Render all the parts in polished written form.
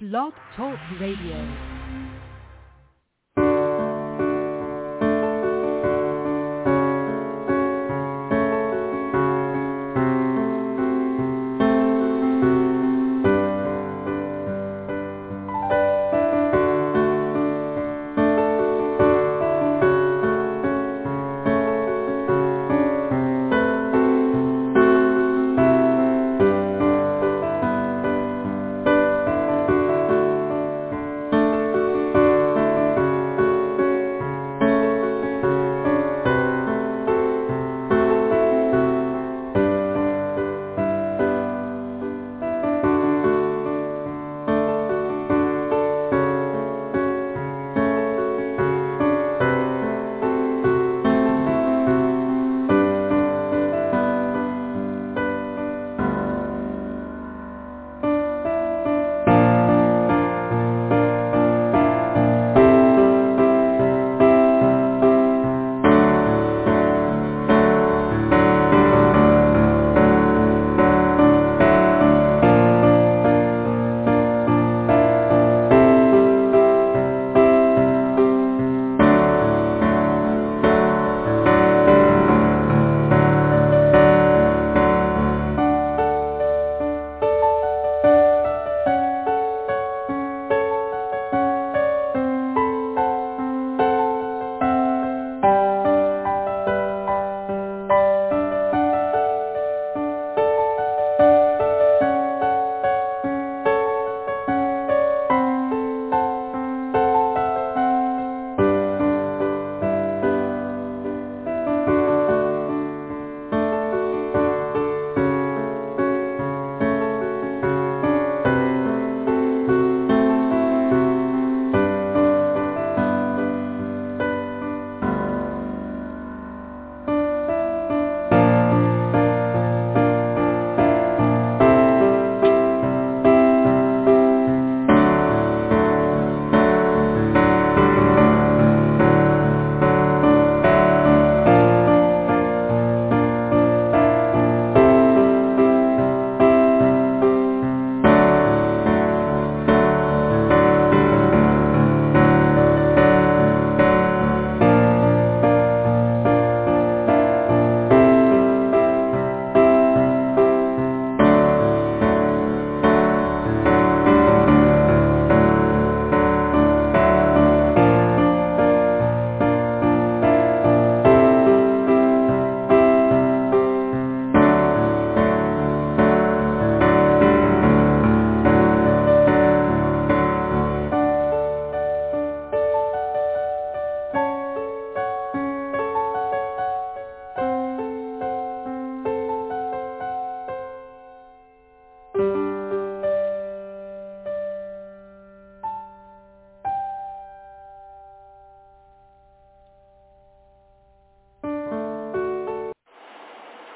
Blog Talk Radio.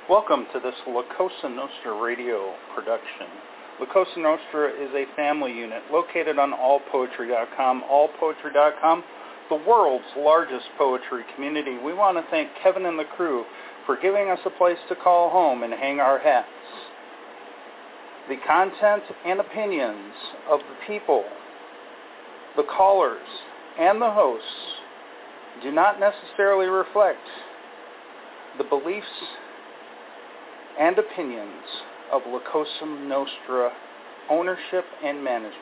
Welcome to this La Cosa Nostra radio production. La Cosa Nostra is a family unit located on allpoetry.com. Allpoetry.com, the world's largest poetry community. We want to thank Kevin and the crew for giving us a place to call home and hang our hats. The content and opinions of the people, the callers, and the hosts do not necessarily reflect the beliefs and opinions of La Cosa Nostra ownership and management.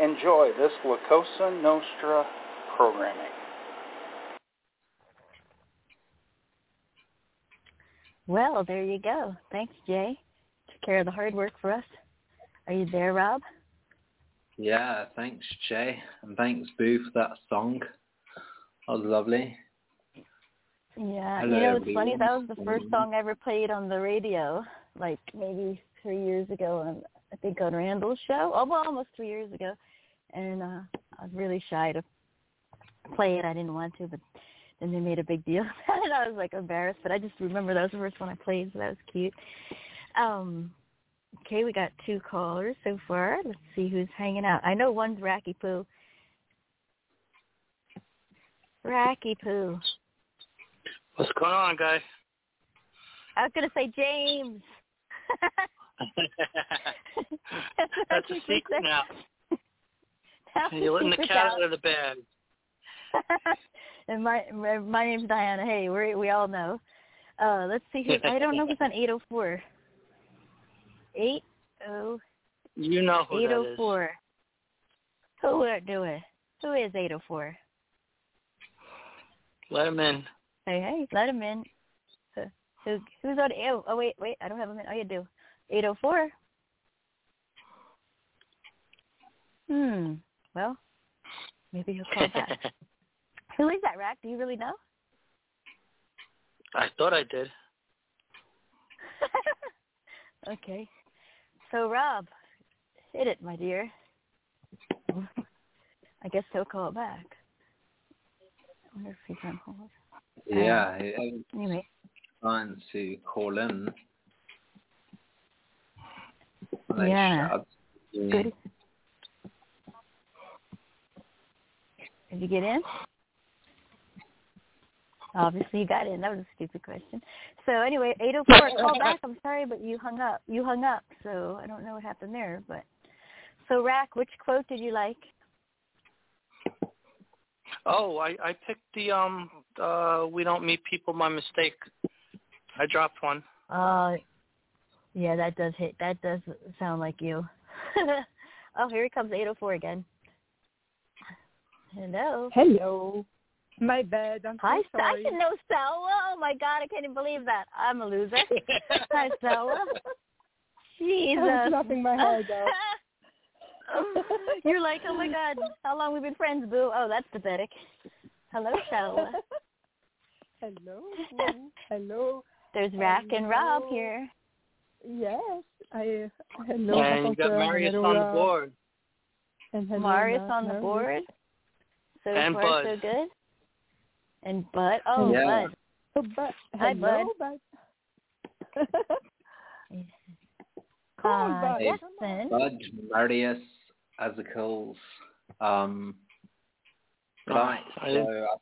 Enjoy this La Cosa Nostra programming. Well, there you go. Thanks, Jay. Took care of the hard work for us. Are you there, Rob? Yeah, thanks, Jay. And thanks, Boo, for that song. That was lovely. Yeah, hello, you know, it's funny, that was the first song I ever played on the radio, like maybe 3 years ago, I think on Randall's show, almost 3 years ago, and I was really shy to play it, I didn't want to, but then they made a big deal about it, I was like embarrassed, but I just remember that was the first one I played, so that was cute. Okay, we got two callers so far, let's see who's hanging out. I know one's Racky Poo. Racky Poo. What's going on, guys? I was going to say James. That's a secret now. You're letting the cat out of the bag. And my name's Diana. Hey, we all know. Let's see who. I don't know who's on 804. 80. You know who 804. That is. Who would do it? Who is 804? Let him in. Hey, let him in. Who's on? Oh, wait. I don't have him in. Oh, you do. 804. Well, maybe he'll call back. Who is that, Rack? Do you really know? I thought I did. Okay. So, Rob, hit it, my dear. I guess he'll call back. I wonder if he's on hold. Yeah. Anyway. Trying to call in. Yeah. Good. Did you get in? Obviously you got in. That was a stupid question. So anyway, 804 call back. I'm sorry, but you hung up. So I don't know what happened there. But so Rack, which quote did you like? Oh, I picked the "We don't meet people by mistake." I dropped one. Yeah, that does hit. That does sound like you. Oh, here he comes, 804 again. Hello. My bad. I'm so sorry. I should know Tsavo. Oh, my God. I can't even believe that. I'm a loser. Hi, Tsavo. Jesus. I was nothing my head out. You're like, oh, my God. How long we've been friends, boo? Oh, that's pathetic. Hello, Tsavo. Hello. There's Rack and Rob here. Yes. Hello. And you got Marius on the board. So and far, Bud. So good. And Bud. Oh, yeah. Bud. Hi, Bud. Bud. Yes, Bud, Marius, Azicles. Right, so I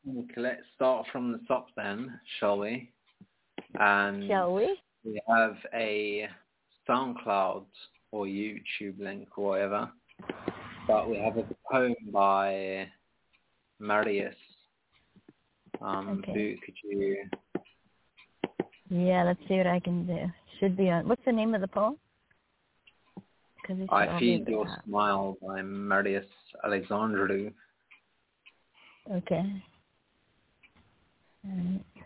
think let's start from the top then, shall we? And shall we? We have a SoundCloud or YouTube link or whatever. But we have a poem by Marius. Okay. Could you... Yeah, let's see what I can do. Should be on... What's the name of the poem? I Feed Your Smile by Marius Alexandru. Okay.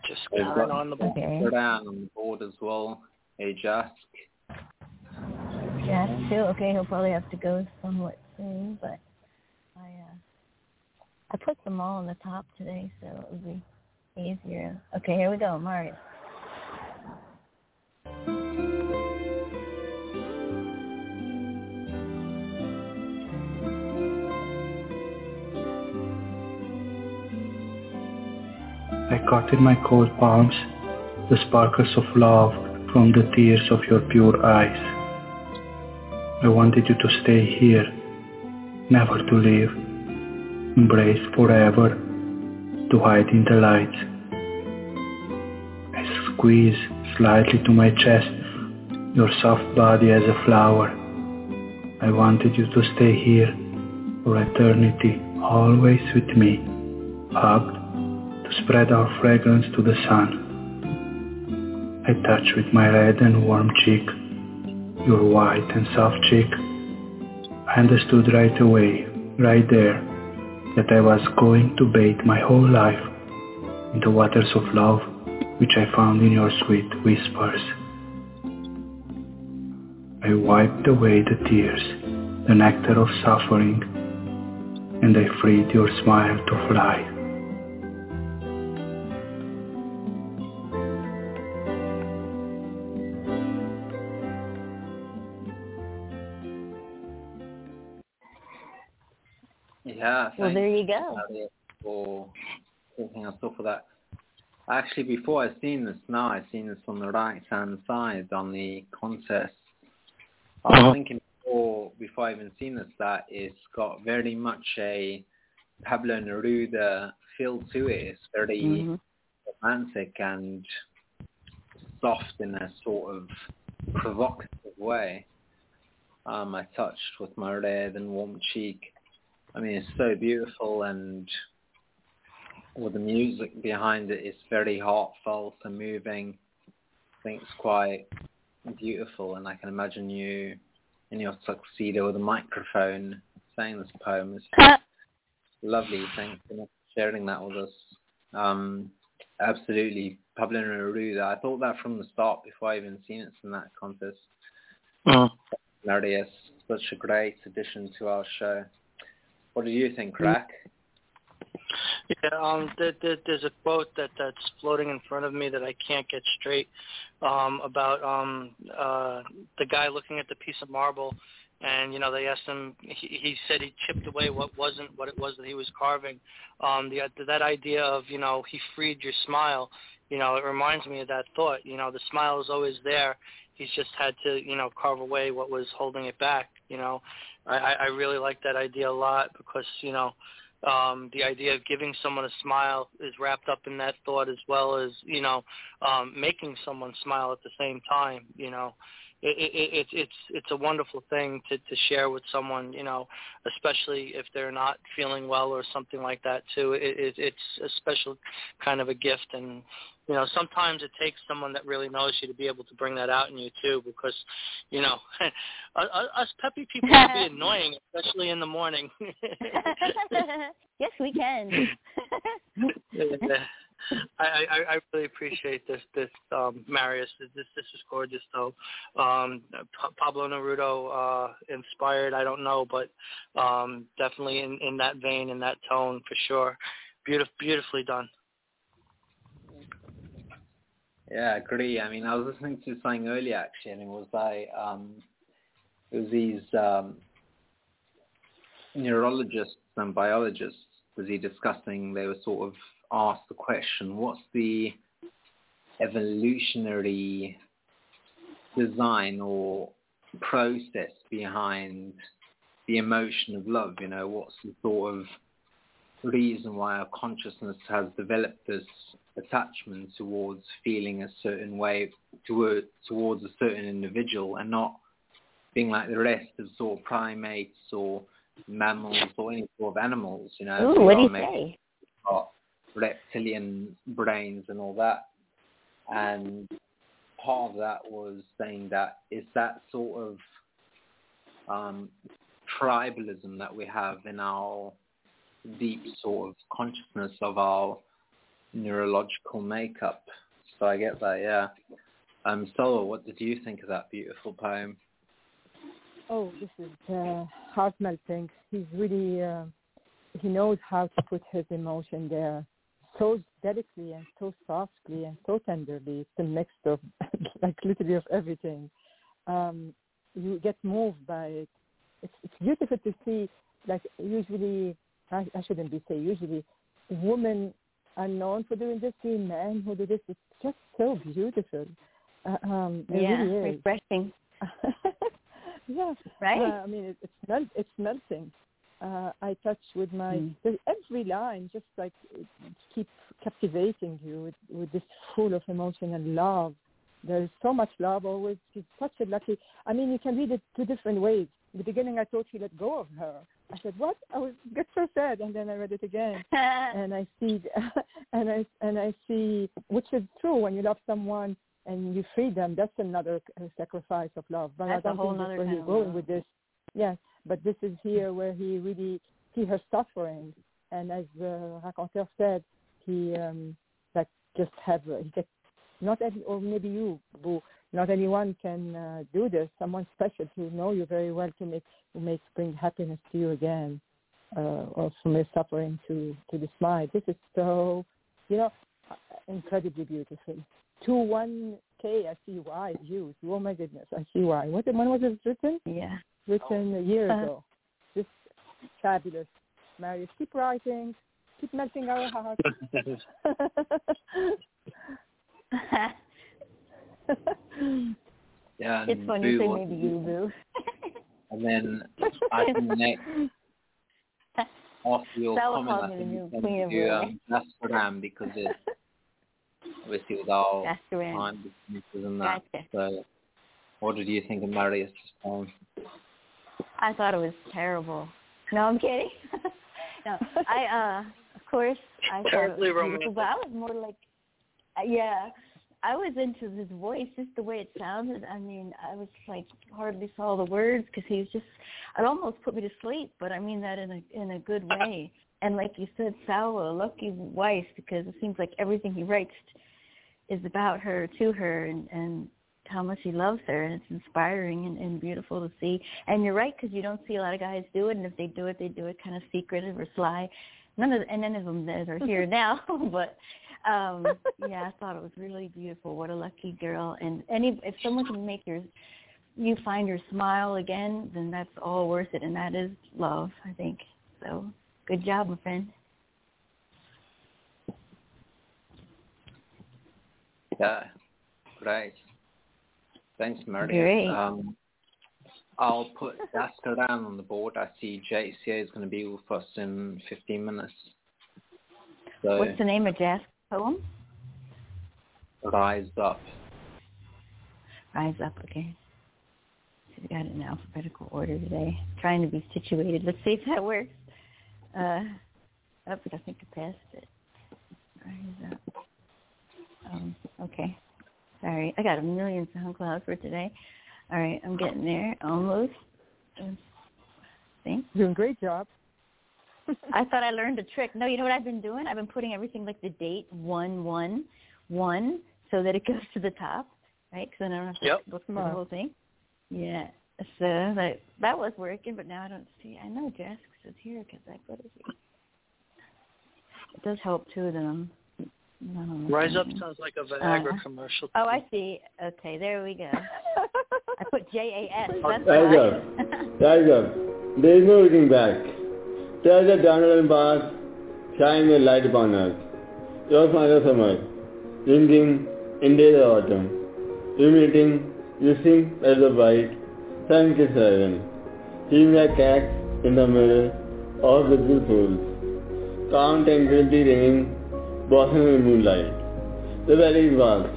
Just going on the board. Okay. On the board as well. A Jask. Jask too? Okay, he'll probably have to go somewhat soon, but I put them all on the top today, so it would be easier. Okay, here we go, Marius. I caught in my cold palms the sparkles of love from the tears of your pure eyes. I wanted you to stay here, never to leave. Embrace forever to hide in the light. I squeeze slightly to my chest your soft body as a flower. I wanted you to stay here for eternity, always with me, hugged to spread our fragrance to the sun. I touch with my red and warm cheek your white and soft cheek. I understood right away, right there, that I was going to bathe my whole life in the waters of love which I found in your sweet whispers. I wiped away the tears, the nectar of suffering, and I freed your smile to fly. Yeah, well, there you go. For talking us off of that. Actually, before I've seen this on the right-hand side on the contest. I was thinking before I even seen this that it's got very much a Pablo Neruda feel to it. It's very romantic and soft in a sort of provocative way. I touched with my red and warm cheek. I mean, it's so beautiful, and all the music behind it is very heartfelt and moving. I think it's quite beautiful, and I can imagine you in your tuxedo with a microphone saying this poem. It's lovely. Thanks for sharing that with us. Absolutely. Pablo Neruda. I thought that from the start before I even seen it in that contest. Hilarious. Such a great addition to our show. What do you think, Crack? Yeah, there's a quote that's floating in front of me that I can't get straight about the guy looking at the piece of marble, and you know they asked him. He said he chipped away what wasn't what it was that he was carving. That idea of he freed your smile. It reminds me of that thought. The smile is always there. He's just had to, carve away what was holding it back. I really like that idea a lot because, the idea of giving someone a smile is wrapped up in that thought as well as, making someone smile at the same time. It's a wonderful thing to share with someone, especially if they're not feeling well or something like that too. It's a special kind of a gift, and sometimes it takes someone that really knows you to be able to bring that out in you too, because us peppy people can be annoying, especially in the morning. Yes, we can. I really appreciate this Marius. This is gorgeous, though. Pablo Neruda inspired, I don't know, but definitely in that vein, in that tone, for sure. Beautifully done. Yeah, I agree. I mean, I was listening to something earlier, actually, and it was these neurologists and biologists, they were sort of ask the question, what's the evolutionary design or process behind the emotion of love? What's the sort of reason why our consciousness has developed this attachment towards feeling a certain way towards a certain individual, and not being like the rest of sort of primates or mammals or any sort of animals? Ooh, what do you say? Reptilian brains and all that, and part of that was saying that is that sort of tribalism that we have in our deep sort of consciousness of our neurological makeup. So I get that, yeah. Solo, what did you think of that beautiful poem? Oh, this is heart-melting. He's really he knows how to put his emotion there so delicately and so softly and so tenderly. It's a mix of like literally of everything. You get moved by it. It's beautiful to see. Like usually, I shouldn't be saying usually, women are known for doing this. See men who do this. It's just so beautiful. Really refreshing. Yeah, right. I mean, it's melting. I touch with my every line, just like keep captivating you with this full of emotion and love. There is so much love always. She's such a lucky. I mean, you can read it two different ways. In the beginning, I thought she let go of her. I said, "What?" I got so sad, and then I read it again, and I see, and I see, which is true when you love someone and you free them. That's another sacrifice of love. But that's I don't think that's where you're going with this. Yes. But this is here where he really see her suffering, and as Raconteur said, he like just have he gets not every, or maybe you, Boo, not anyone can do this. Someone special who know you very well to make bring happiness to you again, or from your suffering to the smile. This is so incredibly beautiful. 21K, I see why views. Oh my goodness, I see why. What when was it written? Yeah. Written a year ago. This fabulous, Marius. Keep writing. Keep melting our hearts. Yeah, it's funny to say maybe you, Boo. And then I can make off your comment. I think you Instagram because it's obviously with our time and that. Gotcha. So, what did you think of Marius' poem? I thought it was terrible. No, I'm kidding. No, I thought beautiful, but I was more like, yeah, I was into his voice, just the way it sounded. I mean, I was like hardly saw the words because he was just, it almost put me to sleep. But I mean that in a good way. And like you said, Tsavo, a lucky wife, because it seems like everything he writes is about her, to her, and how much he loves her, and it's inspiring and beautiful to see. And you're right, because you don't see a lot of guys do it, and if they do it, they do it kind of secretive or sly. None of them that are here now, but yeah, I thought it was really beautiful. What a lucky girl! And if someone can make you find your smile again, then that's all worth it, and that is love, I think. So good job, my friend. Yeah, right. Thanks, Mary. I'll put that still down on the board. I see JCA is going to be with us in 15 minutes. So, what's the name of Jack's poem? Rise Up. Rise Up, okay. We got it in alphabetical order today. Trying to be situated. Let's see if that works. But I think I passed it. Rise Up. Okay. Sorry, I got a million SoundCloud for today. All right, I'm getting there, almost. Thanks. Doing a great job. I thought I learned a trick. No, you know what I've been doing? I've been putting everything like the date, 1-1-1, so that it goes to the top, right? Because then I don't have to look for the whole thing. Yeah, so that was working, but now I don't see. I know Jess is here because I put it here. It does help, too, that I'm... Rise Up sounds like a Viagra commercial. Oh, I see. Okay, there we go. I put JAS. Rise up. Rise up. There is no looking back. Tear the downtrodden path. Shine your light upon us. Your final summer. Drinking in days of autumn. You meeting, you sing as a bright sun kissed heaven. Seeing like cats in the mirror, all beautiful souls. Count and guilty ringing. Blossom in the moonlight. The valley is vast,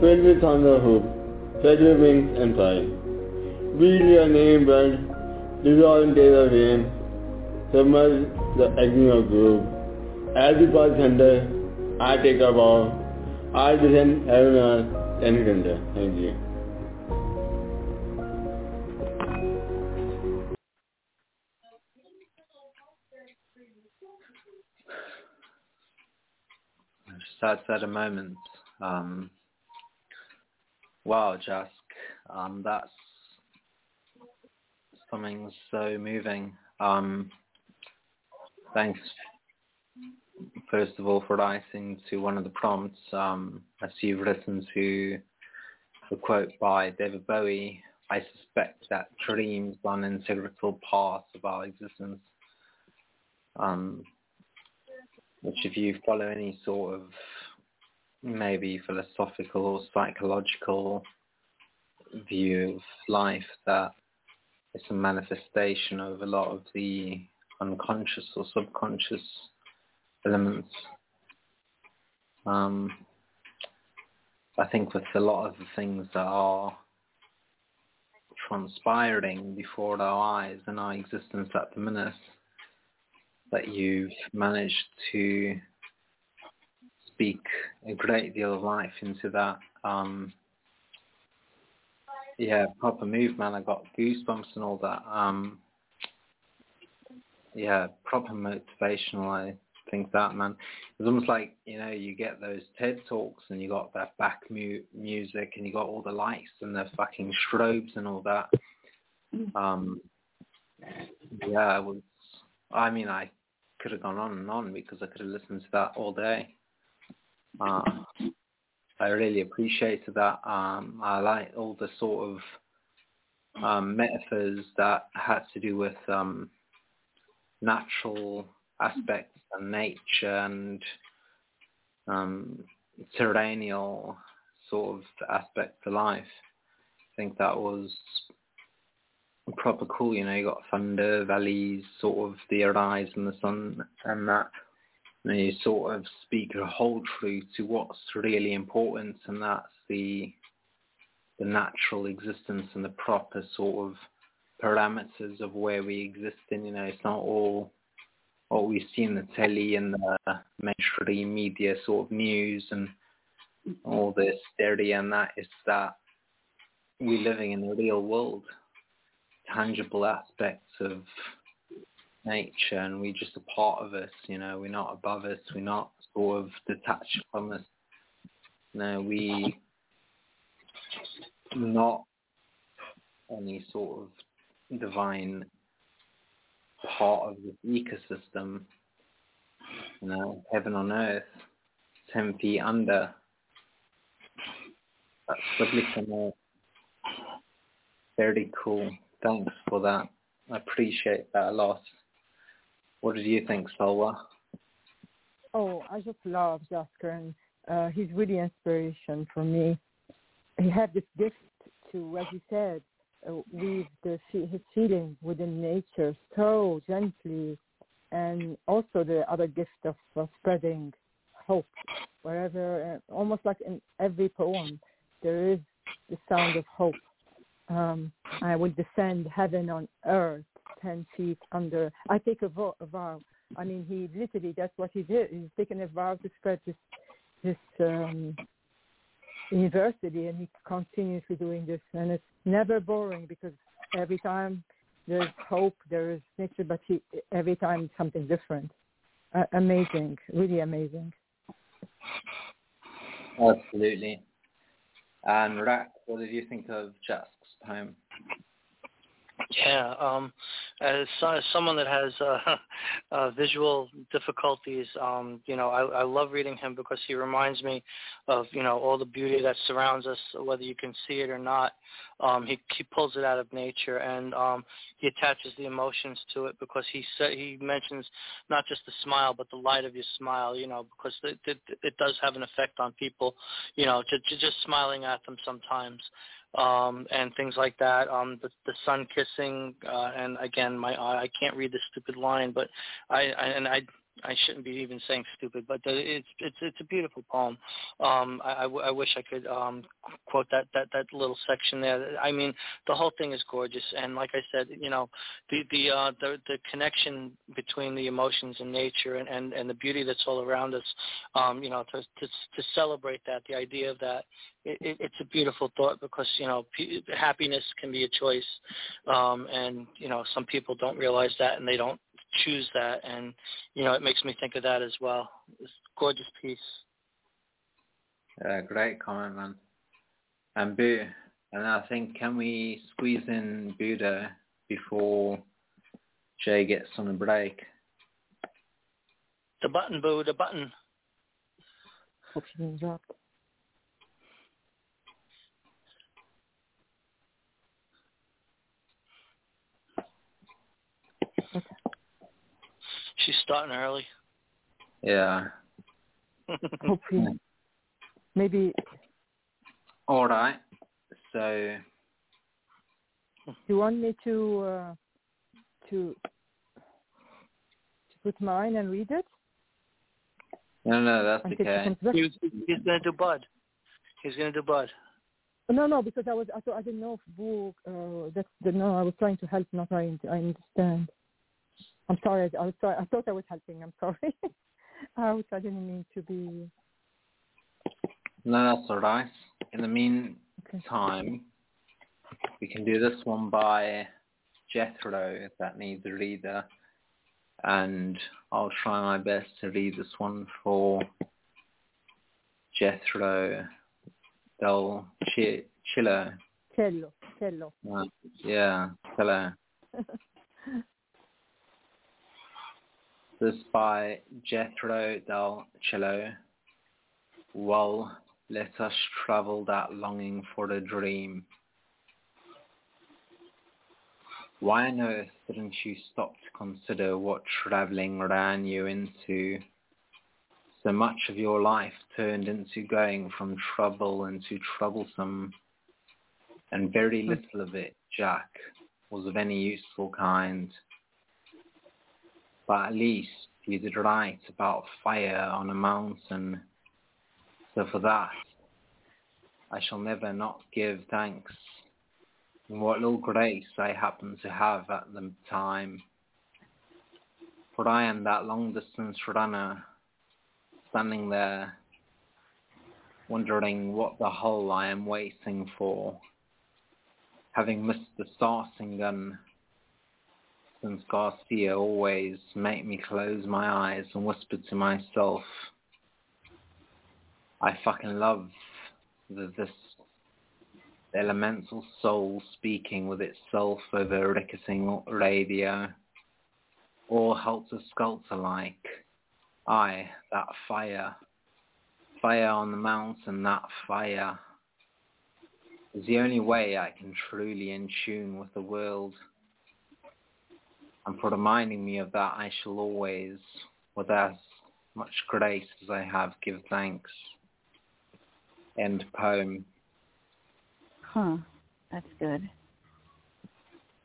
filled with sounds of hope, fed with wings and pride. Wheel your name, blood, dissolve in tears of rain, submerge the agony of grove. As we pass thunder, I take a bow, I descend heaven and earth and thunder. Thank you. Starts at a moment. Wow, Jask, that's something so moving. Thanks, first of all, for writing to one of the prompts. As you've written to the quote by David Bowie, I suspect that dreams are an integral part of our existence. Which if you follow any sort of maybe philosophical or psychological view of life, that it's a manifestation of a lot of the unconscious or subconscious elements. I think with a lot of the things that are transpiring before our eyes and our existence at the minute, that you've managed to speak a great deal of life into that. Yeah, proper move, man. I got goosebumps and all that. Yeah, proper motivational, I think that, man. It's almost like, you know, you get those TED Talks and you got that back music and you got all the lights and the fucking strobes and all that. Yeah, it was, I mean, I could have gone on and on because I could have listened to that all day. I really appreciated that. I like all the sort of metaphors that had to do with natural aspects and nature and terrestrial sort of aspect to life. I think that was proper cool, you know. You got thunder, valleys, sort of the arise and the sun and that, and you sort of speak the whole truth to what's really important, and that's the natural existence and the proper sort of parameters of where we exist in. You know, it's not all what we see in the telly and the mainstream media sort of news and all this dairy and that. It's that we're living in the real world, tangible aspects of nature, and we're just a part of us. You know, we're not above us. We're not sort of detached from us. No, we not any sort of divine part of this ecosystem. You know, heaven on earth, 10 feet under. That's biblical. Very cool. Thanks for that. I appreciate that a lot. What did you think, Salwa? Oh, I just love Oscar, and he's really an inspiration for me. He had this gift to, as you said, weave his feelings within nature so gently, and also the other gift of spreading hope wherever, almost like in every poem there is the sound of hope. I will descend heaven on earth, 10 feet under. I take a vow. I mean, he literally, that's what he did. He's taken a vow to spread this university, and he continuously doing this, and it's never boring because every time there's hope, there is nature, but every time something different. Amazing, really amazing. Absolutely. And Rak, what did you think of Jask's poem? Yeah, as someone that has visual difficulties, you know, I love reading him because he reminds me of, you know, all the beauty that surrounds us, whether you can see it or not. He pulls it out of nature, and he attaches the emotions to it because he mentions not just the smile but the light of your smile, you know, because it does have an effect on people, you know, just smiling at them sometimes. And things like that, the sun kissing, and again, I can't read this stupid line, but I shouldn't be even saying stupid, but it's a beautiful poem. I wish I could quote that little section there. I mean, the whole thing is gorgeous, and like I said, you know, the connection between the emotions and nature and the beauty that's all around us. You know, to celebrate that, the idea of that, it's a beautiful thought because, you know, happiness can be a choice, and you know, some people don't realize that and they don't choose that, and you know, it makes me think of that as well. It's a gorgeous piece. Great comment, man. And Boo, and I think, can we squeeze in Buddha before Jay gets on a break? The button, Boo, the button. Hope she didn't drop. She's starting early. Yeah. Hopefully. Maybe. All right. So. You want me to put mine and read it? No, that's okay. He's gonna do Bud. No, because I didn't know if Boo. I was trying to help. Not I understand. I'm sorry. I thought I was helping. I'm sorry. I didn't mean to be. No, that's all right. In the meantime, We can do this one by Jethro, if that needs a reader. And I'll try my best to read this one for Jethro Del Chillo. Cello. Yeah, Cello. This by Jethro Del Chillo. Well, let us travel that longing for a dream. Why on earth didn't you stop to consider what travelling ran you into? So much of your life turned into going from trouble into troublesome, and very little of it, Jack, was of any useful kind. But at least you did write about fire on a mountain. So for that, I shall never not give thanks. and what little grace I happen to have at the time. For I am that long-distance runner, standing there, wondering what the hell I am waiting for, having missed the starting gun, since Garcia always made me close my eyes and whisper to myself, I fucking love this elemental soul speaking with itself over a ricketing radio, all helter-skelter-like. I, that fire, fire on the mountain, that fire, is the only way I can truly in tune with the world. And for reminding me of that, I shall always, with as much grace as I have, give thanks. End poem. Huh. That's good.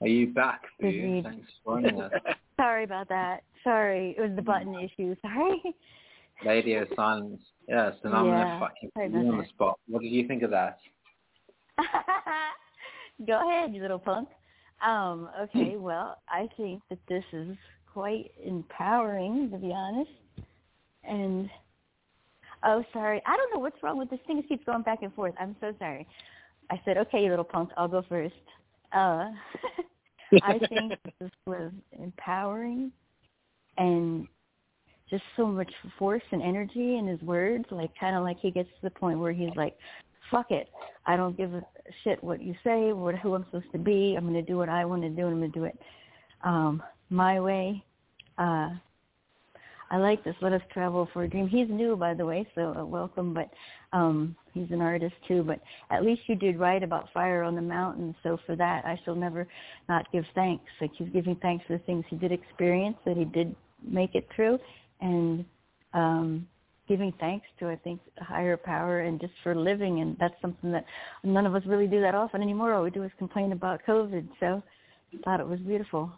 Are you back, Boo? Thanks for joining us. Sorry about that. Sorry. It was the button issue. Sorry. Radio silence. Yes, and I'm going to fucking on the spot. What did you think of that? Go ahead, you little punk. Okay, well, I think that this is quite empowering, to be honest. And, oh, sorry. I don't know what's wrong with this thing. It keeps going back and forth. I'm so sorry. I said, okay, you little punk, I'll go first. I think this was empowering and just so much force and energy in his words, like kind of like he gets to the point where he's like, fuck it. I don't give a shit what you say, what, who I'm supposed to be. I'm going to do what I want to do, and I'm going to do it my way. I like this, let us travel for a dream. He's new, by the way, so welcome, but he's an artist too. But at least you did write about fire on the mountain, so for that I shall never not give thanks. Like he's giving thanks for the things he did experience, that he did make it through, and giving thanks to, I think, a higher power and just for living, and that's something that none of us really do that often anymore. All we do is complain about COVID, so I thought it was beautiful.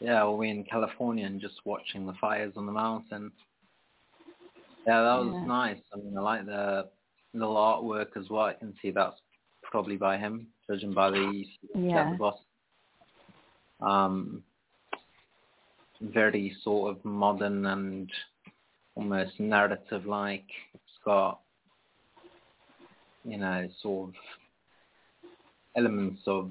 Yeah, well, we're in California and just watching the fires on the mountain. Yeah, that was nice. I mean, I like the little artwork as well. I can see that's probably by him, judging by the at the bottom. Very sort of modern and almost narrative-like. It's got, you know, sort of elements of...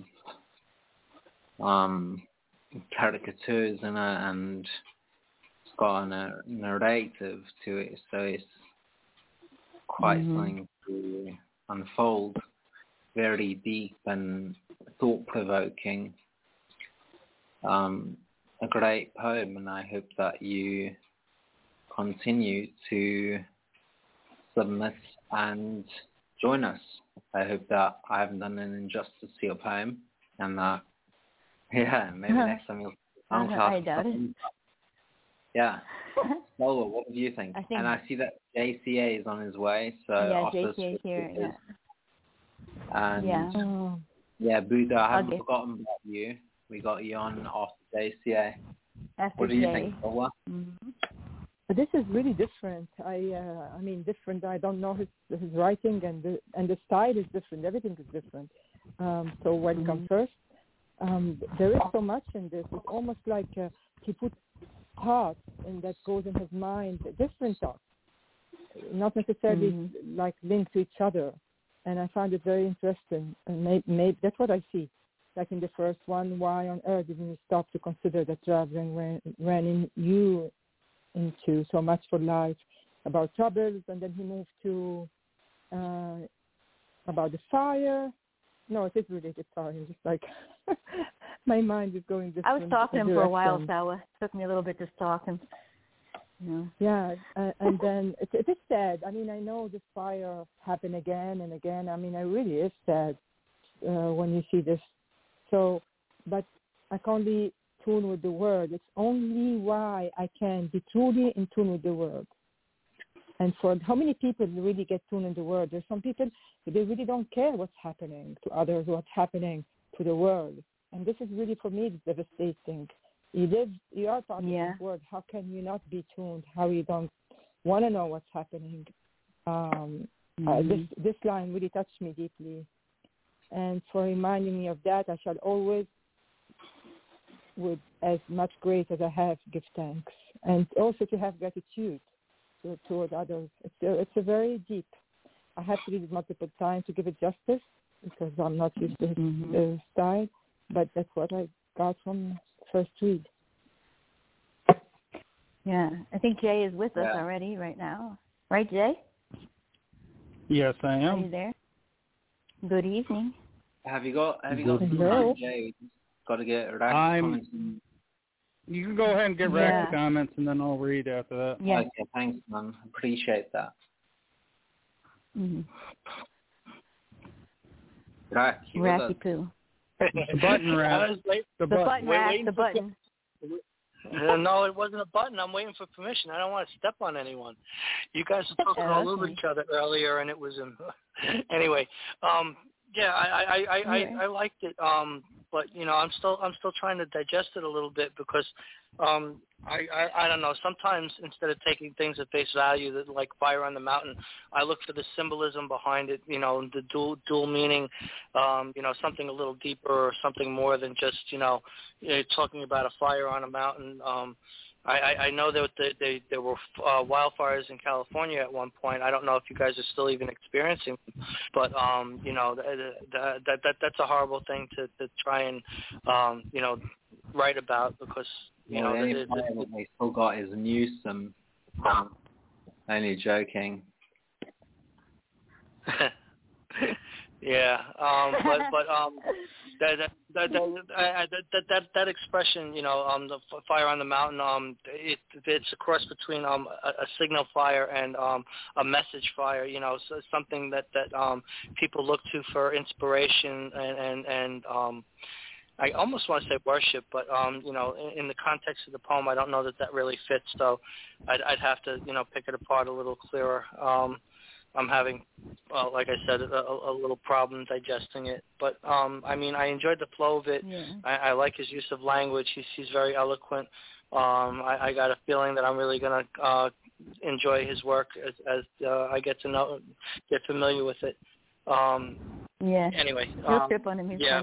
caricatures in it, and it's got a narrative to it, so it's quite something to unfold. Very deep and thought-provoking. A great poem, and I hope that you continue to submit and join us. I hope that I haven't done an injustice to your poem, and that maybe next time you'll sound class. I doubt it. Yeah. Lola, what do you think? And I see that JCA is on his way. So JCA here. Yeah. And Buddha, I haven't forgotten about you. We got you on after JCA. What do you think, Lola? This is really different. I mean, different. I don't know his writing, and the style is different. Everything is different. So what comes first? There is so much in this. It's almost like he puts thoughts and that goes in his mind, different thoughts, not necessarily like linked to each other. And I found it very interesting. And maybe that's what I see. Like in the first one, why on earth didn't you stop to consider that traveling ran into so much for life about troubles? And then he moved to about the fire. No, it is related. Sorry, I'm just like my mind is going different. I was talking to him for a while, Sawa. It took me a little bit just talking. And then it is sad. I mean, I know this fire happened again and again. I mean, it really is sad when you see this. So, but I can only tune with the word. It's only why I can be truly in tune with the word. And for how many people really get tuned in the world? There's some people, they really don't care what's happening to others, what's happening to the world. And this is really, for me, devastating. You are part of this world. How can you not be tuned? How you don't want to know what's happening? This line really touched me deeply. and for reminding me of that. I shall always, with as much grace as I have, give thanks, and also to have gratitude toward others. It's a very deep. I have to read it multiple times to give it justice, because I'm not used to his style, but that's what I got from first read. Yeah, I think Jay is with us already right now. Right, Jay? Yes, I am. Are you there? Good evening. Have you got some time, Jay? Got to get Rack's comments. You can go ahead and get Rack's comments, and then I'll read after that. Yeah. Okay, thanks, man. Appreciate that. Mm-hmm. Rack, Racky poo. The button, Rack. The button. No, it wasn't a button. I'm waiting for permission. I don't want to step on anyone. You guys were talking all over each other earlier, and it was anyway. I liked it. But you know, I'm still trying to digest it a little bit, because I don't know. Sometimes instead of taking things at face value, that like fire on the mountain, I look for the symbolism behind it. You know, the dual meaning. You know, something a little deeper, or something more than just talking about a fire on a mountain. I know that there were wildfires in California at one point. I don't know if you guys are still even experiencing them, but that's a horrible thing to try and write about, because the only fire they still got is Newsom. Only joking. Yeah, but that expression, the fire on the mountain, it's a cross between a signal fire and a message fire. So something that people look to for inspiration and I almost want to say worship, but in the context of the poem, I don't know that really fits. So I'd have to pick it apart a little clearer. I'm having, like I said, a little problem digesting it. But, I enjoyed the flow of it. Yeah. I like his use of language. He's very eloquent. I got a feeling that I'm really going to enjoy his work as I get familiar with it. Yeah. Anyway. We'll trip on him. Yeah.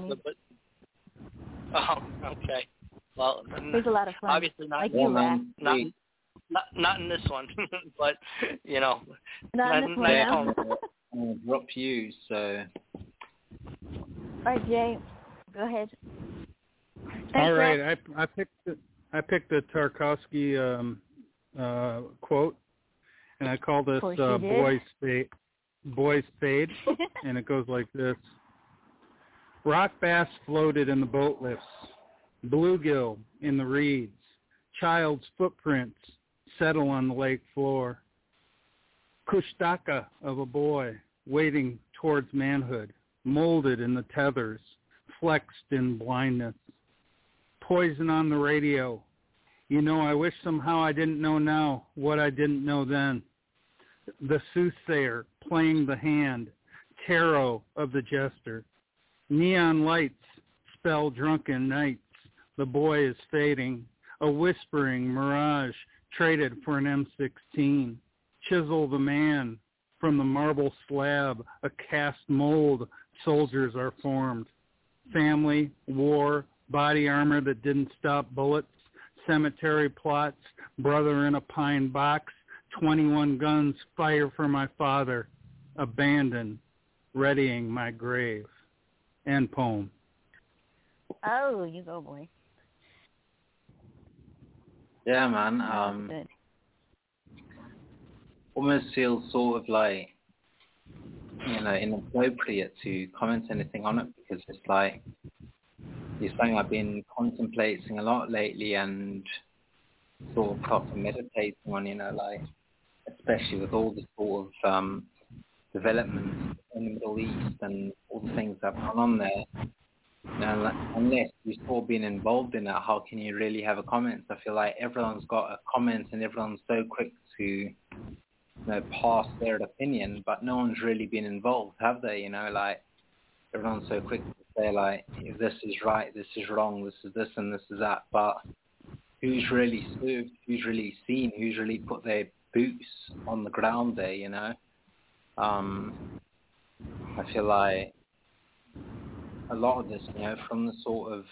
But okay. Well, there's a lot of fun. Obviously not. Like you, man. Not in this one, but not in this one. I'll drop you. So, all right, Jay, go ahead. All right, I picked the Tarkovsky quote, and I call this "Boys Fade," and it goes like this: rock bass floated in the boat lifts, bluegill in the reeds, child's footprints settle on the lake floor. Kushtaka of a boy wading towards manhood, molded in the tethers, flexed in blindness. Poison on the radio. I wish somehow I didn't know now what I didn't know then. The soothsayer playing the hand, tarot of the jester. Neon lights spell drunken nights. The boy is fading, a whispering mirage traded for an M16, chisel the man from the marble slab, a cast mold, soldiers are formed. Family, war, body armor that didn't stop bullets, cemetery plots, brother in a pine box, 21 guns, fire for my father, abandon, readying my grave. End poem. Oh, you go, boy. Yeah, man. Almost feels sort of like, inappropriate to comment anything on it, because it's like, it's something I've been contemplating a lot lately and sort of proper meditating on, especially with all the sort of developments in the Middle East and all the things that have gone on there. Unless you've all been involved in it, how can you really have a comment? I feel like everyone's got a comment and everyone's so quick to pass their opinion, but no one's really been involved, have they? Everyone's so quick to say, if this is right, this is wrong, this is this and this is that, but who's really served, who's really seen, who's really put their boots on the ground there? I feel like a lot of this, you know, from the sort of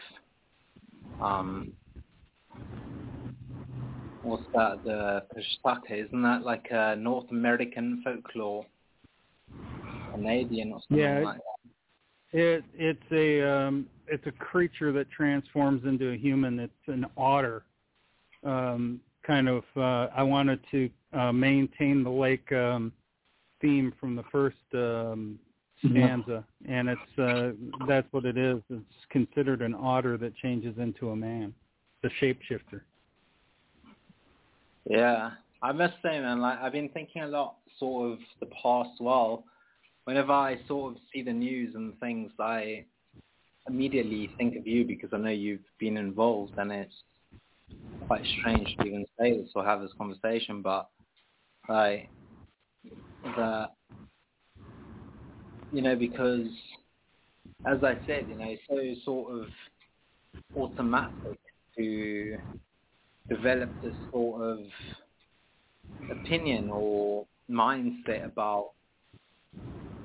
what's that, the Kushtaka, isn't that like a North American folklore, Canadian or something like that? It's a creature that transforms into a human. It's an otter. I wanted to maintain the lake theme from the first stanza, and it's that's what it is. It's considered an otter that changes into a man, the shapeshifter. Yeah, I must say, man, like I've been thinking a lot, sort of the past while. Whenever I sort of see the news and things, I immediately think of you because I know you've been involved, and it's quite strange to even say this or have this conversation, but like that, you know, because as I said, you know, it's so sort of automatic to develop this sort of opinion or mindset about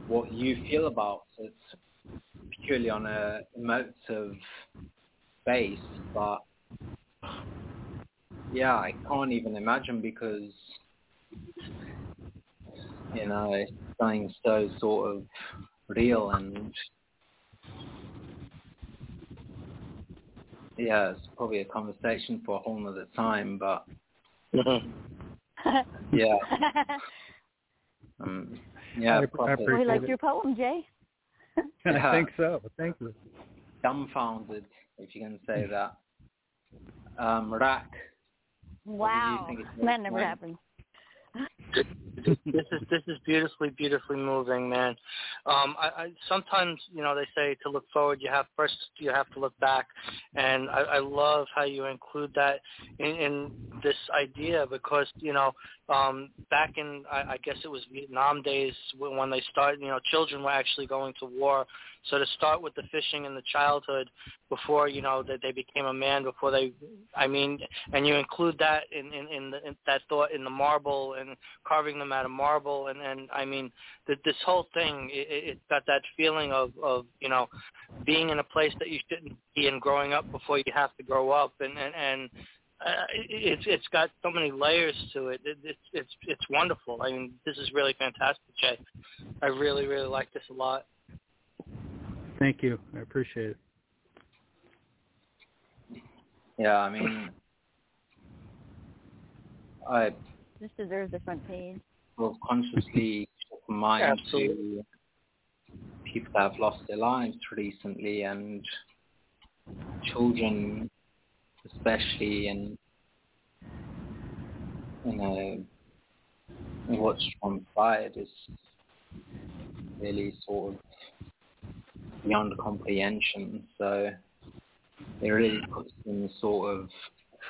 what you feel about. It's purely on a emotive base, but yeah, I can't even imagine, because, you know, it's something so sort of real and, yeah, it's probably a conversation for a whole nother time, but, yeah. Yeah, I really like your poem, Jay. I think so. Thank you. Dumbfounded, if you can say that. Rack. Wow, that never happened. This is beautifully moving, man. I sometimes, you know, they say to look forward, you have to look back, and I love how you include that in this idea, because, you know, back in I guess it was Vietnam days when they started, you know, children were actually going to war. So to start with the fishing in the childhood before, you know, that they became a man, before they, I mean, and you include that in that thought in the marble and carving them out of marble. And I mean, this whole thing, it got that feeling of, you know, being in a place that you shouldn't be and growing up before you have to grow up. And it's got so many layers to it. It's wonderful. I mean, this is really fantastic, Jay. I really, really like this a lot. Thank you. I appreciate it. Yeah, I mean, this deserves a front page. Well, consciously open mind to people that have lost their lives recently, and children especially, and, you know, what's transpired is really sort of beyond comprehension. So it really puts in the sort of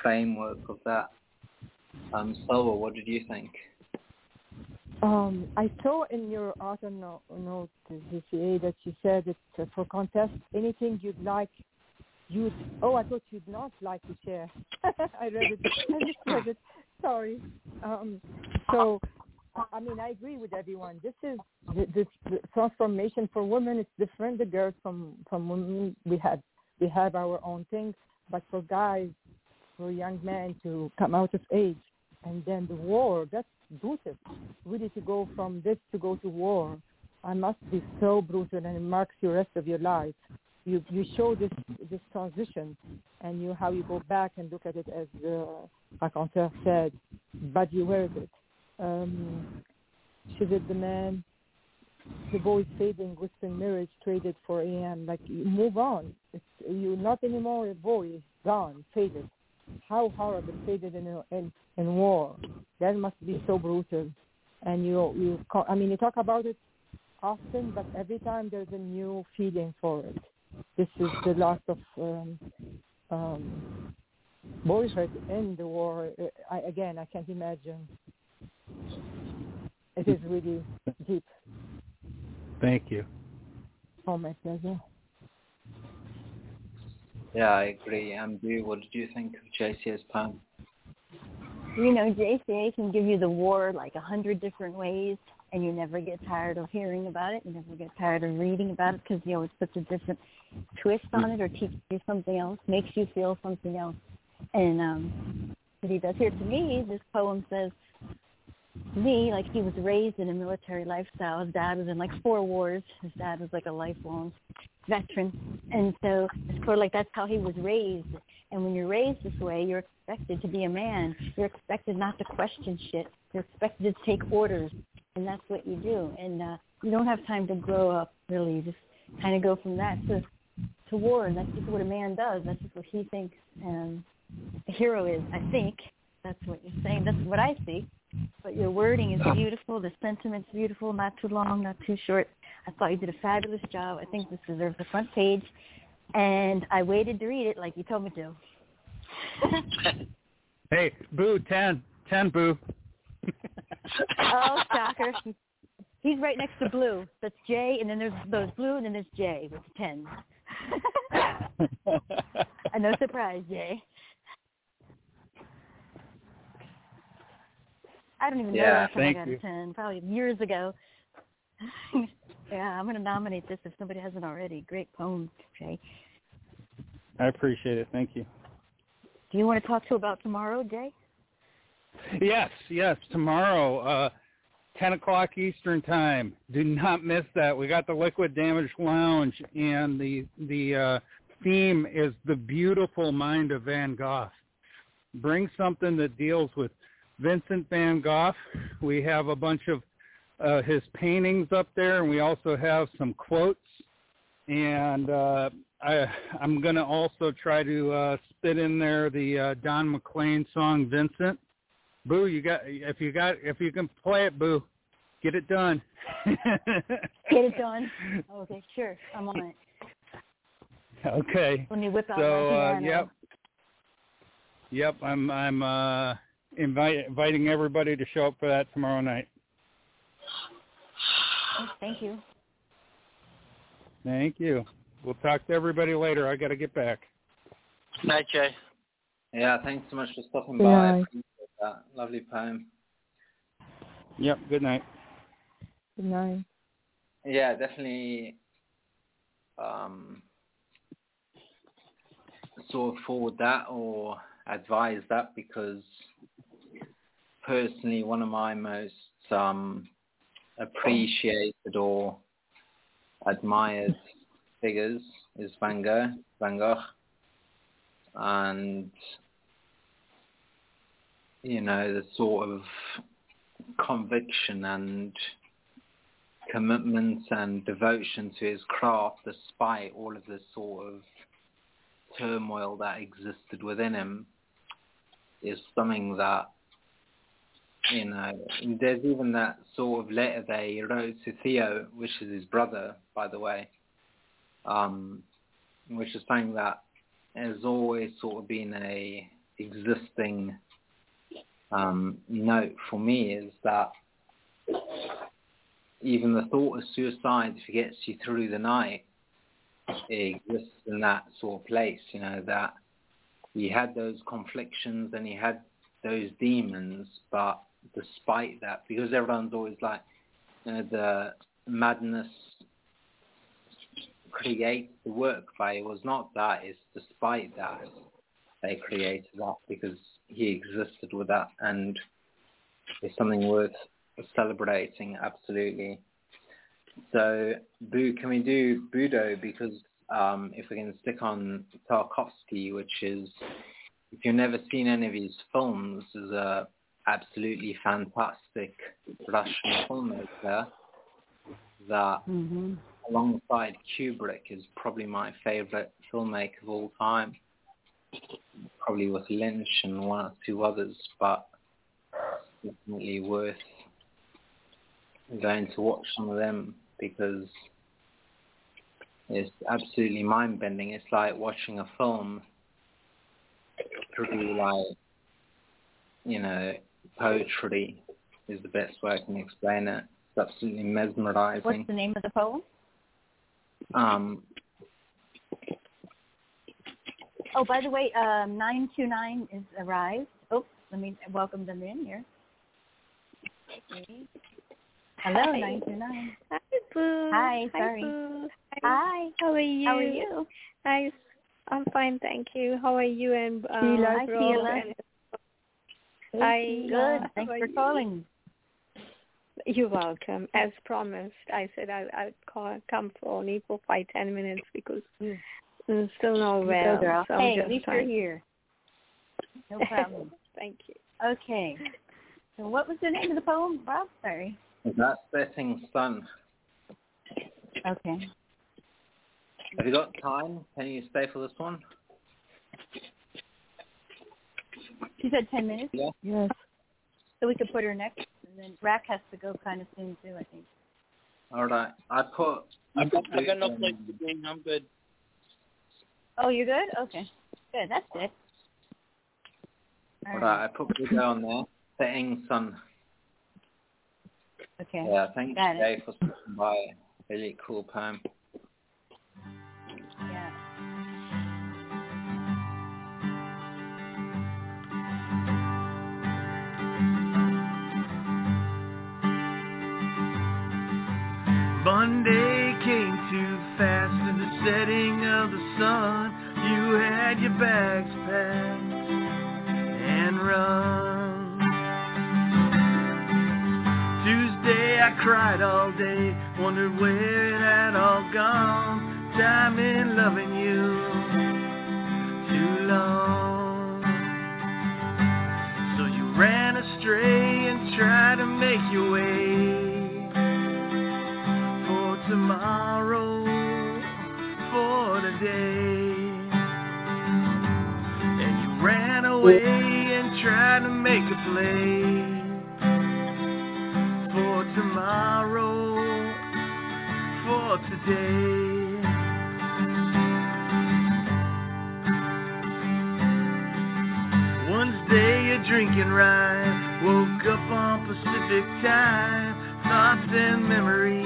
framework of that. Selwa, what did you think? I saw in your author note, DCA, that you said that for contest, anything you'd like, I thought you'd not like to share. I just read it. Sorry. I mean, I agree with everyone. This is this transformation for women. It's different. The girls from women, we have our own things, but for guys, for young men to come out of age, and then the war. That's brutal. Really, to go from this to go to war, I must be so brutal, and it marks your rest of your life. You show this transition, and how you go back and look at it, as Raconteur said, but you wear it. She did the man, the boy fading, whispering marriage traded for AM. Like, you move on. You're not anymore a boy. Gone, faded. How horrible, faded in war. That must be so brutal. And you talk about it often, but every time there's a new feeling for it. This is the loss of boyhood in the war. I can't imagine. It is really deep. Thank you. Oh, my pleasure. Yeah, I agree. Ambu, what did you think of JCA's poem? You know, JCA can give you the war like 100 different ways. and you never get tired of hearing about it. You never get tired of reading about it because you always put a different twist on it or teach you something else, makes you feel something else. And what he does here to me, this poem says, me, like he was raised in a military lifestyle. His dad was in like 4 wars. His dad was like a lifelong veteran. And so it's sort of like that's how he was raised. And when you're raised this way, you're expected to be a man. You're expected not to question shit. You're expected to take orders. And that's what you do. And you don't have time to grow up, really. You just kind of go from that to war. And that's just what a man does. That's just what he thinks a hero is, I think. That's what you're saying. That's what I see. But your wording is beautiful. The sentiment's beautiful. Not too long, not too short. I thought you did a fabulous job. I think this deserves the front page. And I waited to read it like you told me to. Hey, Boo, 10, Boo. Oh, shocker. He's right next to Blue. That's J, and then there's Blue, and then there's J with 10. No surprise, J. I don't even know last time I got a 10, probably years ago. I'm going to nominate this if somebody hasn't already. Great poem, Jay. I appreciate it. Thank you. Do you want to talk to about tomorrow, Jay? Yes. Tomorrow, 10 o'clock Eastern time. Do not miss that. We got the Liquid Damage Lounge, and the theme is The Beautiful Mind of Van Gogh. Bring something that deals with Vincent Van Gogh. We have a bunch of his paintings up there, and we also have some quotes. And I'm going to also try to spit in there the Don McLean song Vincent. Boo, if you can play it, Boo, get it done. Okay, sure, I'm on it. Okay. Let me whip out my piano. Yep. I'm inviting everybody to show up for that tomorrow night. Thank you. Thank you. We'll talk to everybody later. I got to get back. Night, Jay. Yeah, thanks so much for stopping by. Lovely poem. Yep. Good night. Good night. Yeah, definitely. Sort of forward that or advise that because personally, one of my most appreciated or admired figures is Van Gogh, and you know the sort of conviction and commitment and devotion to his craft, despite all of the sort of turmoil that existed within him, is something that. You know, there's even that sort of letter that he wrote to Theo, which is his brother, by the way, which is something that has always sort of been a existing note for me, is that even the thought of suicide, if it gets you through the night, it exists in that sort of place, you know, that he had those conflictions and he had those demons, but despite that, because everyone's always like, you know, the madness creates the work, but it was not that, it's despite that they created that, because he existed with that, and it's something worth celebrating, absolutely. So, Boo, can we do Budo, because if we can stick on Tarkovsky, which is, if you've never seen any of his films, there's a absolutely fantastic Russian filmmaker that, alongside Kubrick, is probably my favorite filmmaker of all time, probably with Lynch and one or two others, but definitely worth going to watch some of them because it's absolutely mind-bending. It's like watching a film through, like, you know, poetry is the best way I can explain it. It's absolutely mesmerizing. What's the name of the poem? Oh, by the way, 929 is arrived. Oh, let me welcome them in here. Okay. Hello, hi. 99. Hi, Boo. Hi, sorry. Boo. Hi. How are you? How are you? Nice. I'm fine, thank you. How are you? And hi, Sheila. Good. Thanks for calling. You're welcome. As promised, I said I'd come for only for 5-10 minutes because I'm still not well. Girl. So hey, at least you're here. No problem. Thank you. Okay. So what was the name of the poem, Bob? Sorry. That Setting Sun. Okay. Have you got time? Can you stay for this one? She said 10 minutes? Yeah. Yes. So we could put her next, and then Rack has to go kind of soon too, I think. All right. I got no place to be. I'm good. Oh, you're good? Okay. Good. That's good. All right. I put Buddha on there. Setting Sun. Okay. Yeah, thank you today for stopping by. Really cool poem. Yeah. Monday came too fast in the setting of the sun. You had your bags packed and run. Tuesday I cried all day, wondered where it had all gone. Time in loving you too long. So you ran astray and tried to make your way. Tomorrow for today, and you ran away and tried to make a play for tomorrow for today. One day a drinking ride, woke up on Pacific time, thoughts and memories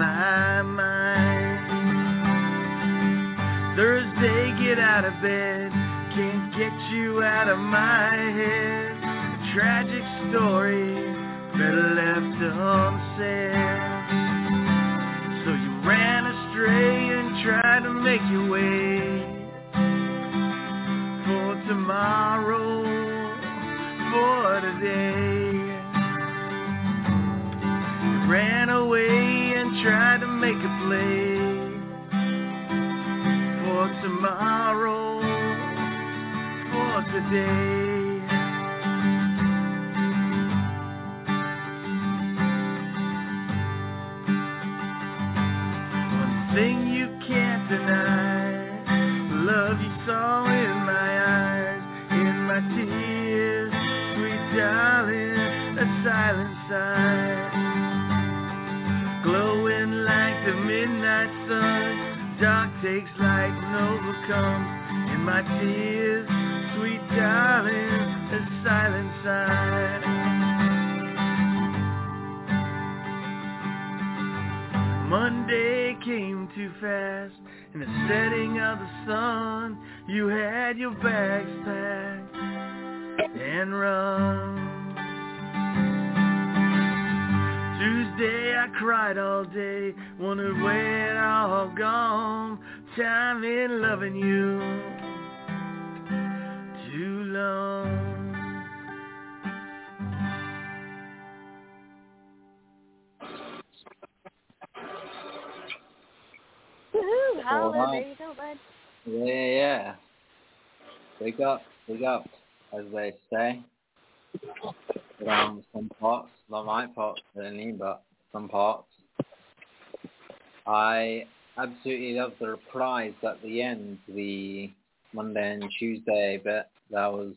my mind. Thursday, get out of bed, can't get you out of my head. A tragic story, better left unsaid. So you ran astray and tried to make your way for tomorrow, for today. You ran away, tried to make a play for tomorrow, for today. One thing you can't deny, love you saw in my eyes, in my tears, sweet darling, a silent sigh. Glowing like the midnight sun, dark takes light and overcomes. In my tears, sweet darling, a silent sigh. Monday came too fast, in the setting of the sun. You had your bags packed and run. Tuesday I cried all day, wondered where it all gone. Time in loving you too long. Woohoo! Holla, there you go, bud. Yeah. Wake up, as they say. Some parts, not my parts really, but some parts. I absolutely love the replies at the end, the Monday and Tuesday bit. That was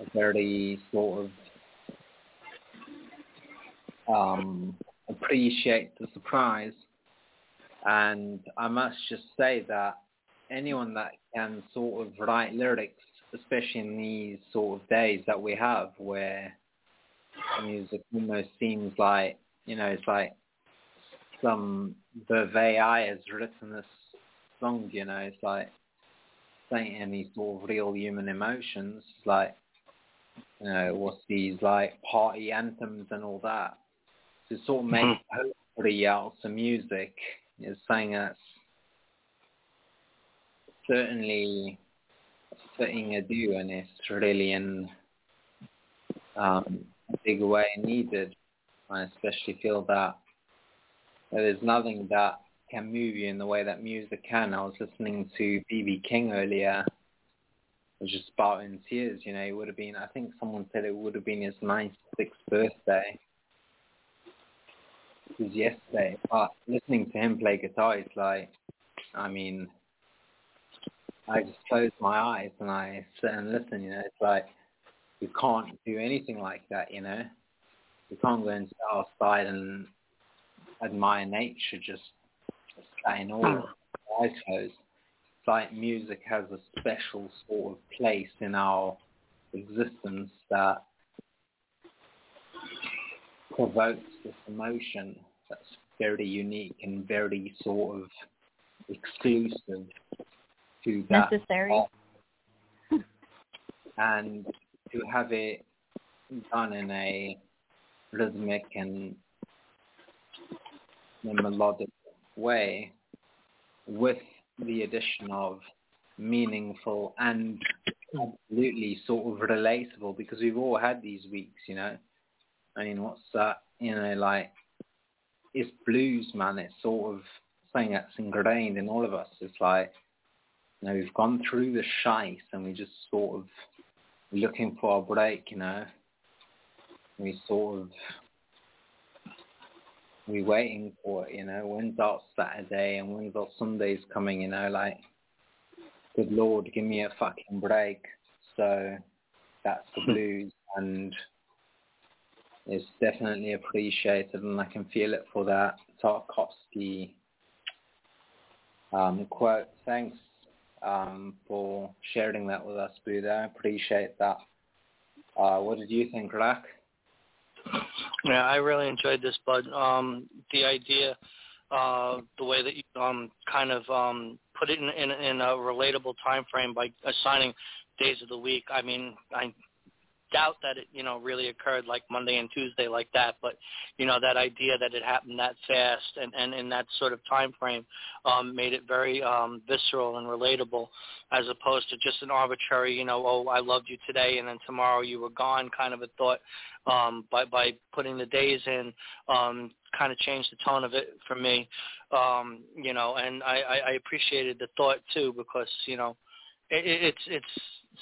a very sort of appreciate the surprise. And I must just say that anyone that can sort of write lyrics, especially in these sort of days that we have where music almost seems like, it's like some Beauvais has written this song, it's like saying any sort of real human emotions. Like you know, what's these like party anthems and all that, to sort of make hopefully out some music is something that's certainly fitting a do, and it's really in a big way needed. I especially feel that there's nothing that can move you in the way that music can. I was listening to B.B. King earlier. I was just about in tears, you know. It would have been, I think someone said it would have been his 96th birthday. It was yesterday. But listening to him play guitar is like, I mean, I just close my eyes and I sit and listen, you know. It's like, you can't do anything like that, you know. You can't go and sit outside and admire nature, just stay in awe, I suppose. It's like music has a special sort of place in our existence that provokes this emotion that's very unique and very sort of exclusive to that. Necessary. And to have it done in a rhythmic and in a melodic way with the addition of meaningful and absolutely sort of relatable, because we've all had these weeks, you know. I mean, what's that, you know, like, it's blues, man. It's sort of something that's ingrained in all of us. It's like, you know, we've gone through the shice and we just sort of looking for a break, you know. We sort of, we waiting for it, you know. When's our Saturday and when's our Sundays coming, you know? Like, good Lord, give me a fucking break. So that's the blues, and it's definitely appreciated, and I can feel it for that Tarkovsky quote. Thanks for sharing that with us, Buddha. I appreciate that. What did you think, Rak? Yeah, I really enjoyed this, Bud. The idea, the way that you kind of put it in a relatable time frame by assigning days of the week. I mean, I doubt that it, you know, really occurred like Monday and Tuesday like that, but, you know, that idea that it happened that fast and in that sort of time frame made it very visceral and relatable, as opposed to just an arbitrary, you know, oh, I loved you today and then tomorrow you were gone kind of a thought. By putting the days in, kind of changed the tone of it for me, you know, and I appreciated the thought too, because, you know, it's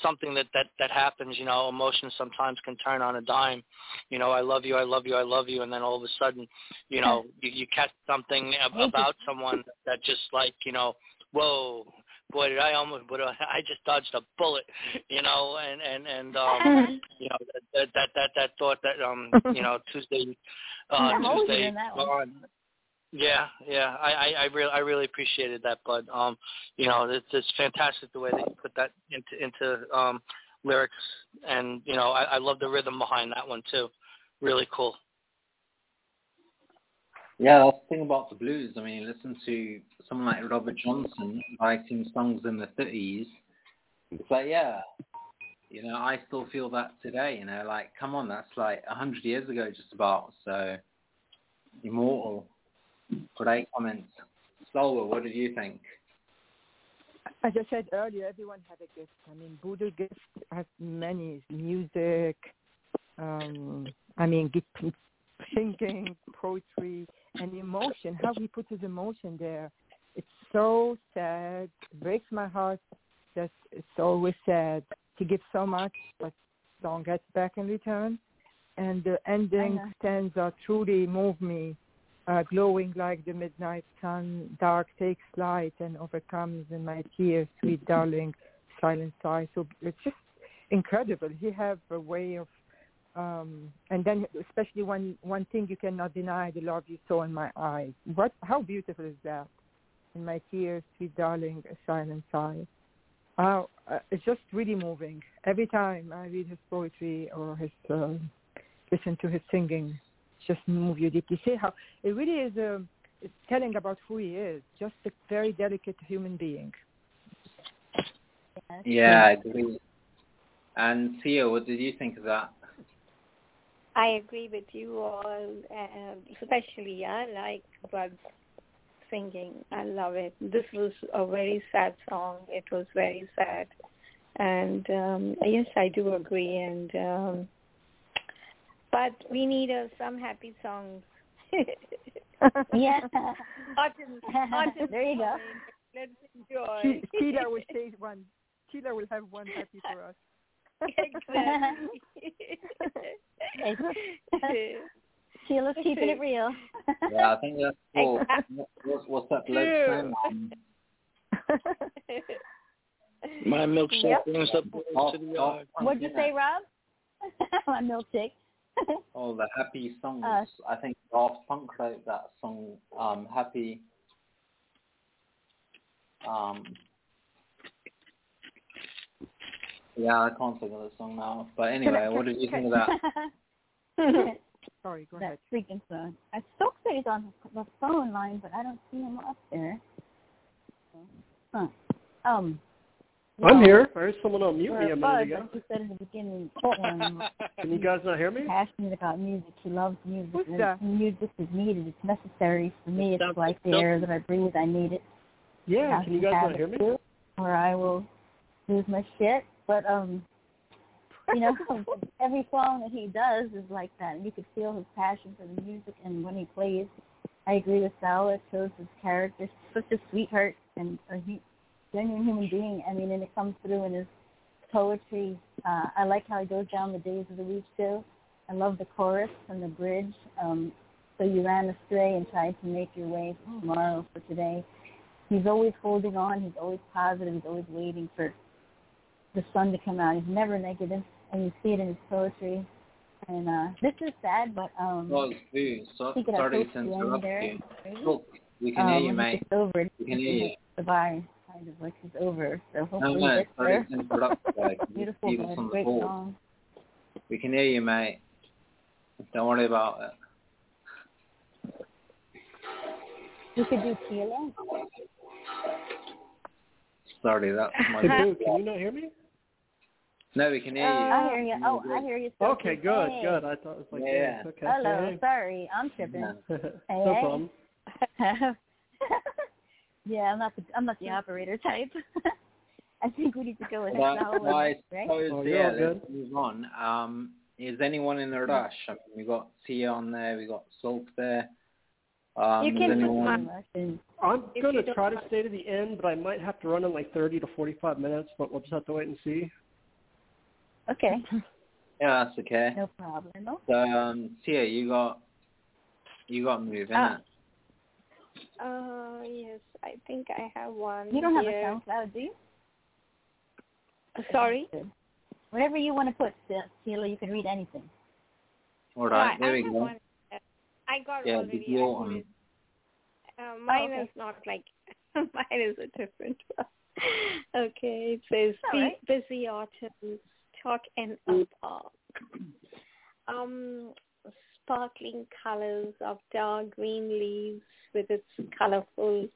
something that happens, you know. Emotions sometimes can turn on a dime, you know. I love you, I love you, I love you, and then all of a sudden, you know, you catch something about someone that just, like, you know, whoa, boy, I just dodged a bullet, you know, and you know, that thought that you know, Tuesday gone. Yeah, I really appreciated that, Bud. You know, it's fantastic the way that you put that into lyrics, and, you know, I love the rhythm behind that one too. Really cool. Yeah, that's the thing about the blues. I mean, you listen to someone like Robert Johnson writing songs in the 30s. It's like, yeah, you know, I still feel that today. You know, like, come on, that's like 100 years ago, just about. So, immortal. Great comments. Solwa, what did you think? As I said earlier, everyone had a gift. I mean, Buddha gifts has many: music, I mean, thinking, poetry, and emotion. How he puts his emotion there. It's so sad. It breaks my heart that it's always sad. He gives so much, but don't get back in return. And the ending stanza truly moved me. Glowing like the midnight sun, dark takes light and overcomes in my tears, sweet darling, silent sigh. So it's just incredible. He has a way of, and then especially one thing you cannot deny: the love you saw in my eyes. How beautiful is that? In my tears, sweet darling, silent sigh. Wow, it's just really moving. Every time I read his poetry or his listen to his singing, just move you deeply. See how it really is it's telling about who he is, just a very delicate human being. Yeah, I agree. And Theo, what did you think of that? I agree with you all, especially I like bird singing. I love it. This was a very sad song. It was very sad. And yes, I do agree. And but we need some happy songs. Yeah. Autumn. There you go. Let's enjoy. Sheila will say one. Sheila will have one happy for us. Exactly. Sheila's keeping it real. Yeah, I think that's cool. Exactly. What's that blood? My milkshake brings up to the yard. What'd you say, Rob? My milkshake. Oh, the happy songs. I think Daft Punk wrote that song, Happy. Yeah, I can't think of the song now. But anyway, what did you think of that? Sorry, go ahead. That freaking song. I still say it's on the phone line, but I don't see him up there. Huh. I'm here. I heard someone unmute me a minute ago. Like you said in the beginning, can you guys not hear me? Passionate about music. He loves music. What's that? Music is needed. It's necessary for me. It's like the air that I breathe. I need it. Yeah. Can you guys not hear me? Or I will lose my shit. But you know, every song that he does is like that, and you could feel his passion for the music. And when he plays, I agree with Sal. It shows his character. Such a sweetheart and a genuine human being. I mean, and it comes through in his poetry. I like how he goes down the days of the week too. I love the chorus and the bridge. So you ran astray and tried to make your way for tomorrow, for today. He's always holding on. He's always positive. He's always waiting for the sun to come out. He's never negative, and you see it in his poetry. And this is sad, but sorry to interrupt you. Look, we can hear you, mate. It's over. We can hear you. Goodbye. Kind of like it's over. So hopefully it's there. Beautiful, great song. We can hear you, mate. Don't worry about it. You could do Sheila. Sorry, that's my. Can you not hear me? No, we can hear you. I hear you. Oh, I hear you. Okay, good, hey. Good. I thought it was like, yeah. Hey, okay. Hello, hey. Sorry, I'm tripping. No, no problem. Yeah, I'm not the operator type. I think we need to go with that. Right? Oh, yeah, let's move on. Is anyone in a rush? I mean, we got Tia on there. We got Salt there. You can I'm going to try to stay to the end, but I might have to run in like 30 to 45 minutes, but we'll just have to wait and see. Okay. Yeah, that's okay. No problem. So, Tia, you got moving. Yes, I think I have one. You don't have a SoundCloud, do you? Sorry? Whatever you want to put, Sheila, you can read anything. All right, there we go. One. I got already. Mine is not like, mine is a different one. Okay, it says, busy autumn, chalk and up. Sparkling colors of dark green leaves with its colorful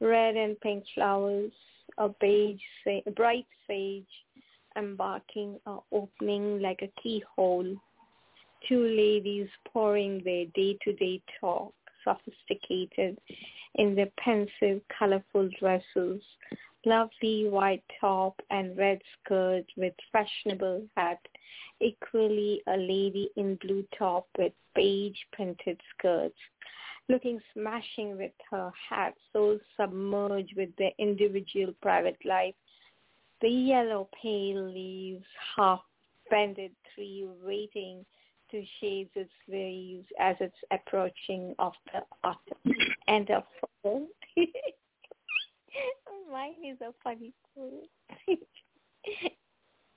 red and pink flowers, a bright sage embarking or opening like a keyhole. Two ladies pouring their day-to-day talk, sophisticated in their pensive, colorful dresses, lovely white top and red skirt with fashionable hat, equally a lady in blue top with beige-printed skirts, looking smashing with her hat, so submerged with their individual private life, the yellow pale leaves, half-bended tree waiting to shades its leaves as it's approaching of the autumn and of fall. Mine is a funny story.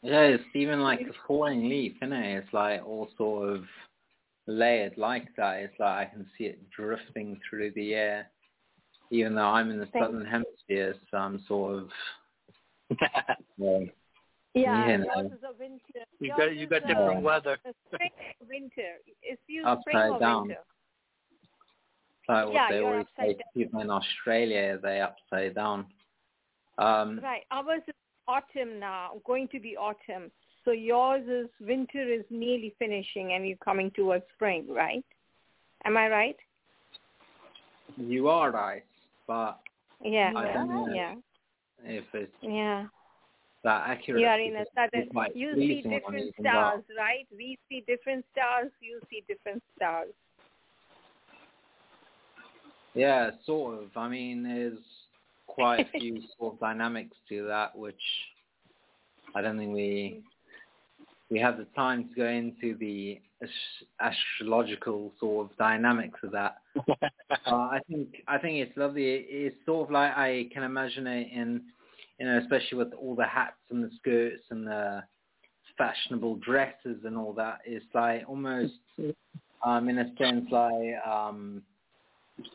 Yeah, it's even like a falling leaf, isn't it? It's like all sort of layered like that. It's like I can see it drifting through the air. Even though I'm in the southern hemisphere, so I'm sort of... Yeah, yours is a winter. You got different weather. Spring or winter. It's usually spring or down. Winter. Like what they always say, people in Australia, they upside down. Right. Ours is autumn now, going to be autumn. So yours is winter is nearly finishing and you're coming towards spring, right? Am I right? You are right, but I don't know if it's that accurate. You are in a southern. You see different stars, right? We see different stars. You see different stars. Yeah, sort of. I mean, there's quite a few sort of dynamics to that, which I don't think we have the time to go into the astrological sort of dynamics of that. I think it's lovely. It's sort of like I can imagine it in, you know, especially with all the hats and the skirts and the fashionable dresses and all that. It's like almost in a sense like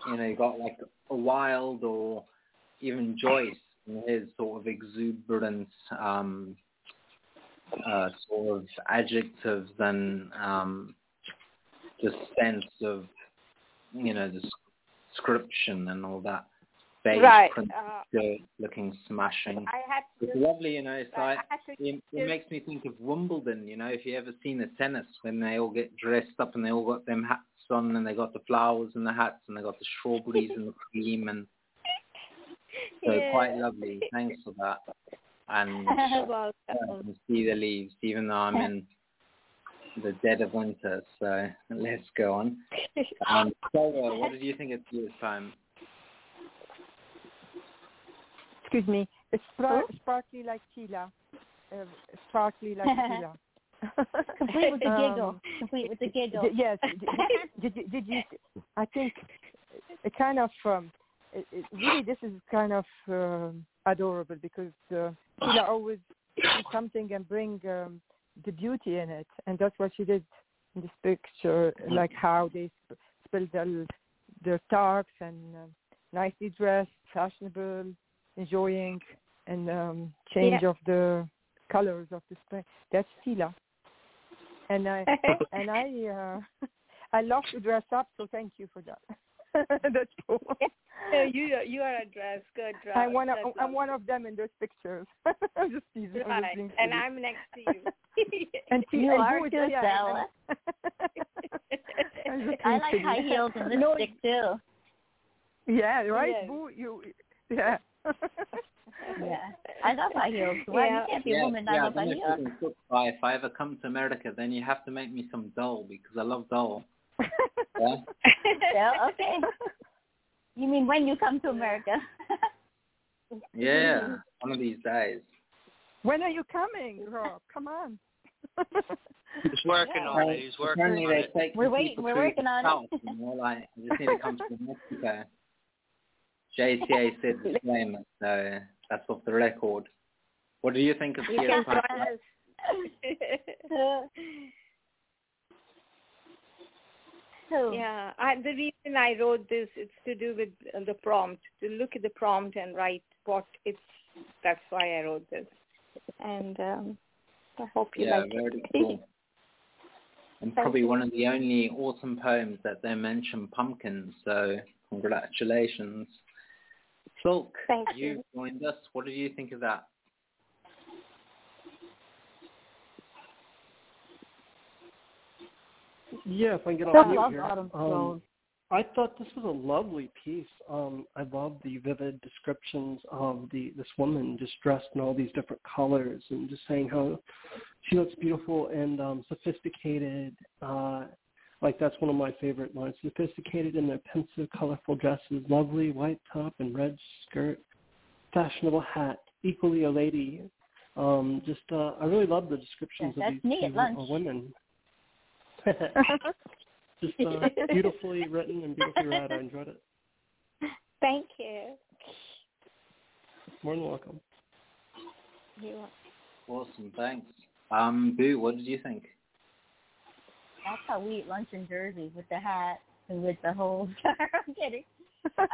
you know, you got like a Wilde or even Joyce and his sort of exuberant sort of adjectives and the sense of, you know, the description and all that. Right. Looking smashing. It's lovely, you know, it's like, it makes me think of Wimbledon, you know, if you ever seen the tennis when they all get dressed up and they all got them hats on and they got the flowers and the hats and they got the strawberries and the cream and so quite lovely. Thanks for that. And see the leaves, even though I'm in the dead of winter. So let's go on. So, what did you think of this time? Excuse me. It's sparkly like Sheila. Sparkly like Sheila. Complete with the giggle. Complete with the giggle. Yes. Did you? I think it kind of. Really, this is kind of adorable because Sheila always do something and bring the beauty in it, and that's what she did in this picture, like how they spilled their tarps and nicely dressed, fashionable, enjoying, and change of the colors of the spring. That's Sheila, and I love to dress up, so thank you for that. That's cool. You are a dress good dress. I'm one of them in those pictures. I'm just teasing. Right. And I'm next to you. And you are good, Bella. I like high heels and lipstick too. Yeah, right. Yes. Boo, you. Yeah. Yeah. I love high heels. Well, you can't be a woman not love high heels. If I ever come to America, then you have to make me some doll because I love doll. Yeah. Yeah, okay. You mean when you come to America? Yeah, one of these days. When are you coming, Rob? Come on. He's working on it. He's working on it. We're waiting. We're working on it. I just need to come to Mexico. JCA said the same, so that's off the record. What do you think of Peter? Yeah, the reason I wrote this, it's to do with the prompt, to look at the prompt and write what it's, that's why I wrote this. And I hope you like it. Yeah, very cool. And probably one of the only autumn poems that they mention pumpkins, so congratulations. Silk, you've joined us. What did you think of that? Yes, I can get off mute here. I thought this was a lovely piece. I love the vivid descriptions of this woman just dressed in all these different colors and just saying how she looks beautiful and sophisticated. Like that's one of my favorite lines. Sophisticated in their pensive, colorful dresses, lovely white top and red skirt, fashionable hat, equally a lady. I really love the descriptions of these two women. Just beautifully written and beautifully read. I enjoyed it. Thank you. More than welcome. You're welcome. Awesome, thanks. Boo, what did you think? That's how we eat lunch in Jersey, with the hat and with the whole I'm kidding. No,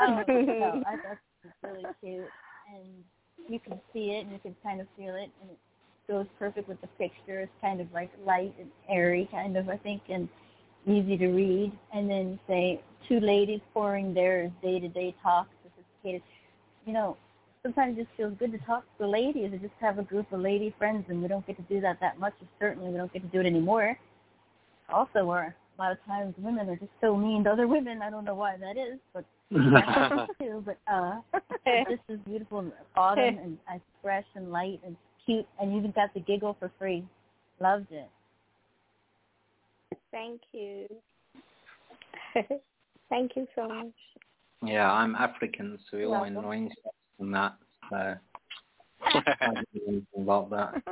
I thought it was really cute. And you can see it and you can kind of feel it. And it's goes perfect with the picture. It's kind of like light and airy, kind of, I think, and easy to read. And then say, two ladies pouring their day-to-day talk, sophisticated. You know, sometimes it just feels good to talk to the ladies or just have a group of lady friends, and we don't get to do that much, or certainly we don't get to do it anymore. Also, a lot of times women are just so mean to other women. I don't know why that is, but this is beautiful and autumn and fresh and light and cute, and you even got the giggle for free. Loved it. Thank you. Thank you so much. Yeah, I'm African, so we all annoying stuff and that, so I don't know anything about that.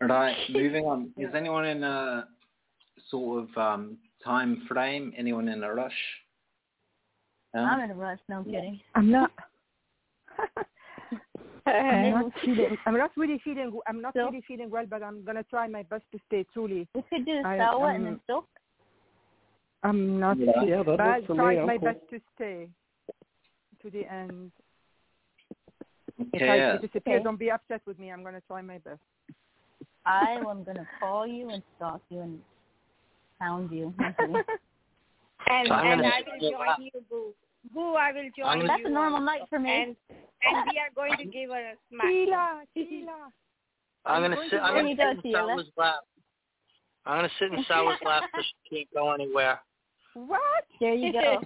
Right, moving on. Is anyone in a sort of time frame? Anyone in a rush? No? I'm in a rush, no, I'm kidding. I'm not. I'm not really feeling well, but I'm going to try my best to stay truly. We could do sour and then soap. I'm not here, but I tried my best to stay to the end. If I disappear, don't be upset with me. I'm going to try my best. I am going to call you and stalk you and pound you. and I will join you, Boo. Boo, I will join you. That's a normal night for me. And we are going to give her a smack. Sheila. I'm going to sit in Sal's lap because she can't go anywhere. What? There you go.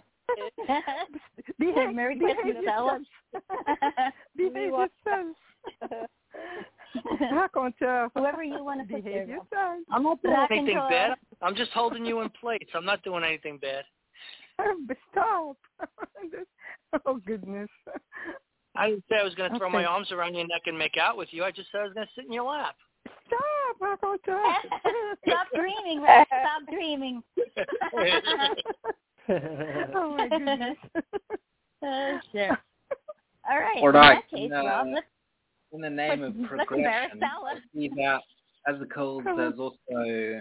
Merry Christmas, Sal. Behave yourself. Whoever you want to put there. I'm not doing anything bad. I'm just holding you in place. I'm not doing anything bad. Stop. Oh, goodness. I didn't say I was going to throw my arms around your neck and make out with you. I just said I was going to sit in your lap. Stop! Stop dreaming. Oh my goodness. Sure. All right. All right. In the name of progression, as the Cold has also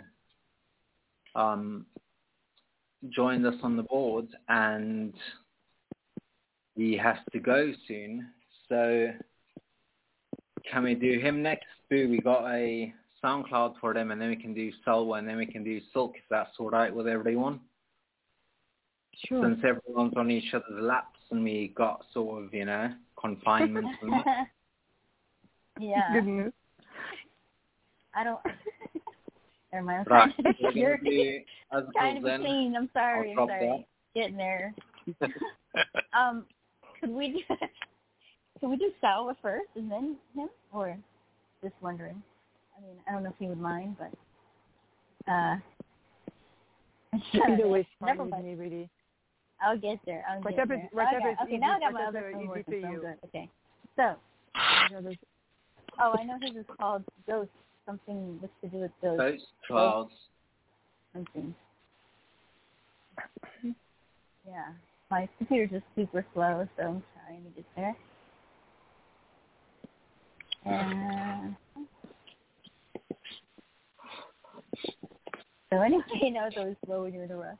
joined us on the board, and he has to go soon, so. Can we do him next? Boo, we got a SoundCloud for them, and then we can do Salwa, and then we can do Silk, if that's all right with everyone. Sure. Since everyone's on each other's laps, and we got sort of, confinement and that. Yeah. Goodness. I don't... Never mind. Right. Trying to be clean. I'm sorry. Getting there. Can we do Salwa first and then him? Or just wondering. I mean, I don't know if he would mind, but... Either way, never mind. Really. I'll get there. Okay, now I got my other phone working, so I'm good. Okay, so... Oh, I know his is called Ghost. Something that's to do with ghosts. Ghost Clouds. Something. Yeah. My computer's just super slow, so I'm trying to get there. So anyway, it's always slow when you're in a rush.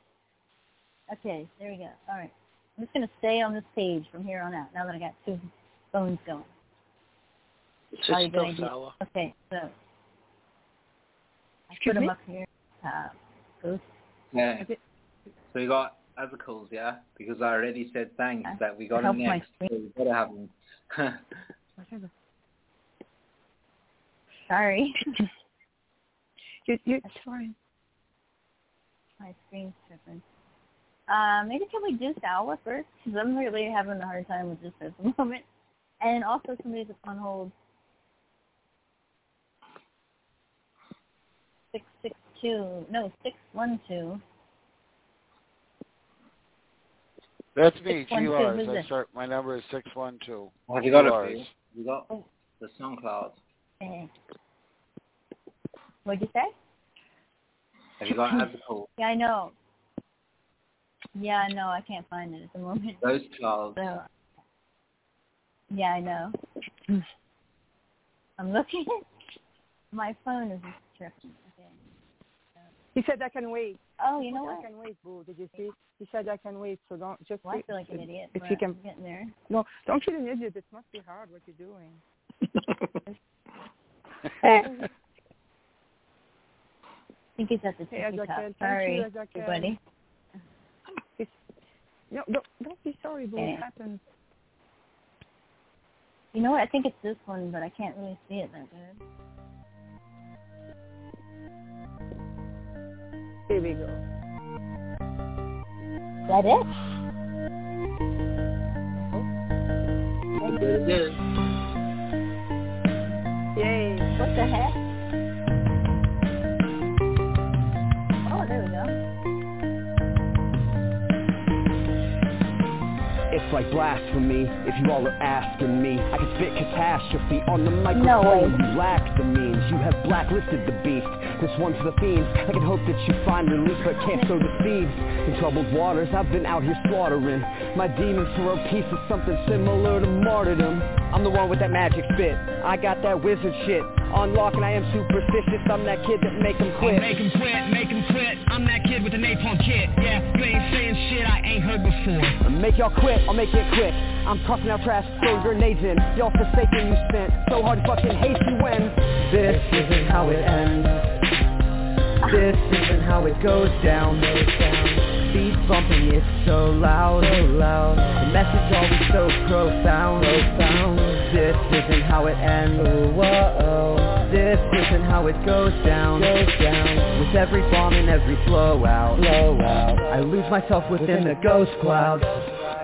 Okay, there we go. All right. I'm just going to stay on this page from here on out, now that I got two phones going. It's just still sour. Okay, so I put them up here. Yeah. So we got Azicles, yeah? Because I already said thanks that we got him next. So we got to have him. Whatever. Sorry. That's fine. My screen's tripping. Maybe can we do Salwa first? Because I'm really having a hard time with this at the moment. And also somebody's on hold. 612. That's me, G-Lars. My number is 612. Well, you got it. You got the SoundCloud. What'd you say? Have you got Azicles? Yeah, I know. Yeah, I know. I can't find it at the moment. Those clouds. So, yeah, I know. I'm looking. My phone is just tripping. Okay. So. He said I can wait. Oh, you know what? I can wait, Boo. Did you see? He said I can wait, so don't just. Well, I feel like an idiot. If you can get in there. No, don't feel an idiot. It must be hard what you're doing. I think he's at the top. Sorry, everybody. No, don't be sorry, but what happened? You know what? I think it's this one, but I can't really see it that good. Here we go. Is that it? Oh. There it is. Yay. What the heck? Oh, there we go. It's like blasphemy, if you all are asking me. I can spit catastrophe on the microphone. No. You lack the means. You have blacklisted the beast. This one's the fiends. I can hope that you find relief, but can't sow the seeds. In troubled waters, I've been out here slaughtering my demons for a piece of something similar to martyrdom. I'm the one with that magic spit. I got that wizard shit. Unlock and I am superstitious. I'm that kid that make them quit. Make them quit, make them quit. I'm that kid with the napalm kit. Yeah, you ain't saying shit I ain't heard before. Make y'all quit, I'll make it quick. I'm tossing out trash, throwing grenades in. Y'all forsaken, you spent so hard to fucking hate you when this isn't how it ends. This isn't how it goes down, goes down. Beat bumping, it's so loud, oh loud. The message always so profound, profound. This isn't how it ends, oh whoa. This isn't how it goes down, goes down. With every bomb and every blowout, blowout. I lose myself within the ghost clouds.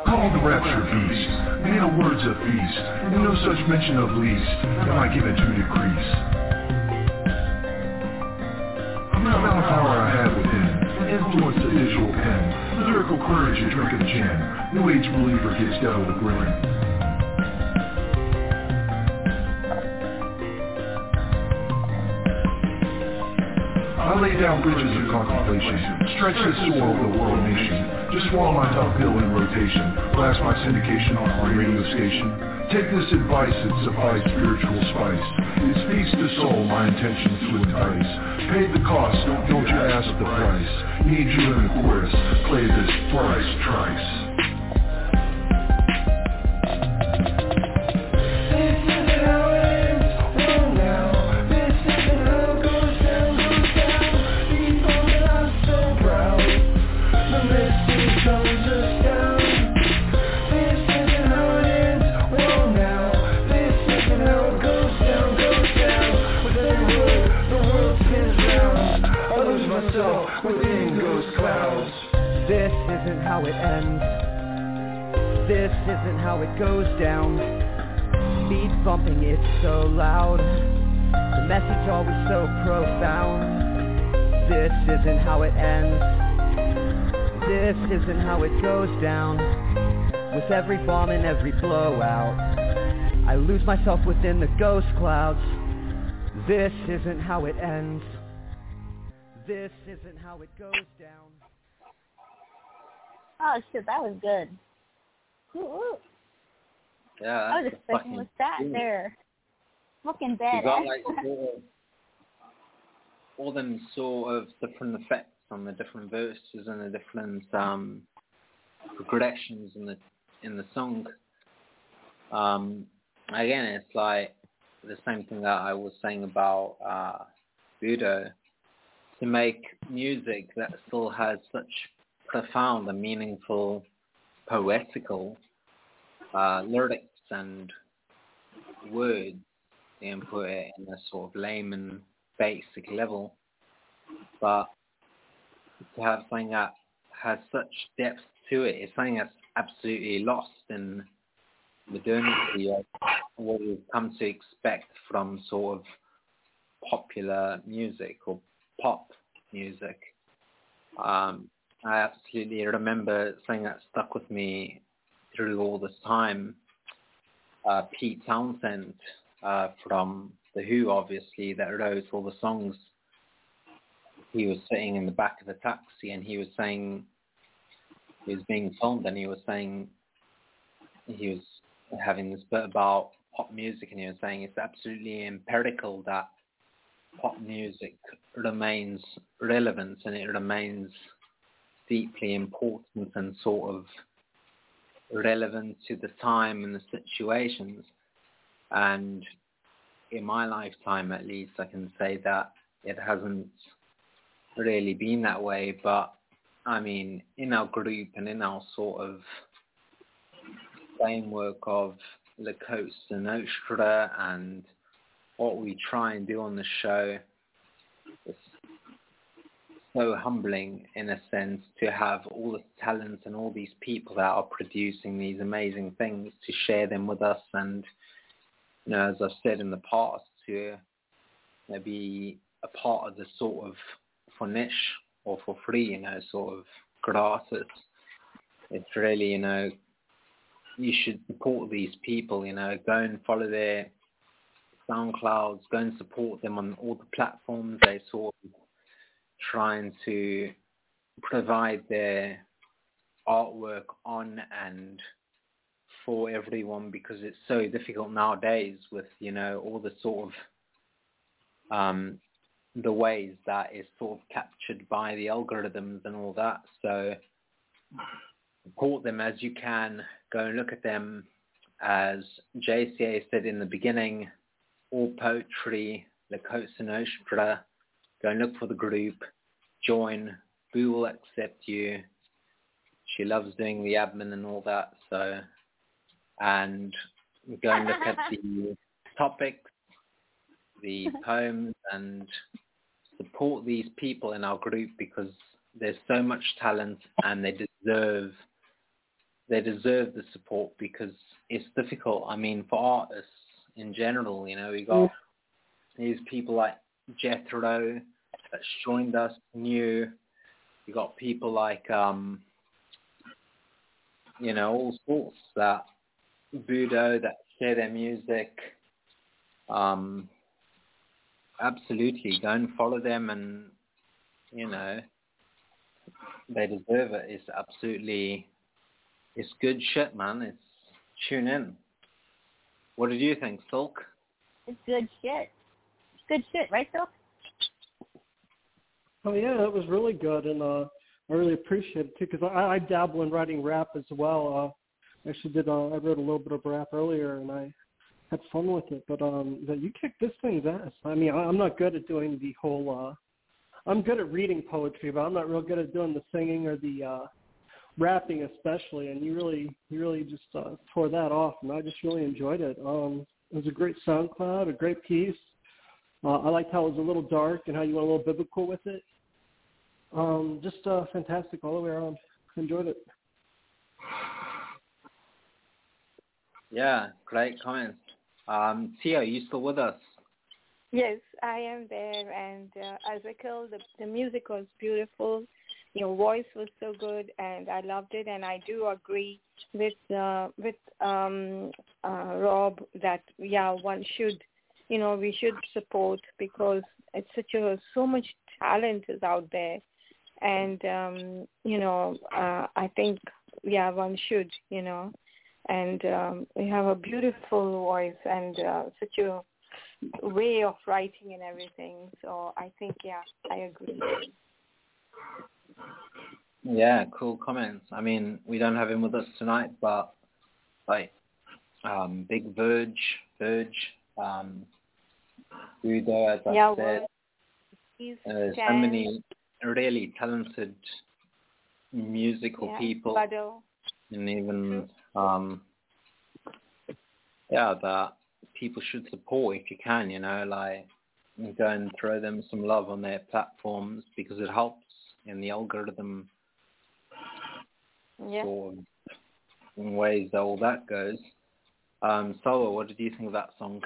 Call the rapture peace, man of words of peace. No such mention of least, am I given 2 degrees? The amount of power I have within, influence the visual pen, lyrical courage and drink of gin, new age believer gets down with a grin. I lay down bridges of contemplation, stretch the soul of the world nation, just swallow my top pill in rotation, blast my syndication on my radio station. Take this advice, it's supplies spiritual spice. It speaks to soul, my intentions to entice. Pay the cost, don't you ask the price. Need you in the chorus, play this thrice, trice. How it ends. This isn't how it goes down. Beat bumping, it's so loud. The message always so profound. This isn't how it ends. This isn't how it goes down. With every bomb and every blowout, I lose myself within the ghost clouds. This isn't how it ends. This isn't how it goes down. Oh shit, that was good. Ooh. Yeah, I was expecting with that dude. There. Fucking bad. Like all them sort of different effects on the different verses and the different progressions in the song. Again, it's like the same thing that I was saying about Buddha. To make music that still has such profound and meaningful, poetical lyrics and words and put it in a sort of layman basic level, but to have something that has such depth to it, it's something that's absolutely lost in modernity of what we've come to expect from sort of popular music or pop music. I absolutely remember something that stuck with me through all this time. Pete Townshend from The Who, obviously, that wrote all the songs. He was sitting in the back of a taxi and he was saying, he was being filmed and he was saying, he was having this bit about pop music and he was saying it's absolutely empirical that pop music remains relevant and it remains deeply important and sort of relevant to the time and the situations. And in my lifetime, at least, I can say that it hasn't really been that way. But I mean, in our group and in our sort of framework of La Cosa Nostra and what we try and do on the show. It's so humbling, in a sense, to have all this talent and all these people that are producing these amazing things to share them with us. And, you know, as I've said in the past, to be a part of the sort of for niche or for free, you know, sort of gratis. It's really, you know, you should support these people, you know, go and follow their SoundClouds, go and support them on all the platforms. They're sort of trying to provide their artwork on and for everyone, because it's so difficult nowadays with, you know, all the sort of the ways that is sort of captured by the algorithms and all that. So support them as you can. Go and look at them. As JCA said in the beginning, All Poetry, La Cosa Nostra. Go and look for the group. Join. Boo will accept you. She loves doing the admin and all that. So, and go and look at the topics, the poems, and support these people in our group, because there's so much talent and they deserve the support, because it's difficult. I mean, for artists in general, you know, we got these people like Jethro that's joined us new. You got people like you know, all sorts, that Budo, that share their music. Absolutely, go and follow them, and you know, they deserve it. It's absolutely, it's good shit, man. It's, tune in. What did you think, Silk? It's good shit. It's good shit, right, Silk? Oh yeah, that was really good, and I really appreciate it too, because I dabble in writing rap as well. I wrote a little bit of rap earlier, and I had fun with it. But you kicked this thing's ass. I mean, I'm not good at doing the whole. I'm good at reading poetry, but I'm not real good at doing the singing or the rapping, especially. And you really just tore that off, and I just really enjoyed it. It was a great SoundCloud, a great piece. I liked how it was a little dark and how you went a little biblical with it. Just fantastic all the way around. Enjoyed it. Yeah, great comments. Theo, you still with us? Yes, I am there, and as I recall, the music was beautiful. Your voice was so good, and I loved it. And I do agree with Rob that one should, you know, we should support, because it's so much talent is out there, and I think one should, you know, and we have a beautiful voice and such a way of writing and everything. So I think, I agree. Yeah, cool comments. I mean, we don't have him with us tonight, but like Big Verge, Udo, as I said, so many really talented musical people, Bado. And even that people should support if you can, you know, like go and throw them some love on their platforms, because it helps in the algorithm or in ways that all that goes. Solo, what did you think of that song?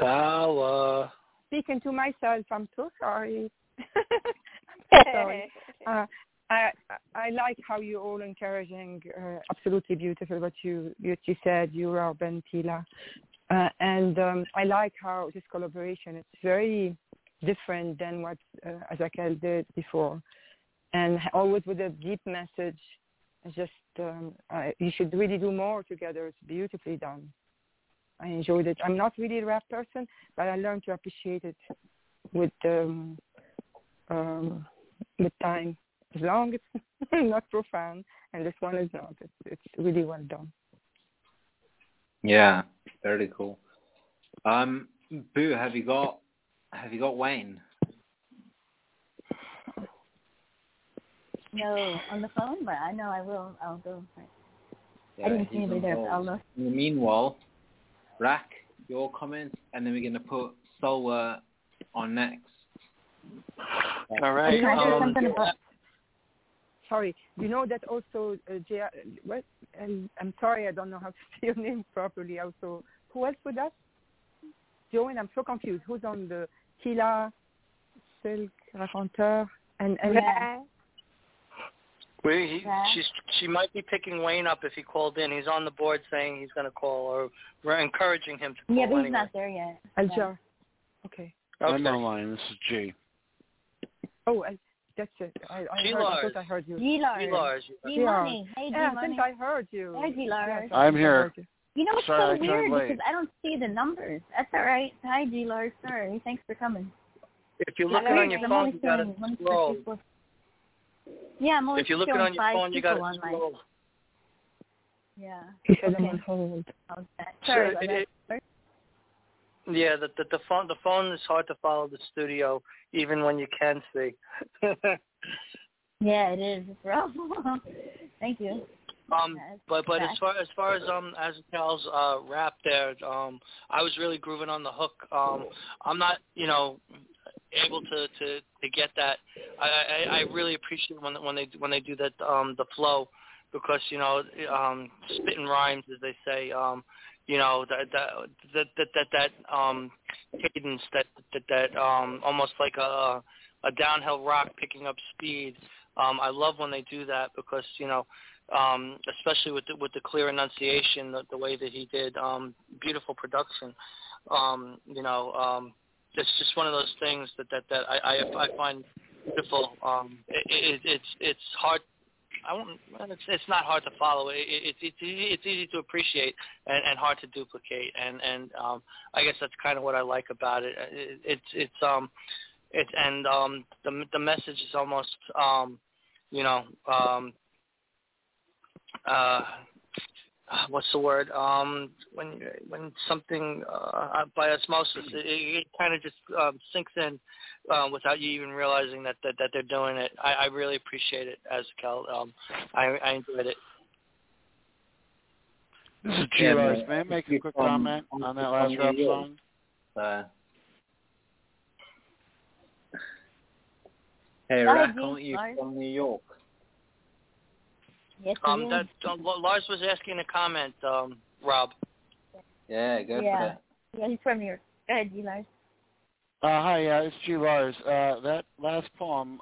Sala. Speaking to myself, I'm so sorry. I like how you're all encouraging, absolutely beautiful what you said, you, Rob and Tila. And I like how this collaboration, it's very different than what Azakel did before. And always with a deep message, just you should really do more together. It's beautifully done. I enjoyed it. I'm not really a rap person, but I learned to appreciate it with time. As long as it's not profound, and this one is not. It's really well done. Yeah, very cool. Boo, have you got Wayne? No, on the phone, but I know I will. I'll go. Yeah, I didn't see anybody there, but I'll look. Meanwhile, Rack, your comments, and then we're going to put Solwa on next. All right. Sorry, you know that also, what? I'm sorry, I don't know how to say your name properly also. Who else with us? Joanne, I'm so confused. Who's on the Kila, Silk, Raconteur, and yeah. She might be picking Wayne up if he called in. He's on the board saying he's going to call, or we're encouraging him to call. Yeah, but he's not there yet. Sure. Okay. I'm online. This is G. Oh, that's it. I heard you. G-Lars. G-Lars. Hey, yeah, I think I heard you. Hi, G-Lars. I'm here. You know what's so weird? Because I don't see the numbers. That's all right. Hi, G-Lars. Sorry. Thanks for coming. If you're looking on your phone, you got to scroll. Yeah, I'm always showing 5 people online. Scroll. Yeah. He said I'm on hold. Sorry about that. Yeah, the phone is hard to follow the studio, even when you can see. Yeah, it is. It's rough. Thank you. But as far as Cal's rap there, I was really grooving on the hook. I'm not, able to get that. I really appreciate when they do that, the flow, because spitting rhymes, as they say, that cadence that almost like a downhill rock picking up speed. I love when they do that because especially with the clear enunciation, the way that he did, beautiful production. It's just one of those things that I find beautiful. It's hard. It's not hard to follow. It's easy to appreciate and hard to duplicate. And I guess that's kind of what I like about it. The message is almost what's the word? When something by osmosis, it kind of just sinks in without you even realizing that they're doing it. I really appreciate it, as Cal. I enjoyed it. This is G. Rose. May I make a quick comment on that last rap song? Hey, Rack, aren't you from New York? Yes, Lars was asking a comment, Rob. Yeah, go for that. Yeah, he's from here. Go ahead, G. Lars. Hi, it's G. Lars. That last poem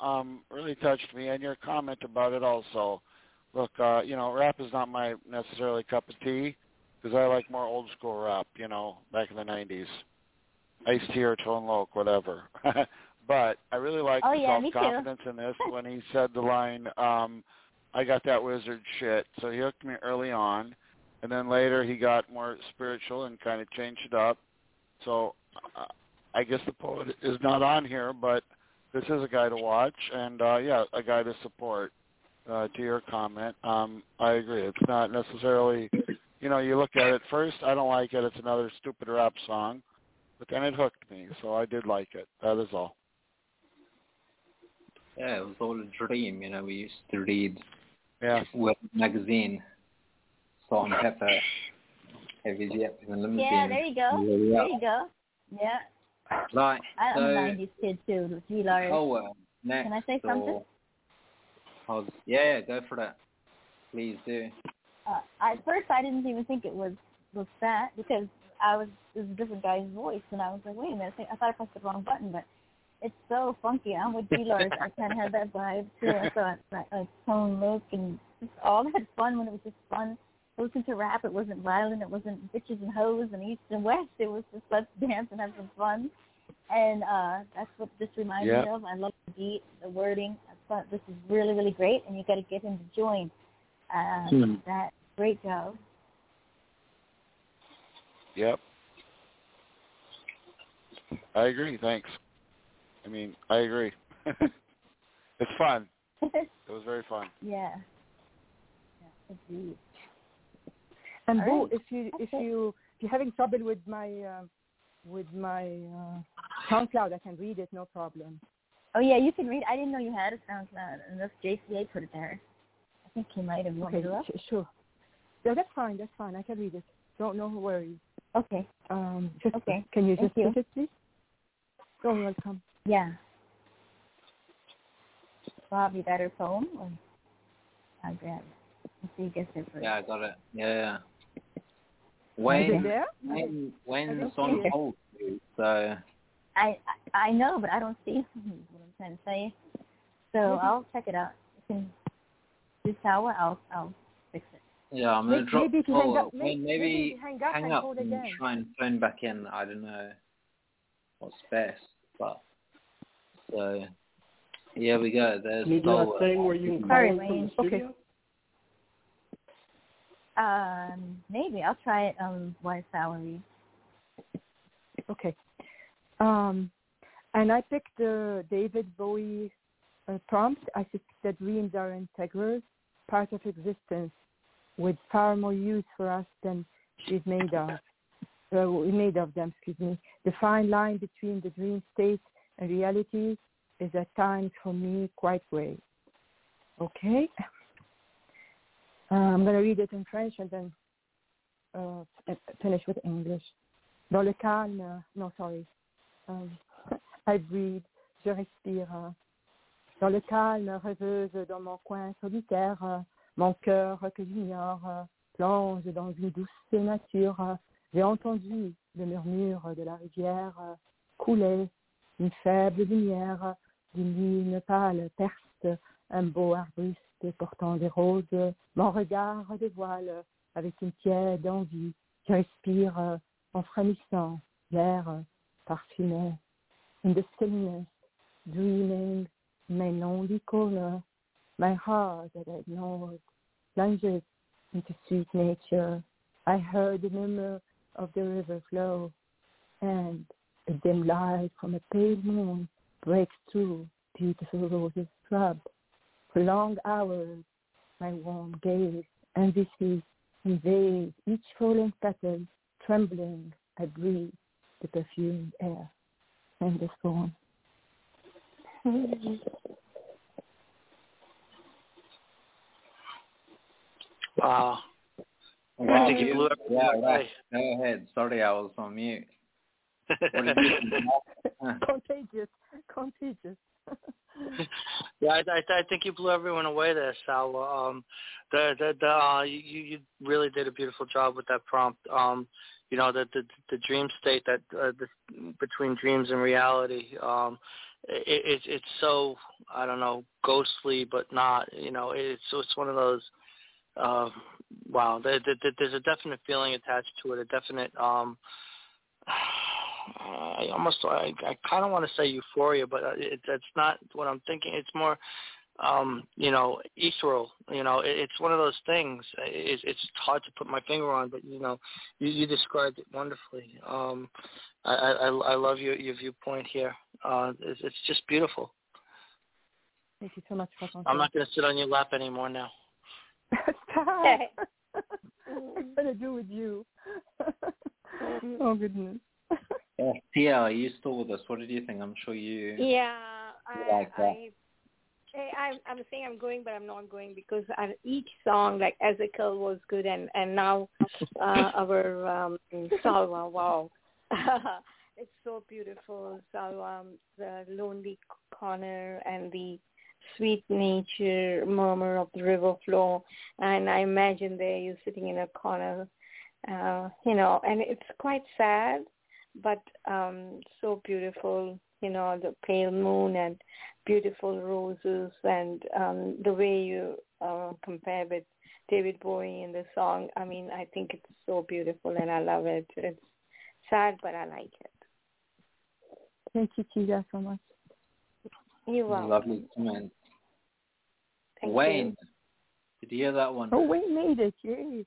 really touched me, and your comment about it also. Look, rap is not my necessarily cup of tea, because I like more old school rap, back in the 90s. Ice-T or Tone Loc, whatever. But I really like the self-confidence in this when he said the line, I got that wizard shit. So he hooked me early on, and then later he got more spiritual and kind of changed it up. So I guess the poet is not on here, but this is a guy to watch and, a guy to support. To your comment, I agree. It's not necessarily, you look at it first, I don't like it. It's another stupid rap song, but then it hooked me, so I did like it. That is all. Yeah, it was all a dream. We used to read... Yeah. With magazine, Salt and Pepper. Yeah, there you go. Yeah. There you go. Yeah. Right. I'm a 90s kid too. Oh well. Next. Can I say something? Yeah, go for that. Please do. At first, I didn't even think it was that, because it was a different guy's voice, and I was like, wait a minute, I thought I pressed the wrong button, but. It's so funky. I'm with G-Lars. I kind of had that vibe, too. I thought, like, Tone Loc and just all that fun when it was just fun. Listen to rap. It wasn't violent. It wasn't bitches and hoes and east and west. It was just let's dance and have some fun. And that's what this reminds me of. I love the beat, the wording. I thought this is really, really great, and you got to get him to join. That great job. Yep. I agree. Thanks. I agree. It's fun. It was very fun. Yeah. Indeed. And Bo, if you're having trouble with my with my SoundCloud. I can read it, no problem. Oh, yeah, you can read. I didn't know you had a SoundCloud unless JCA put it there. I think he might have. Okay, sure. Yeah, that's fine. I can read it. Don't know who worries. Okay. Okay. Can you just read it, please? You're welcome. Yeah. Bob, you got her poem? Or? I'll grab it. Let's see, you guess it first. Yeah, I got it. Yeah. When on hold, so... I know, but I don't see what I'm trying to say. So I'll check it out. This hour, I'll fix it. Yeah, I'm going to drop the call. Maybe hang up and try and phone back in. I don't know what's best, but... So, here we go. There's that thing where you can call in from the studio? Okay. Maybe. I'll try it while it's hourly. Okay. And I picked the David Bowie prompt. I said dreams are integral, part of existence, with far more use for us than we made of them. The fine line between the dream state and reality is at times, for me, quite gray. Okay. I'm going to read it in French and then finish with English. Dans le calme, non, sorry. I breathe, je respire. Dans le calme, rêveuse, dans mon coin solitaire, mon cœur que j'ignore plonge dans une douce nature. J'ai entendu le murmure de la rivière couler, une faible lumière d'une lune pâle perce, un beau arbuste portant des roses. Mon regard dévoile avec une tiède envie. Je respire en frémissant l'air parfumé. In the stillness, dreaming my lonely corner, my heart that I ignored plunges into sweet nature. I heard the murmur of the river flow, and a dim light from a pale moon breaks through beautiful roses shrub. For long hours, my warm gaze enviously invades each falling petal. Trembling, I breathe the perfumed air. And the storm. Wow. I think you blew up. Yeah, right. Go ahead. Sorry, I was on mute. What did you think? Contagious. Yeah, I think you blew everyone away there, Sal. You really did a beautiful job with that prompt. You know, the dream state that between dreams and reality. It's so, I don't know, ghostly, but not. You know, it's one of those. Wow, there's a definite feeling attached to it. A definite. I kind of want to say euphoria, but that's not what I'm thinking. It's more, you know, ethereal. You know, it's one of those things. It's hard to put my finger on, but you know, you described it wonderfully. I love your viewpoint here. It's just beautiful. Thank you so much. I'm not going to sit on your lap anymore now. Stop. I'm going to do with you. Oh goodness. Yeah, you still with us? What did you think? I'm sure you. Yeah, I'm saying I'm going, but I'm not going because each song, like Ezekiel, was good, and now our Salwa, wow, it's so beautiful. Salwa, the lonely corner, and the sweet nature murmur of the river flow, and I imagine there you sitting in a corner, you know, and it's quite sad. But so beautiful, you know, the pale moon and beautiful roses and the way you compare with David Bowie in the song. I mean, I think it's so beautiful and I love it. It's sad, but I like it. Thank you, Tija, so much. You're welcome. Lovely comment. Wayne, did you hear that one? Oh, Wayne made it, yay.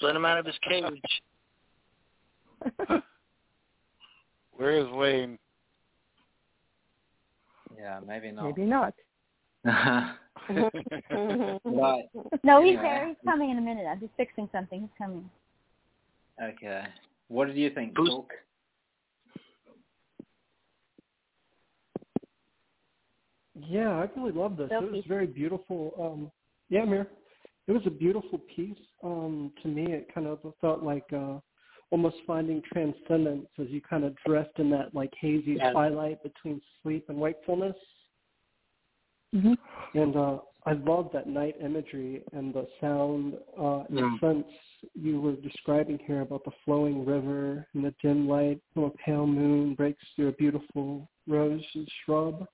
Let him out of his cage. Where is Wayne? Yeah, maybe not. Maybe not. Right. No, he's there. He's coming in a minute. I'm just fixing something. He's coming. Okay. What do you think, Coke? Yeah, I really love this. It was very beautiful. Yeah, Mir. It was a beautiful piece. To me, it kind of felt like almost finding transcendence as you kind of dressed in that like hazy twilight between sleep and wakefulness. Mm-hmm. And I love that night imagery and the sound and the sense you were describing here about the flowing river and the dim light from a pale moon breaks through a beautiful rose shrub.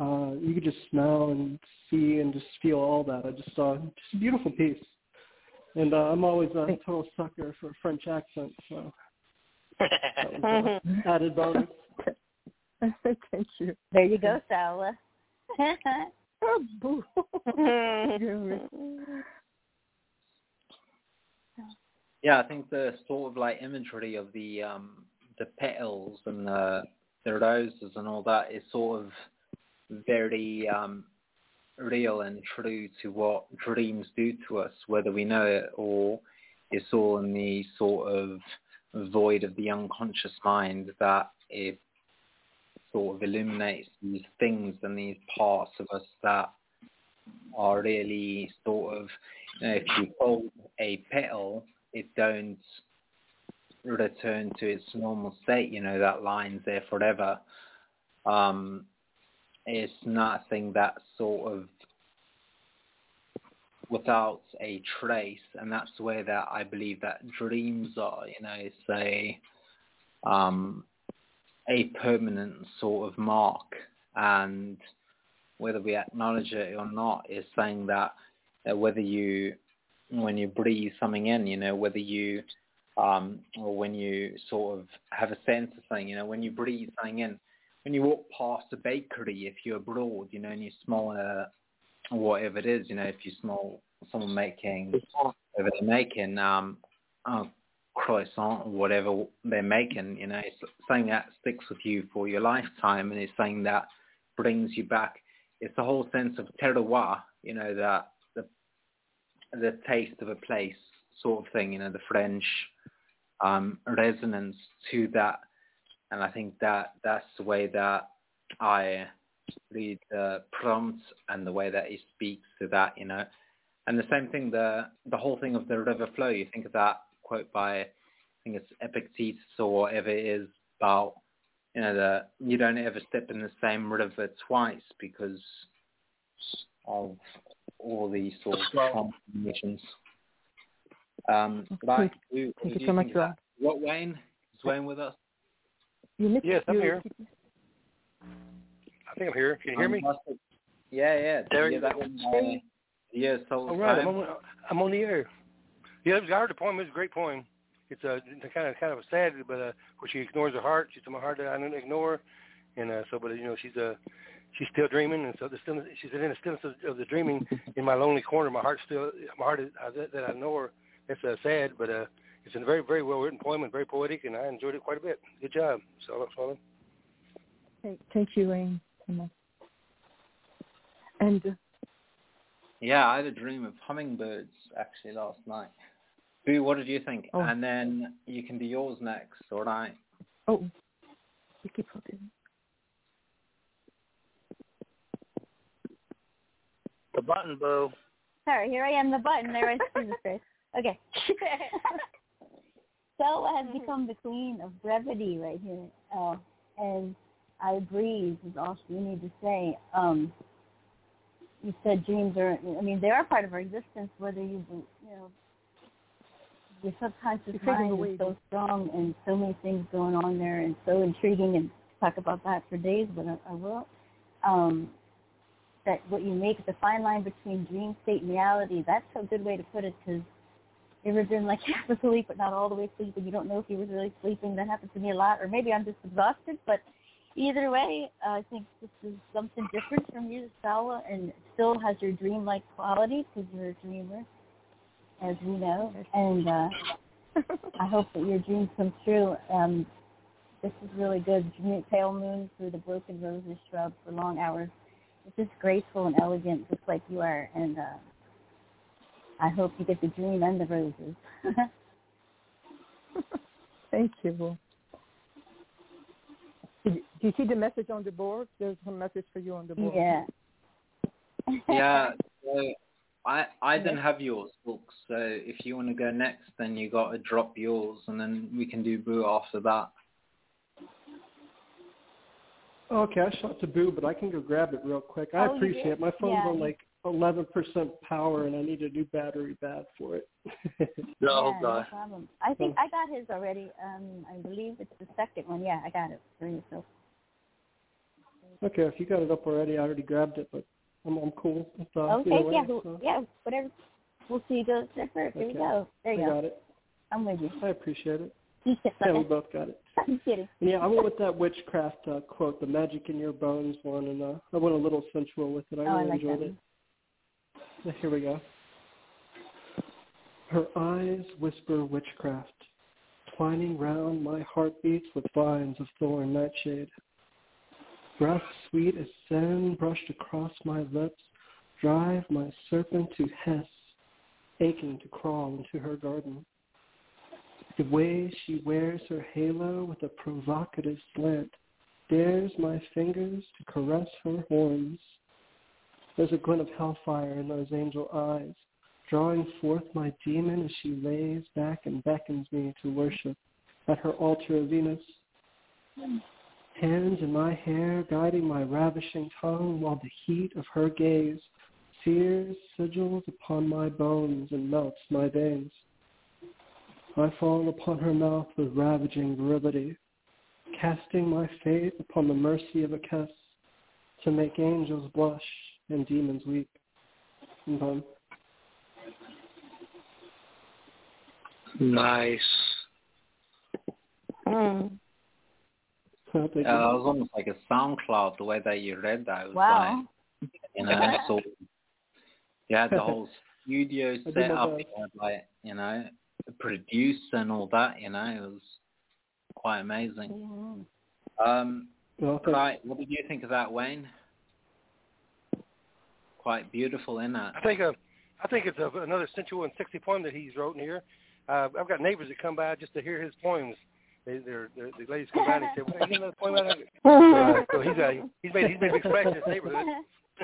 You could just smell and see and just feel all that. I just saw just a beautiful piece. And I'm always a total sucker for French accents, so that was added bonus. Thank you. There you go, Sala. Oh, boo. Yeah, I think the sort of like imagery of the petals and the roses and all that is sort of very real and true to what dreams do to us, whether we know it or it's all in the sort of void of the unconscious mind that it sort of illuminates these things and these parts of us that are really sort of, you know, if you fold a petal, it don't return to its normal state, you know, that line's there forever. It's nothing that sort of without a trace, and that's the way that I believe that dreams are, you know, it's a permanent sort of mark, and whether we acknowledge it or not is saying that whether you, when you breathe something in, you know, whether you, or when you sort of have a sense of something, you know, when you breathe something in, when you walk past a bakery, if you're abroad, you know, and you smell whatever it is, you know, if you smell someone making whatever they're making, croissant or whatever they're making, you know, it's something that sticks with you for your lifetime, and it's something that brings you back. It's the whole sense of terroir, you know, that the taste of a place sort of thing, you know, the French resonance to that. And I think that that's the way that I read the prompts and the way that he speaks to that, you know. And the same thing, the whole thing of the river flow, you think of that quote by, I think it's Epictetus or whatever it is, about, you know, you don't ever step in the same river twice because of all these sort of transformations. Thank you so much, Rob. What, Wayne? Is Wayne with us? Yes, I'm here. I think I'm here. Can you hear me? Yeah. There you go. Yes. All right. I'm on the air. Yeah, I heard the poem. It's a great poem. It's a kind of sad, but where she ignores her heart. She's my heart that I don't ignore, and but you know, she's still dreaming, and so she's in the stillness of the dreaming. In my lonely corner, my heart that I ignore. That's sad, but. It's a very, very well-written poem and very poetic, and I enjoyed it quite a bit. Good job. So. Thank you, Wayne. And yeah, I had a dream of hummingbirds, actually, last night. Boo, what did you think? Oh. And then you can do yours next, all right? Oh. You keep talking. The button, Boo. Sorry, here I am, the button. There is Jesus Christ. Okay. So I have become the queen of brevity right here. And I breathe is all you need to say. You said dreams are, I mean, they are part of our existence, whether your subconscious mind is so strong and so many things going on there and so intriguing, and talk about that for days, but I will. That what you make, the fine line between dream state and reality, that's a good way to put it, because you ever been like half asleep but not all the way asleep, and you don't know if you were really sleeping? That happens to me a lot. Or maybe I'm just exhausted, but either way, I think this is something different from you, Sawa, and still has your dream-like quality, because you're a dreamer, as we know. And I hope that your dreams come true. This is really good. Pale moon through the broken roses shrub for long hours. It's just graceful and elegant, just like you are, and I hope you get the dream and the roses. Thank you. Do you see the message on the board? There's a message for you on the board. Yeah. Yeah. So I didn't have yours, books. So if you want to go next, then you got to drop yours, and then we can do Boo after that. Okay, I shot to Boo, but I can go grab it real quick. I appreciate it. My phone's on like 11% power, and I need a new battery bad for it. No problem. I think I got his already. I believe it's the second one. Yeah, I got it for you. So. Okay, if you got it up already, I already grabbed it, but I'm cool. Okay, whatever. We'll see you go first. Here we go. There you go. I got it. I'm with you. I appreciate it. Yeah, we both got it. I'm kidding. Yeah, I went with that witchcraft quote, the magic in your bones one, and I went a little sensual with it. I really enjoyed it. Here we go. Her eyes whisper witchcraft, twining round my heartbeats with vines of thorn nightshade. Breath sweet as sand brushed across my lips, drive my serpent to hiss, aching to crawl into her garden. The way she wears her halo with a provocative slant dares my fingers to caress her horns. There's a glint of hellfire in those angel eyes, drawing forth my demon as she lays back and beckons me to worship at her altar of Venus. Hands in my hair guiding my ravishing tongue while the heat of her gaze sears sigils upon my bones and melts my veins. I fall upon her mouth with ravaging virility, casting my fate upon the mercy of a kiss to make angels blush and demons weep. Nice. I was almost like a SoundCloud the way that you read that. It was like, you know, so you had the whole studio set up, produce and all that, you know, it was quite amazing. Right, what did you think of that, Wayne? Quite beautiful, isn't it? I think it's another sensual and sexy poem that he's wrote in here. I've got neighbors that come by just to hear his poems. The ladies come by and they say, "Well, you know, the poem out of it." So he's made big splash in his neighborhood.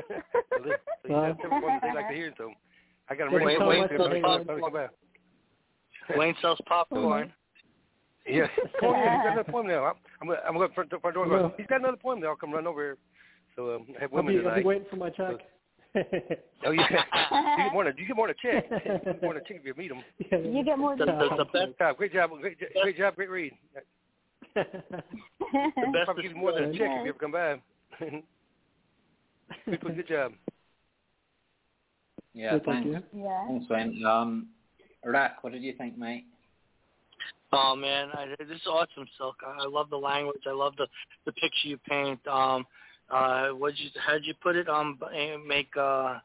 So he's got several poems they like to hear. So I got him ready for Wayne sells popcorn. Yeah. Come on, he's got another poem now. I'm going to the front door. Going, he's got another poem now. I'll come run over here. So I have women tonight. I'll be waiting for my check. Oh, yeah. You get more than a check. You get more than a check if you meet him. You get more than a check. Great job. Great read. The best is more than a check if you ever come by. Good job. Yeah, thanks. Thanks, Wayne. Rack, what did you think, mate? Oh, man, this is awesome, Silk. I love the language. I love the picture you paint. How'd you put it? Make the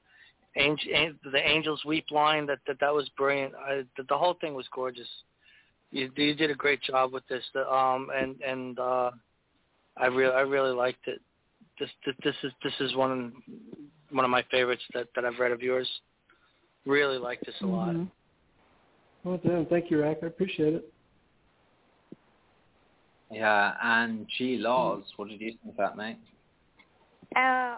Angels Weep line. That was brilliant. The whole thing was gorgeous. You did a great job with this. I really liked it. This is one of my favorites that I've read of yours. Really liked this a lot. Well done. Thank you, Rack. I appreciate it. Yeah, and G. Laws, what did you think of that, mate? I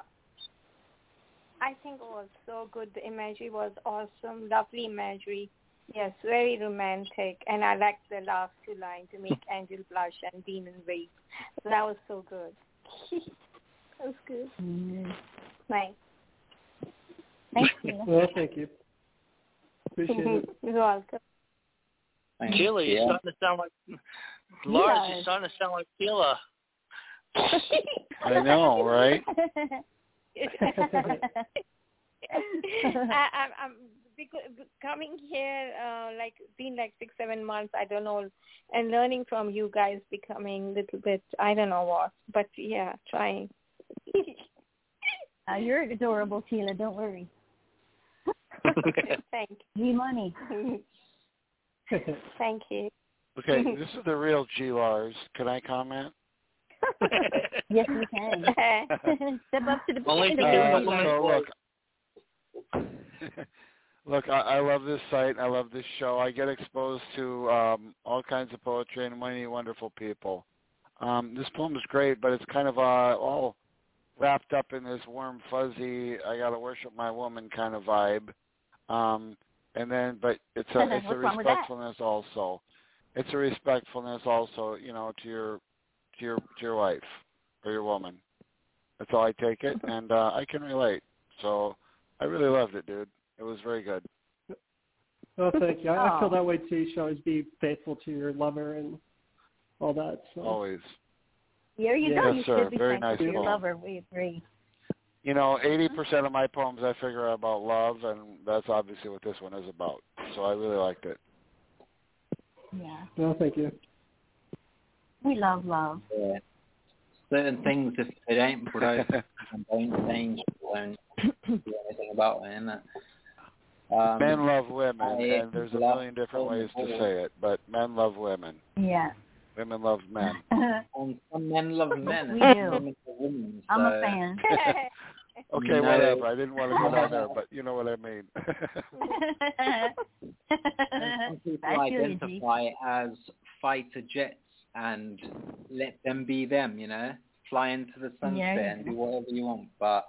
think it was so good. The imagery was awesome. Lovely imagery. Yes, very romantic. And I liked the last two lines, to make angel blush and demon weep. That was so good. That was good. Nice. Thank you. Well, thank you. Appreciate it. You're welcome. Sheila, you're starting to sound like Lars. You're starting to sound like Sheila. I know, right? I'm because coming here, been 6-7 months. I don't know, and learning from you guys, becoming a little bit. I don't know what, but yeah, trying. You're adorable, Sheila. Don't worry. Thank you. G-Money. Thank you. Okay, this is the real G. Lars. Can I comment? Yes, you can. Step up to the plate. So look, Look, I love this site. I love this show. I get exposed to all kinds of poetry and many wonderful people. This poem is great, but it's kind of all wrapped up in this warm, fuzzy, I gotta worship my woman kind of vibe. But it's a respectfulness also. It's a respectfulness also, you know, to your wife or your woman. That's how I take it, and I can relate. So I really loved it, dude. It was very good. Oh, thank you. I feel that way too. You should always be faithful to your lover and all that. So. Always. There you go. Yes, sir. Very nice poem. Your lover, we agree. You know, 80% of my poems I figure are about love, and that's obviously what this one is about. So I really liked it. Yeah. No, thank you. We love love. Yeah. Certain things, if it ain't broke, don't change. Don't do anything about it, innit? Men love women, and there's a million different ways to say it, but men love women. Yeah. Women love men. And some men love men. We do. Women, so. I'm a fan. Okay, you know, whatever. I didn't want to go down there, but you know what I mean. Some people identify as fighter jets and let them be them, you know? Fly into the sunset and do whatever you want, but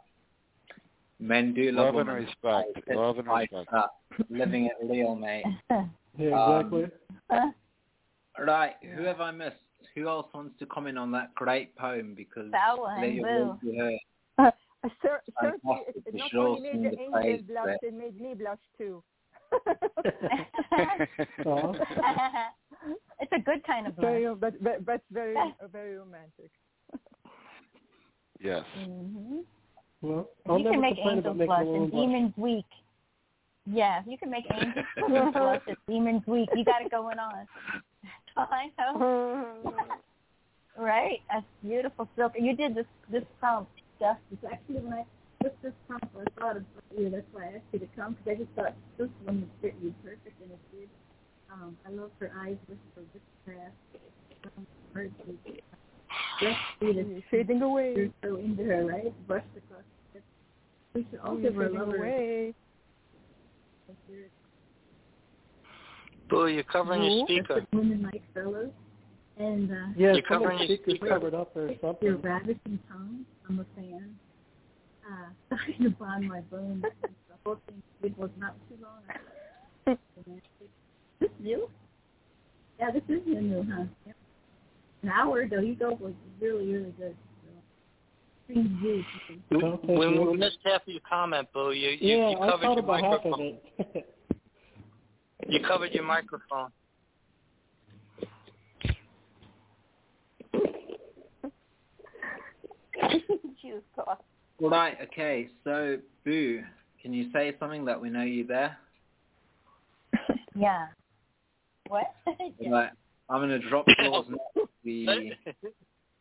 men do love women. Love and respect. Living it real, mate. Yeah, exactly. Right, who have I missed? Who else wants to comment on that great poem? Because it's not only made the angel blush, it made me blush too. It's a good kind of blush. But very romantic. Yes. Mm-hmm. Well, you can make angels blush and demons weak. Yeah, you can make angels blush and demons weak. You got it going on. I know. Right? That's beautiful silk. You did this prompt justice. Actually, when I took this prompt, I thought of you. That's why I asked you to come, because I just thought this one would fit you perfect, and it did. I love her eyes with her witchcraft. Fading away. You're so into her, right? Brushed across the ship. We should all give her love away. Boo, you're covering your speaker. Women like fellows. And, you're covering your speaker. Covered up or something. Your ravishing tongue. I'm a fan. Sorry to bond my bones. The whole thing was not too long. This new? Yeah, this is new, huh? Yep. An hour ago, you go was really, really good. So. We missed half of your comment, Boo. You covered your microphone. You covered your microphone. Right, okay, so, Boo, can you say something that we know you there? Yeah. What? Right, I'm going to drop yours now. We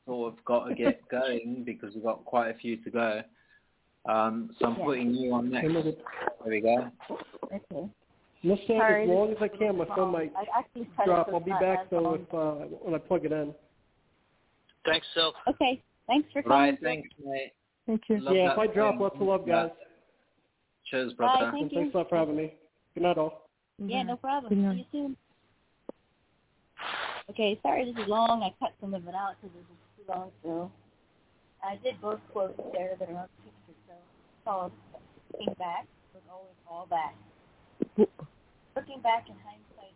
sort of got to get going because we've got quite a few to go. So I'm putting you on next. There we go. Okay. Sorry, as long as I can, my phone might drop. I'll be back, though, when I plug it in. Thanks, Silk. Okay. Thanks for coming. Right, thanks, mate. Thank you. Love if I drop, lots of love, guys. Cheers, brother. Bye, thank you. Thanks a lot for having me. Good night, all. Yeah, no problem. See you soon. Okay, sorry this is long. I cut some of it out because it was too long, so I did both quotes there that are on the picture, so it's called Looking Back, but always all back. Looking back in hindsight,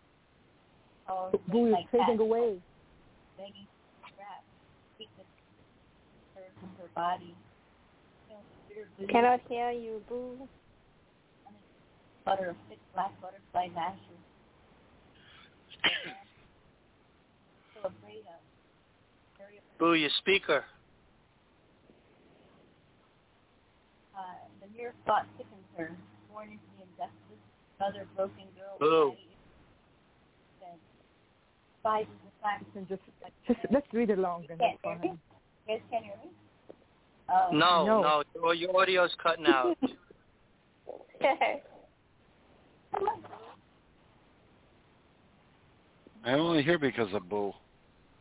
all like fading away, begging to scrap, weakness from her body. Cannot hear you, Boo. And a flutter of thick black butterfly lashes. So afraid of. Boo, your speaker. The mere thought sickens her, born into the injustice. Other broken girl. Hello. Five is the fact. Just let's read along. You guys can't hear me? No. Your audio's cutting out. I only hear because of Boo.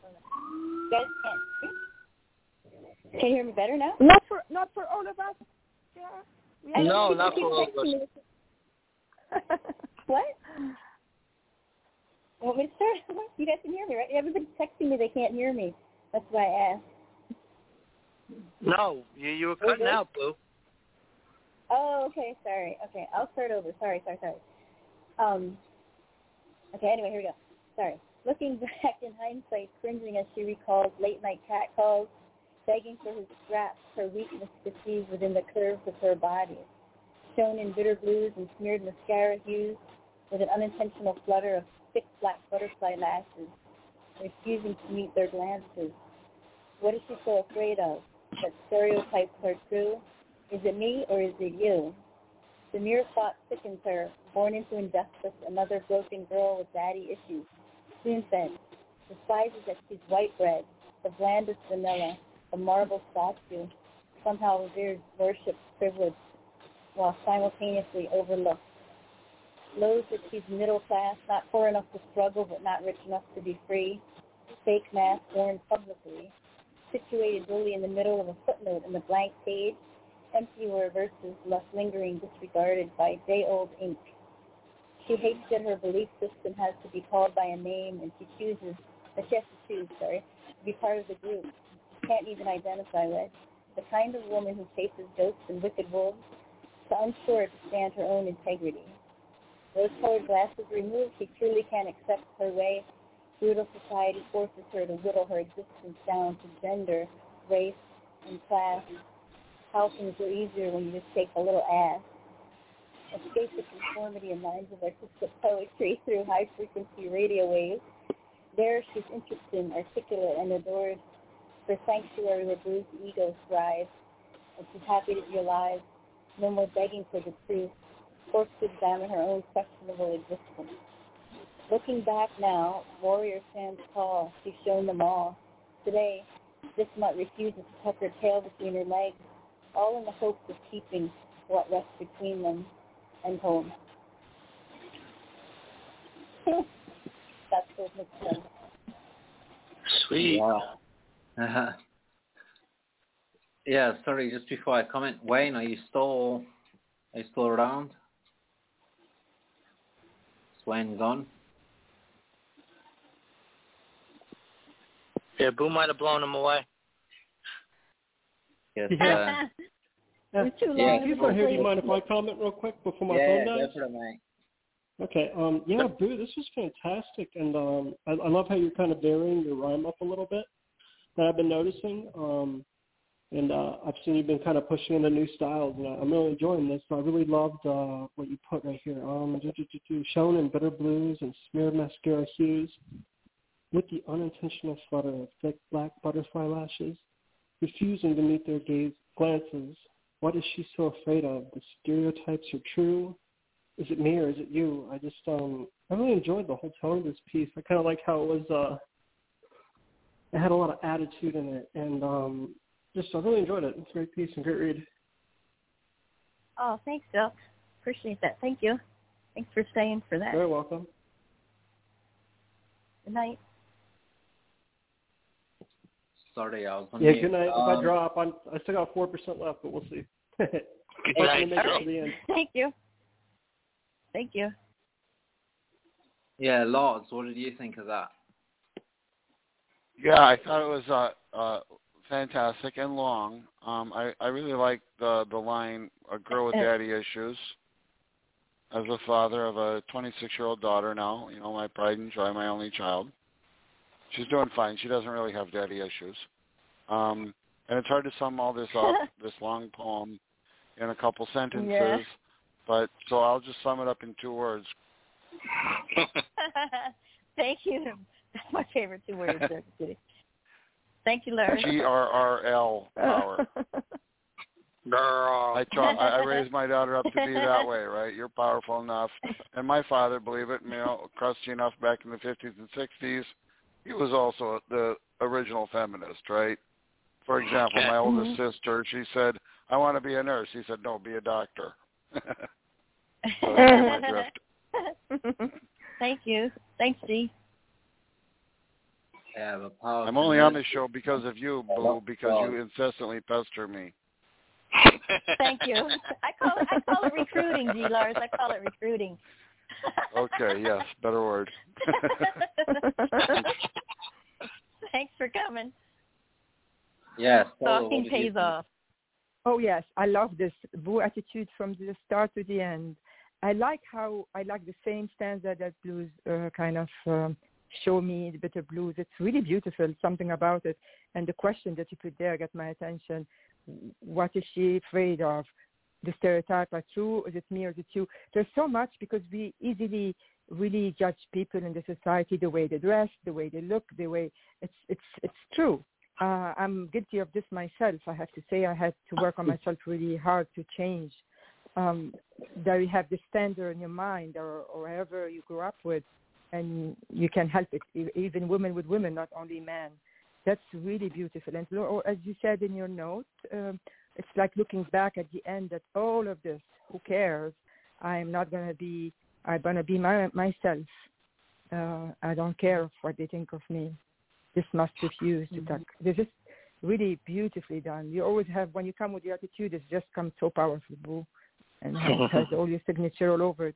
You guys can't hear me? Can you hear me better now? Not for all of us. Yeah. No, not for all of us. What? Want me to start? You guys can hear me, right? Everybody's texting me they can't hear me. That's why I asked. No, you were cutting out, Boo. Oh, okay, sorry. Okay, I'll start over. Sorry. Okay, anyway, here we go. Sorry. Looking back in hindsight, cringing as she recalls late-night cat calls, begging for his scraps, her weakness perceived within the curves of her body, shown in bitter blues and smeared mascara hues with an unintentional flutter of thick black butterfly lashes, refusing to meet their glances. What is she so afraid of? That stereotypes are true? Is it me or is it you? The mere thought sickens her, born into injustice, another broken girl with daddy issues. Soon fed, despises that she's white bread, the blandest vanilla, a marble statue, somehow revered, worshipped, privileged, while simultaneously overlooked. Loathes that she's middle class, not poor enough to struggle but not rich enough to be free, fake mask worn publicly, situated really in the middle of a footnote in the blank page, empty where verses left lingering disregarded by day-old ink. She hates that her belief system has to be called by a name, and she has to choose to be part of the group she can't even identify with, the kind of woman who chases goats and wicked wolves, so unsure to stand her own integrity. Rose-colored glasses removed, she truly can't accept her way. Brutal society forces her to whittle her existence down to gender, race, and class. How things are easier when you just take a little ass. Escape the conformity and lines of artistic poetry through high-frequency radio waves. There she's interesting, articulate, and adored. Her sanctuary where bruised egos thrive, and she's happy to be alive, no more begging for the truth, forced to examine her own questionable existence. Looking back now, warrior stands tall, she's shown them all. Today, this mutt refuses to tuck her tail between her legs, all in the hopes of keeping what rests between them and home. That's what makes sense. Sweet. Wow. Yeah, sorry, just before I comment, Wayne, are you still around? Is Wayne gone? Yeah, Boo might have blown him away. Yes, We're too long. Yeah, people here, do you mind if I comment real quick before my phone dies? Yeah, definitely. Okay. Boo, this was fantastic, and I love how you're kind of varying your rhyme up a little bit. That I've been noticing, and I've seen you've been kind of pushing into new styles, and I'm really enjoying this. So I really loved what you put right here. Shown in bitter blues and smeared mascara hues, with the unintentional flutter of thick black butterfly lashes, refusing to meet their glances. What is she so afraid of? The stereotypes are true. Is it me or is it you? I just I really enjoyed the whole tone of this piece. I kind of like how it was. It had a lot of attitude in it, and I really enjoyed it. It's a great piece and great read. Oh, thanks, Bill. Appreciate that. Thank you. Thanks for staying for that. You're welcome. Good night. Sorry, I was on mute. Yeah, good night. If I drop, I still got 4% left, but we'll see. Right. Make it to the end. Thank you. Yeah, Lars, what did you think of that? Yeah, I thought it was fantastic and long. I really liked the line, a girl with daddy issues. As a father of a 26-year-old daughter now, my pride and joy, my only child. She's doing fine. She doesn't really have daddy issues. And it's hard to sum all this up, this long poem, in a couple sentences. Yeah. But so I'll just sum it up in 2 words. Thank you. That's my favorite 2 words. Thank you, Larry. GRRL power. Girl. I raised my daughter up to be that way, right? You're powerful enough. And my father, believe it, crusty enough back in the 50s and 60s, he was also the original feminist, right? For example, my oldest sister, she said, I want to be a nurse. He said, no, be a doctor. So that's my drift. Thank you. Thanks, Dee. Yeah, I'm only on this show because of you, Boo, because you incessantly pester me. Thank you. I call it recruiting, G. Lars. I call it recruiting. Okay, yes, better word. Thanks for coming. Yes. Yeah, so talking pays off. Oh, yes. I love this Boo attitude from the start to the end. I like the same stanza that blues show me the bitter blues. It's really beautiful, something about it. And the question that you put there got my attention. What is she afraid of? The stereotype are true? Is it me or is it you? There's so much because we easily really judge people in the society, the way they dress, the way they look, the way it's true. I'm guilty of this myself. I have to say I had to work on myself really hard to change. That you have the standard in your mind or wherever you grew up with, and you can help it, even women with women, not only men. That's really beautiful. And as you said in your note, it's like looking back at the end at all of this. Who cares? I'm going to be myself. I don't care what they think of me. This must refuse to talk. This is really beautifully done. You always have, when you come with the attitude, it's just come so powerful, Boo. And it has all your signature all over it.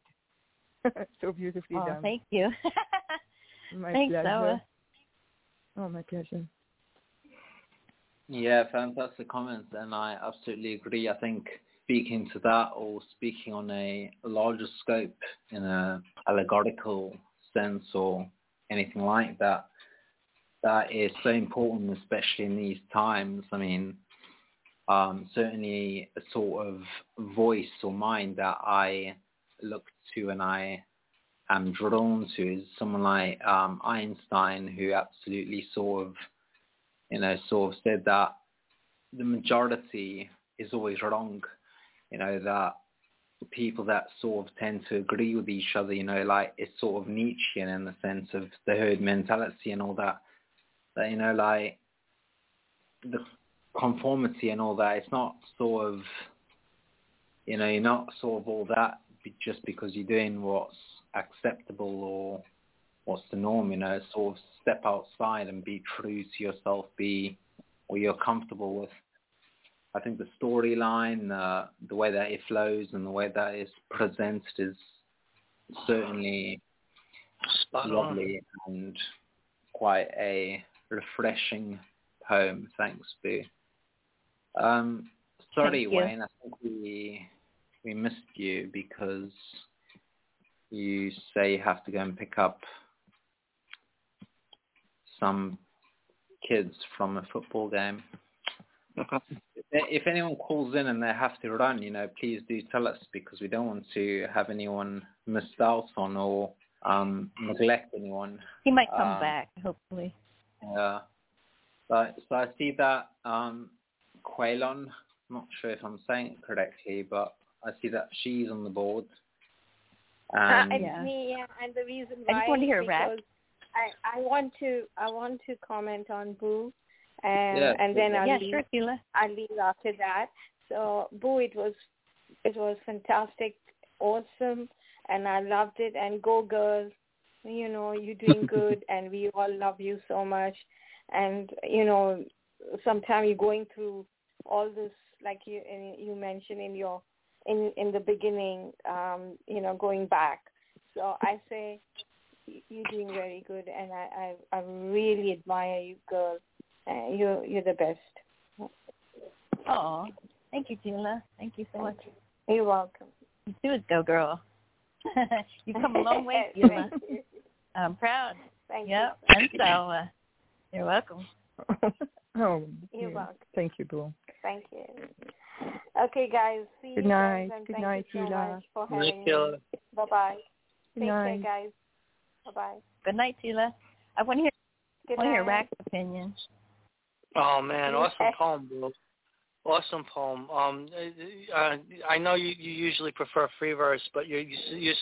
So beautifully done. Oh, thank you. Thanks, Zoe. Oh, my pleasure. Yeah, fantastic comments, and I absolutely agree. I think speaking to that or speaking on a larger scope in an allegorical sense or anything like that, that is so important, especially in these times. I mean, certainly a sort of voice or mind that I look to and I am drawn to is someone like Einstein, who absolutely sort of said that the majority is always wrong, that the people that sort of tend to agree with each other, like it's sort of Nietzschean in the sense of the herd mentality and all that, like the conformity and all that. It's not sort of, you're not sort of all that just because you're doing what's acceptable or what's the norm, sort of step outside and be true to yourself, be what you're comfortable with. I think the storyline, the way that it flows and the way that it's presented is certainly lovely and quite a refreshing poem. Thanks, Boo. Sorry, thank Wayne, I think we missed you because you say you have to go and pick up some kids from a football game. If anyone calls in and they have to run, please do tell us because we don't want to have anyone missed out on or neglect anyone. He might come back, hopefully. Yeah. So I see that Quaylon, not sure if I'm saying it correctly, but I see that she's on the board. It's me, yeah, and the reason why I just want to hear because I want to comment on Boo, and then I'll leave after that. So Boo, it was fantastic, awesome, and I loved it. And go girls, you're doing good, and we all love you so much. And sometimes you're going through all this, like you mentioned in your. In the beginning, going back. So I say, you're doing very good, and I really admire you, girl. You're the best. Oh, thank you, Gila. Thank you so much. You're welcome. You do it, go girl. You've come a long way, Gila. I'm proud. Thank you. And so, you're welcome. Oh, you're welcome. Thank you, Boo. Thank you. Okay, guys. See you guys. Good night. Good night, Sheila. Bye bye. Take care, guys. Bye bye. Good night, Sheila. I want to hear Rack's opinion. Oh man, awesome poem, Boo. Awesome poem. I know you usually prefer free verse, but you're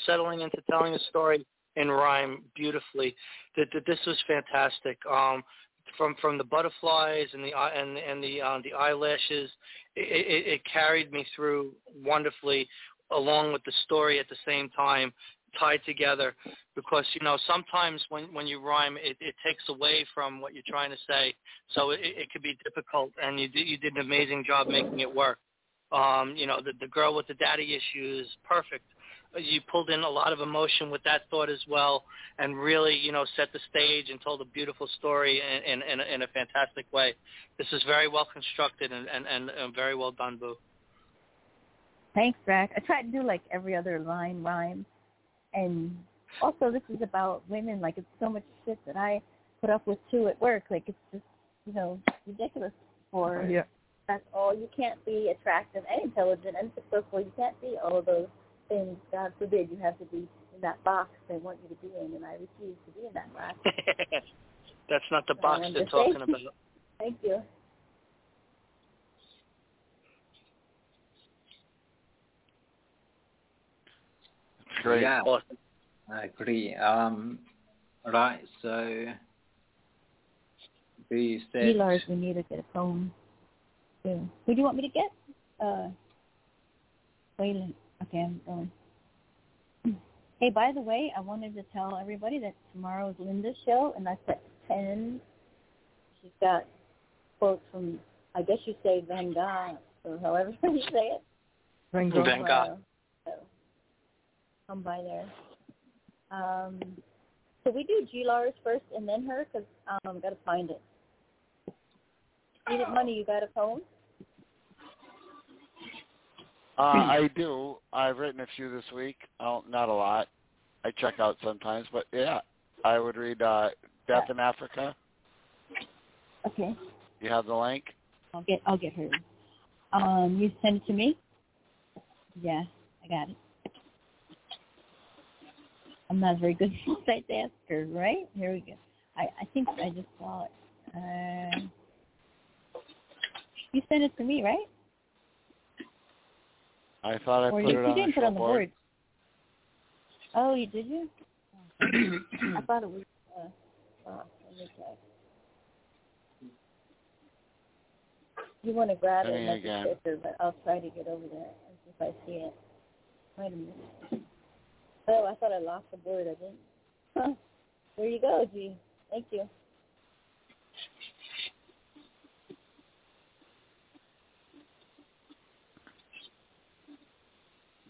settling into telling a story in rhyme beautifully. This was fantastic. From the butterflies and the eyelashes, it carried me through wonderfully, along with the story at the same time, tied together. Because sometimes when you rhyme, it takes away from what you're trying to say, so it could be difficult. And you did an amazing job making it work. The girl with the daddy issues, perfect. You pulled in a lot of emotion with that thought as well, and really, set the stage and told a beautiful story in a fantastic way. This is very well constructed and very well done, Boo. Thanks, Rack. I try to do like every other line rhyme, and also this is about women. Like, it's so much shit that I put up with too at work. Like, it's just ridiculous. For yeah. That's all. You can't be attractive and intelligent and successful. You can't be all of those things. God forbid you have to be in that box they want you to be in, and I refuse to be in that box. That's not the box they're talking about. Thank you. Great. Yeah, awesome. I agree. Right, so B said... Lars, we need to get a phone. Yeah. Who do you want me to get? Waylon. Okay, I'm going. Hey, by the way, I wanted to tell everybody that tomorrow is Linda's show, and that's at 10. She's got quotes from, I guess you say Van Gogh, or however you say it. Van Gogh. Van Gogh. So, come by there. So we do G. Lars first and then her, because I've got to find it. Needed money, you got a phone? I do. I've written a few this week. Not a lot. I check out sometimes, but yeah, I would read Death in Africa. Okay. You have the link? I'll get her. You send it to me? Yeah, I got it. I'm not very good multitasker, right? Here we go. I think I just saw it. You sent it to me, right? I thought I put it on the board. You didn't put it on the board. Oh, you did you? I thought it was. Let me check. You want to grab it and look at, but I'll try to get over there if I see it. Wait a minute. Oh, I thought I lost the board. I didn't. Huh. There you go, G. Thank you.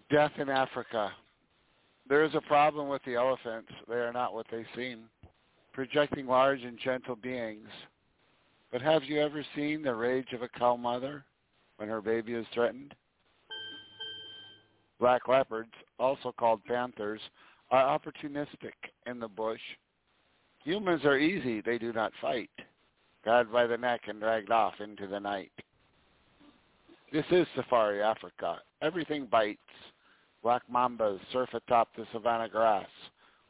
Death in Africa. There is a problem with the elephants. They are not what they seem, projecting large and gentle beings. But have you ever seen the rage of a cow mother when her baby is threatened? Black leopards, also called panthers, are opportunistic in the bush. Humans are easy. They do not fight. Grabbed by the neck and dragged off into the night. This is Safari Africa. Everything bites. Black mambas surf atop the savanna grass.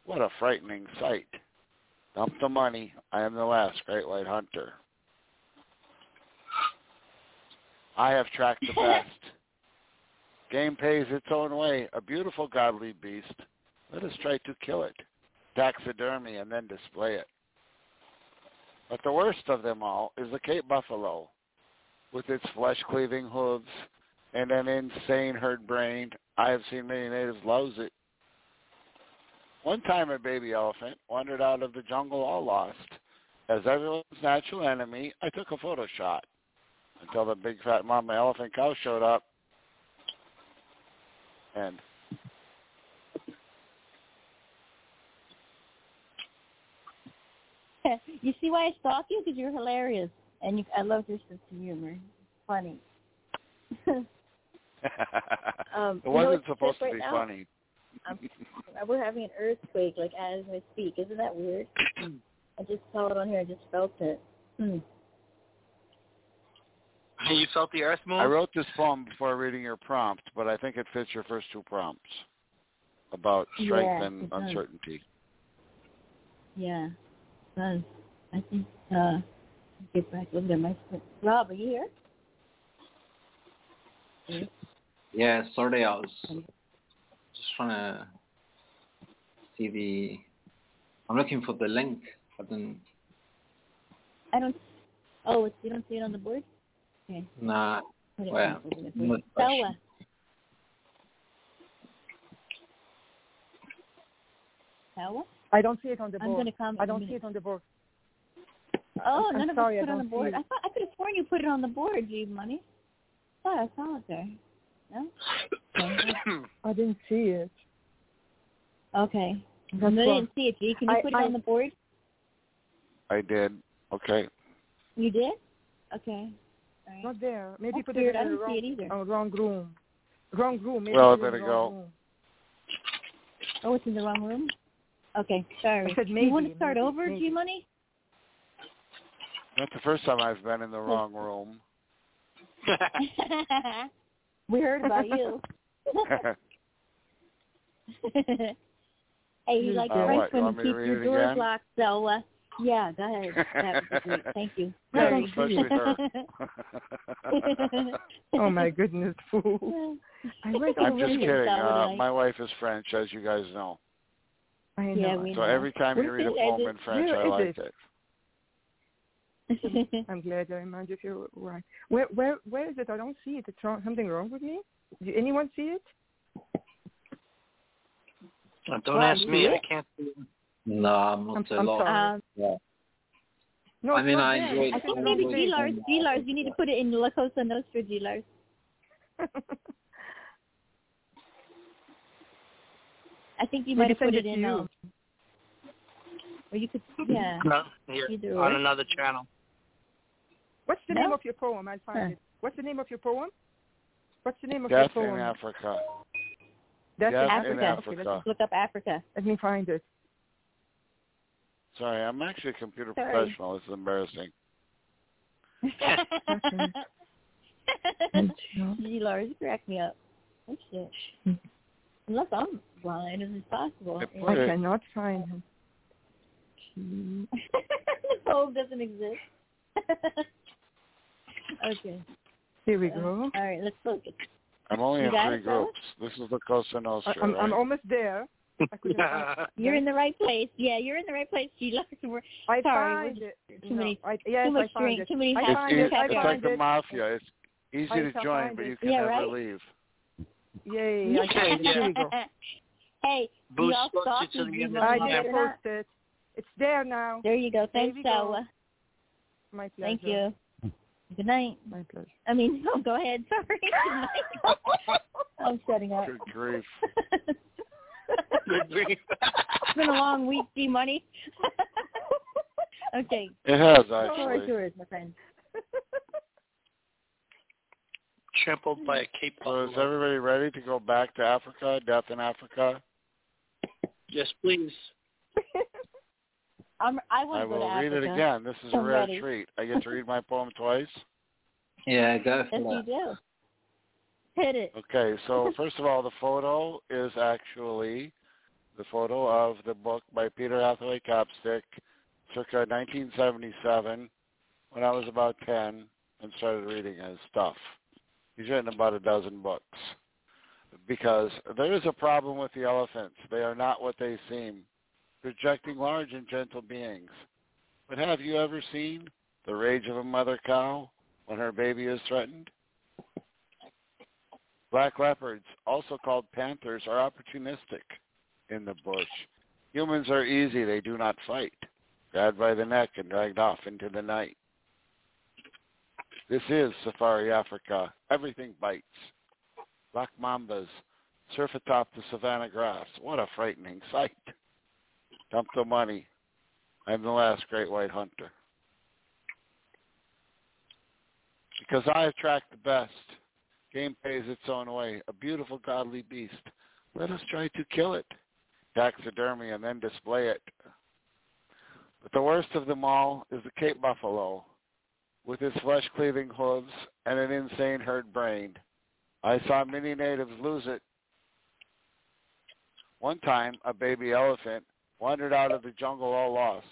What a frightening sight. Dump the money. I am the last great white hunter. I have tracked the best. Game pays its own way. A beautiful godly beast. Let us try to kill it. Taxidermy and then display it. But the worst of them all is the Cape buffalo. With its flesh-cleaving hooves and an insane herd brain, I have seen many natives louse it. One time a baby elephant wandered out of the jungle all lost. As everyone's natural enemy, I took a photo shot until the big fat mama elephant cow showed up. And you see why I stalked you? Because you're hilarious. And I love your sense of humor. Funny. It wasn't supposed to be funny. We're having an earthquake, like, as I speak. Isn't that weird? I just saw it on here. I just felt it. You felt the earth move? I wrote this poem before reading your prompt, but I think it fits your first two prompts about strength and uncertainty. Yeah, it does. I think... get back into my foot. Rob, are you here? Yeah, sorry, I was just trying to see the... I'm looking for the link. I don't... Oh, you don't see it on the board? Okay. Nah. Well, Stella. Stella? I don't see it on the board. I'm going to comment. I don't see it on the board. Oh, none of us put it on the board. I thought I could have sworn you put it on the board, G Money. thought I saw it there. No? I didn't see it. Okay. Well, no, I didn't see it. G, can you put it on the board? I did. Okay. You did? Okay. All right. Not there. Maybe put it in the wrong room. Wrong room. Maybe well, I better go. Room. Oh, it's in the wrong room? Okay, sorry. Maybe, you want to start over, G-Money? That's the first time I've been in the wrong room. We heard about you. Hey, you like French when you keep your door locked, so yeah, go ahead. That was great. Thank you. Yeah, especially her. Oh, my goodness, fool. I'm just kidding. My wife is French, as you guys know. I know. Yeah, we know. Every time you read a poem in French, I like it. I'm glad I reminded you if you're right. Where is it? I don't see it. It's wrong. Something wrong with me? Did anyone see it? Don't ask me. I can't see it. No, I'm not so long. Yeah. No, I mean, I enjoyed it. I think maybe G-Lars, you need to put it in La Cosa Nostra, G-Lars. I think you might have put it in. Or you could, no, here, on another channel. What's the name of your poem? I'll find it. What's the name of your poem? Death your poem? Death in Africa. Death in Africa. Okay, let's look up Africa. Let me find it. Sorry, I'm actually a computer professional. This is embarrassing. G-Lars, crack me up. Oh, shit. Unless I'm blind, as it's possible. I cannot find him. The poem doesn't exist. Okay. Here we go. All right, let's focus. I'm only in three groups. This is the Cosa Nostra. I'm almost there. You're in the right place. Yeah, you're in the right place, Sheila. I find it. Too much drink, too many happy. It's like the mafia. It's easy to join, but you can never leave. Yay. Okay, here we go. Hey, you all saw it. It's there now. There you go. Thanks, Sawa. My pleasure. Thank you. Good night. My pleasure. I mean, no, go ahead. Sorry. Good night. I'm shutting up. Good grief. Good grief. It's been a long week, G-Money. Okay. It has, actually. It's yours, my friend. Trampled by a cape. So is everybody ready to go back to Africa, Death in Africa? Yes, please. I will read it again. This is a rare treat. I get to read my poem twice? Yeah, go for that. Yes, you do. Hit it. Okay, so first of all, the photo is actually the photo of the book by Peter Hathaway Capstick, circa 1977, when I was about 10 and started reading his stuff. He's written about a dozen books. Because there is a problem with the elephants. They are not what they seem. Projecting large and gentle beings. But have you ever seen the rage of a mother cow when her baby is threatened? Black leopards, also called panthers, are opportunistic in the bush. Humans are easy. They do not fight. Grabbed by the neck and dragged off into the night. This is Safari Africa. Everything bites. Black mambas surf atop the savanna grass. What a frightening sight. Dump the money. I'm the last great white hunter. Because I attract the best. Game pays its own way. A beautiful godly beast. Let us try to kill it. Taxidermy and then display it. But the worst of them all is the Cape Buffalo. With its flesh-cleaving hooves and an insane herd brain. I saw many natives lose it. One time, a baby elephant wandered out of the jungle all lost.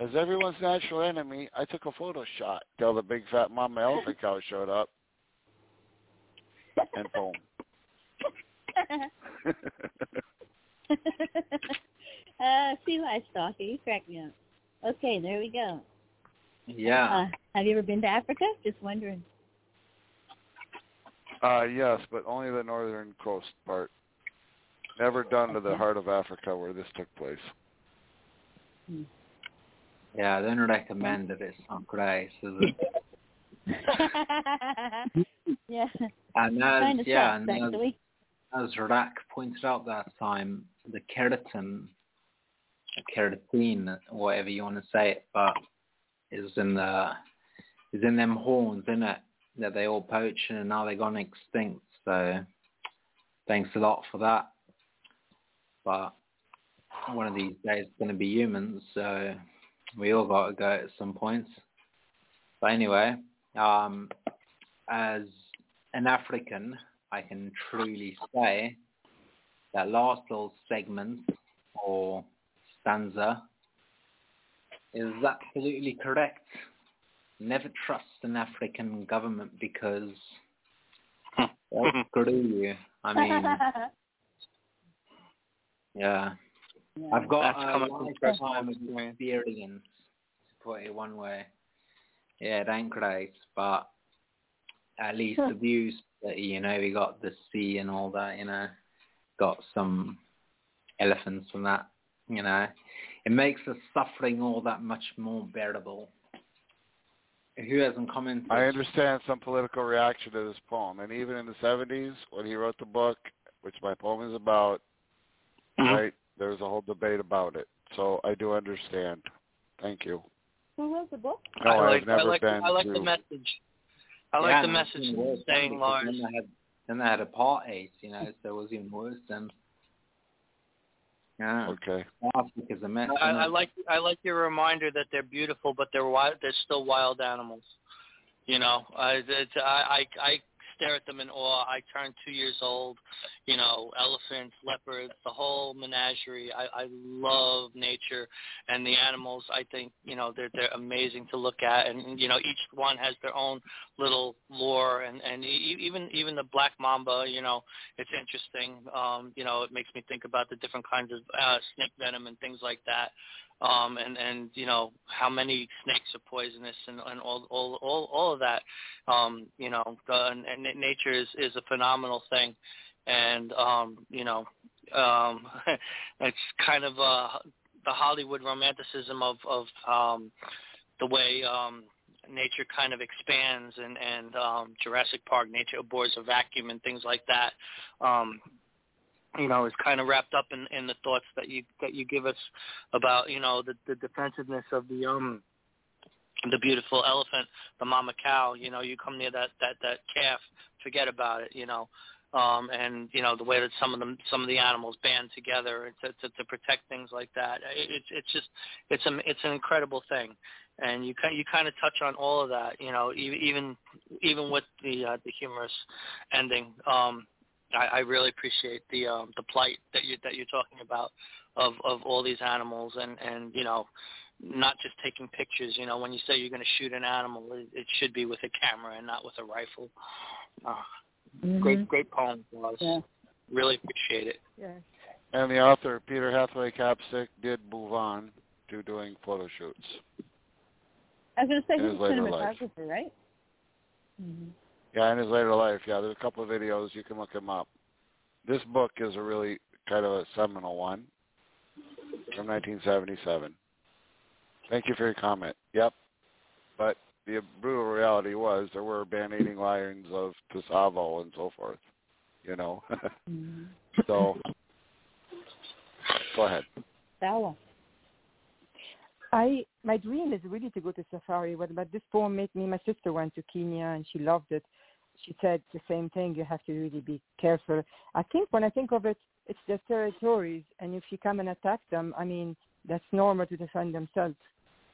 As everyone's natural enemy, I took a photo shot till the big fat mama elephant cow showed up. And boom. See what I saw here. You cracked me up. Okay, there we go. Yeah. Have you ever been to Africa? Just wondering. Yes, but only the northern coast part. Never done to the heart of Africa where this took place. Yeah, I don't recommend it. It's not great, is it? Yeah. And as Rack pointed out that time, the keratin, keratine, whatever you want to say it, but is in them horns, isn't it? That they all poached and now they've gone extinct. So thanks a lot for that. But one of these days it's going to be humans, so we all got to go at some point. But anyway, as an African, I can truly say that last little segment or stanza is absolutely correct. Never trust an African government because they'll screw you. I mean, yeah. I've got a lifetime of experience, to put it one way. Yeah, it ain't great, but at least the views, you know, we got the sea and all that, you know, got some elephants from that, you know. It makes the suffering all that much more bearable. Who hasn't commented? I understand some political reaction to this poem, and even in the 70s, when he wrote the book, which my poem is about, right, there was a whole debate about it. So I do understand. Thank you. Who wrote the book? No, I like the message. I like the message in saying large. Then they had a part 8, you know, so it was even worse than. Yeah. Okay. I like your reminder that they're beautiful, but they're wild. They're still wild animals. You know, I stare at them in awe. I turned 2 years old. You know, elephants, leopards, the whole menagerie. I love nature and the animals. I think, you know, they're amazing to look at, and you know, each one has their own little lore, and even the black mamba. You know, it's interesting. You know, it makes me think about the different kinds of snake venom and things like that. And you know how many snakes are poisonous and all of that, you know, and nature is a phenomenal thing, and you know, it's kind of the Hollywood romanticism of the way nature kind of expands and Jurassic Park, nature abhors a vacuum and things like that. You know, is kind of wrapped up in the thoughts that you give us about, you know, the defensiveness of the beautiful elephant, the mama cow. You know, you come near that calf, forget about it. You know, and you know the way that some of the animals band together to protect things like that. It's an incredible thing, and you kind of touch on all of that. You know, even with the humorous ending. I really appreciate the plight that you're talking about of all these animals and you know, not just taking pictures. You know, when you say you're going to shoot an animal, it should be with a camera and not with a rifle. Great poem, guys. Yeah. Really appreciate it. Yeah. And the author Peter Hathaway Capstick did move on to doing photo shoots. I was going to say he's a cinematographer, right? Mm-hmm. Yeah, in his later life, yeah. There's a couple of videos. You can look him up. This book is a really kind of a seminal one from 1977. Thank you for your comment. Yep. But the brutal reality was there were man-eating lions of Tsavo and so forth, you know. So, go ahead. Tsavo. My dream is really to go to safari, but this poem made me, my sister went to Kenya and she loved it. She said the same thing, you have to really be careful. I think when I think of it, it's their territories, and if you come and attack them, I mean, that's normal to defend themselves.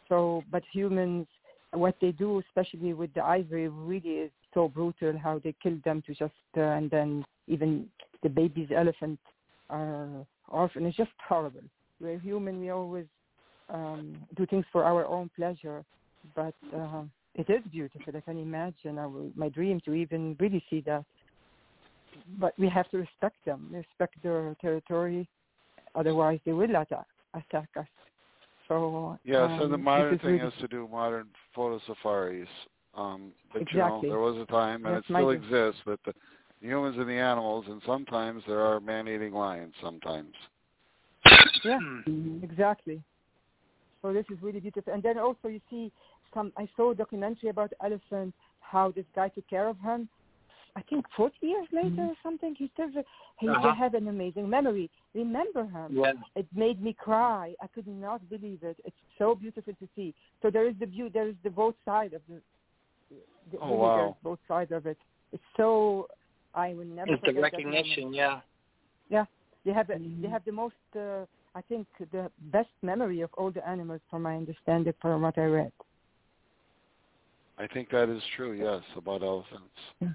So, but humans, what they do, especially with the ivory, really is so brutal how they kill them to just, and then even the baby's elephant are orphan. It's just horrible. We're human, we always do things for our own pleasure, but it is beautiful. I can imagine. My dream to even really see that. But we have to respect them, respect their territory, otherwise they will attack us. So yes, and the modern thing is to do modern photo safaris. But exactly. You know, there was a time, and it still exists, that the humans and the animals, and sometimes there are man-eating lions. Sometimes. Yeah, exactly. So this is really beautiful. And then also you see I saw a documentary about elephants, how this guy took care of him. I think 40 years later or something, he had an amazing memory. Remember him. Yeah. It made me cry. I could not believe it. It's so beautiful to see. So there is the view. There is the both sides of the wow. Both sides of it. It's so I will never. It's the recognition. Yeah. Yeah. They have the most. I think the best memory of all the animals, from my understanding, from what I read. I think that is true. Yes, about elephants. Yeah.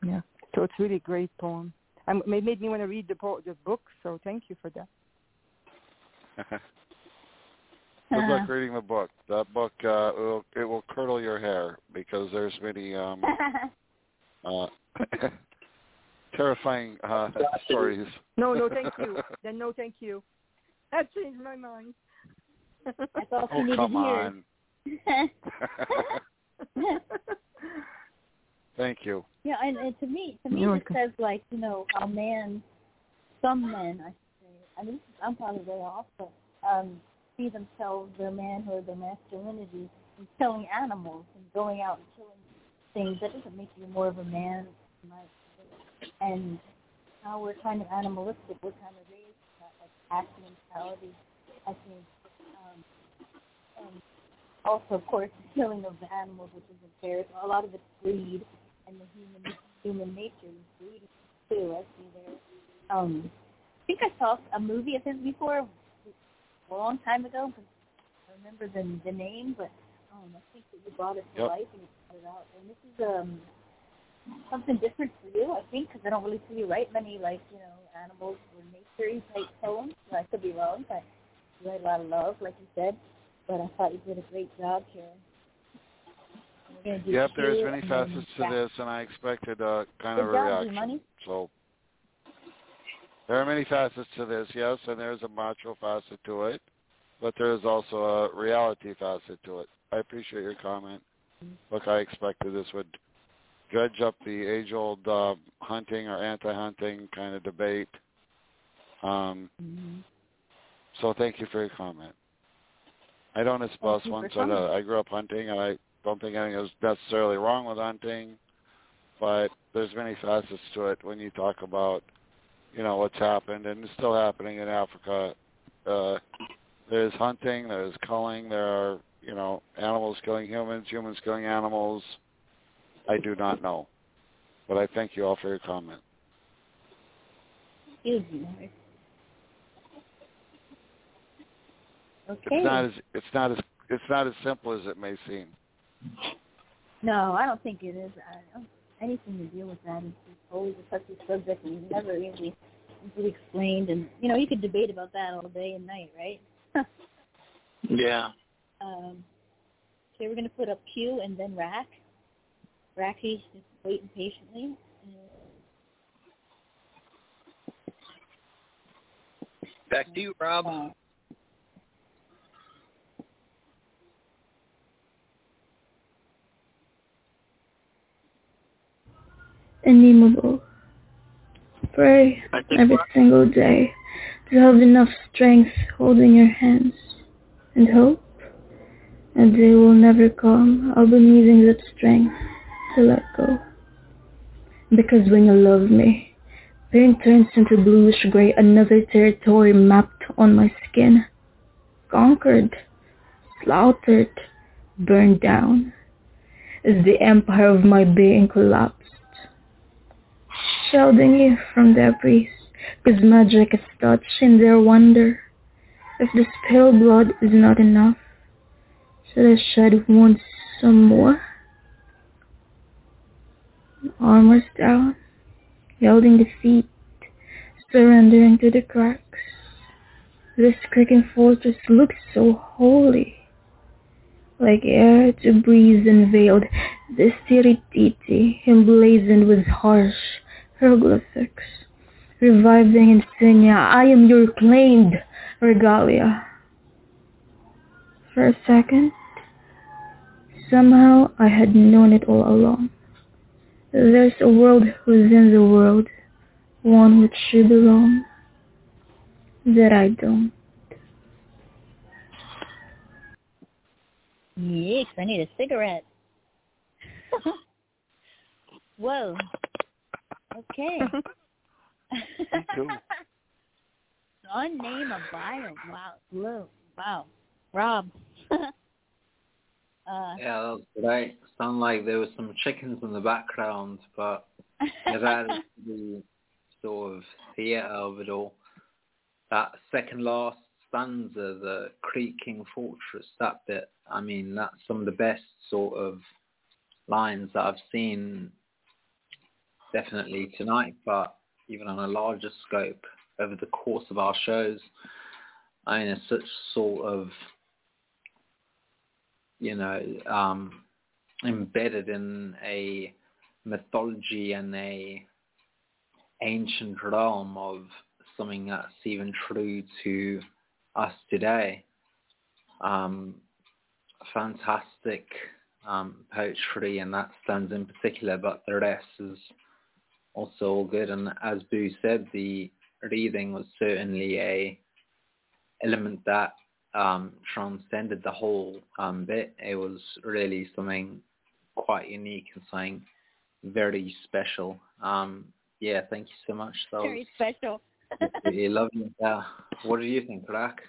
Yeah, so it's really a great poem. It made me want to read the book, so thank you for that. Good luck reading the book. That book, it will curdle your hair, because there's many terrifying stories. No, thank you. Then no, thank you. That changed my mind. That's all you need to hear. On. Thank you. Yeah, and to me, it says, like, you know, how some men, I should say, I mean, I'm probably way off, but see themselves, their manhood, their masculinity, in killing animals and going out and killing things. That doesn't make you more of a man. And how we're kind of animalistic, we're kind of raised like accidentality, I think. And also, of course, the killing of the animals, which is impaired. A lot of it's greed. And the human nature is greedy too. I see there. I think I saw a movie of his before, a long time ago. I remember the name, but I think that you brought it to life and you cut it out. And this is something different for you, I think, because I don't really see you write many, like, you know, animals or nature type poems. So I could be wrong, but you write a lot of love, like you said. But I thought you did a great job here. Yep, there's many facets to this, and I expected kind of a reaction. So there are many facets to this, yes, and there's a macho facet to it, but there is also a reality facet to it. I appreciate your comment. Look, I expected this would dredge up the age-old hunting or anti-hunting kind of debate. So thank you for your comment. I don't espouse one, so I grew up hunting, and I don't think anything is necessarily wrong with hunting, but there's many facets to it when you talk about, you know, what's happened, and it's still happening in Africa. There's hunting, there's culling, there are, you know, animals killing humans, humans killing animals. I do not know. But I thank you all for your comment. Okay. It's not as simple as it may seem. No, I don't think it is. Anything to deal with that is always a touchy subject, and it's never really explained. And, you know, you could debate about that all day and night, right? Yeah. Okay, we're going to put up Q and then Rack. Racky's just waiting patiently. Back to you, Rob. Innumerable. Pray every single day to have enough strength holding your hands, and hope a day will never come. I'll be needing that strength to let go, because when you love me, pain turns into bluish gray, another territory mapped on my skin, conquered, slaughtered, burned down, as the empire of my being collapsed. Shielding you from their breeze, 'cause magic is touch in their wonder. If this pale blood is not enough, should I shed once some more? Armors down, yielding defeat, surrendering to the cracks. This creaking fortress looks so holy, like air to breeze and veiled, this tirititi emblazoned with harsh hieroglyphics, reviving insignia. I am your claimed regalia. For a second, somehow I had known it all along. There's a world within the world, one which you belong, that I don't. Yeeks, I need a cigarette. Well, okay. Me too. Son, name a bio. Wow, blue. Wow, Rob. Yeah, that's right. Sound like there were some chickens in the background, but it added to the sort of theatre of it all. That second last stanza, the creaking fortress, that bit, I mean, that's some of the best sort of lines that I've seen definitely tonight, but even on a larger scope over the course of our shows. I mean, it's such sort of, you know, embedded in a mythology and a ancient realm of something that's even true to us today. Fantastic poetry, and that stands in particular, but the rest is also all good. And as Boo said, the reading was certainly a element that transcended the whole bit. It was really something quite unique and something very special. Yeah, thank you so much. That very special. Really lovely. What do you think, Rak?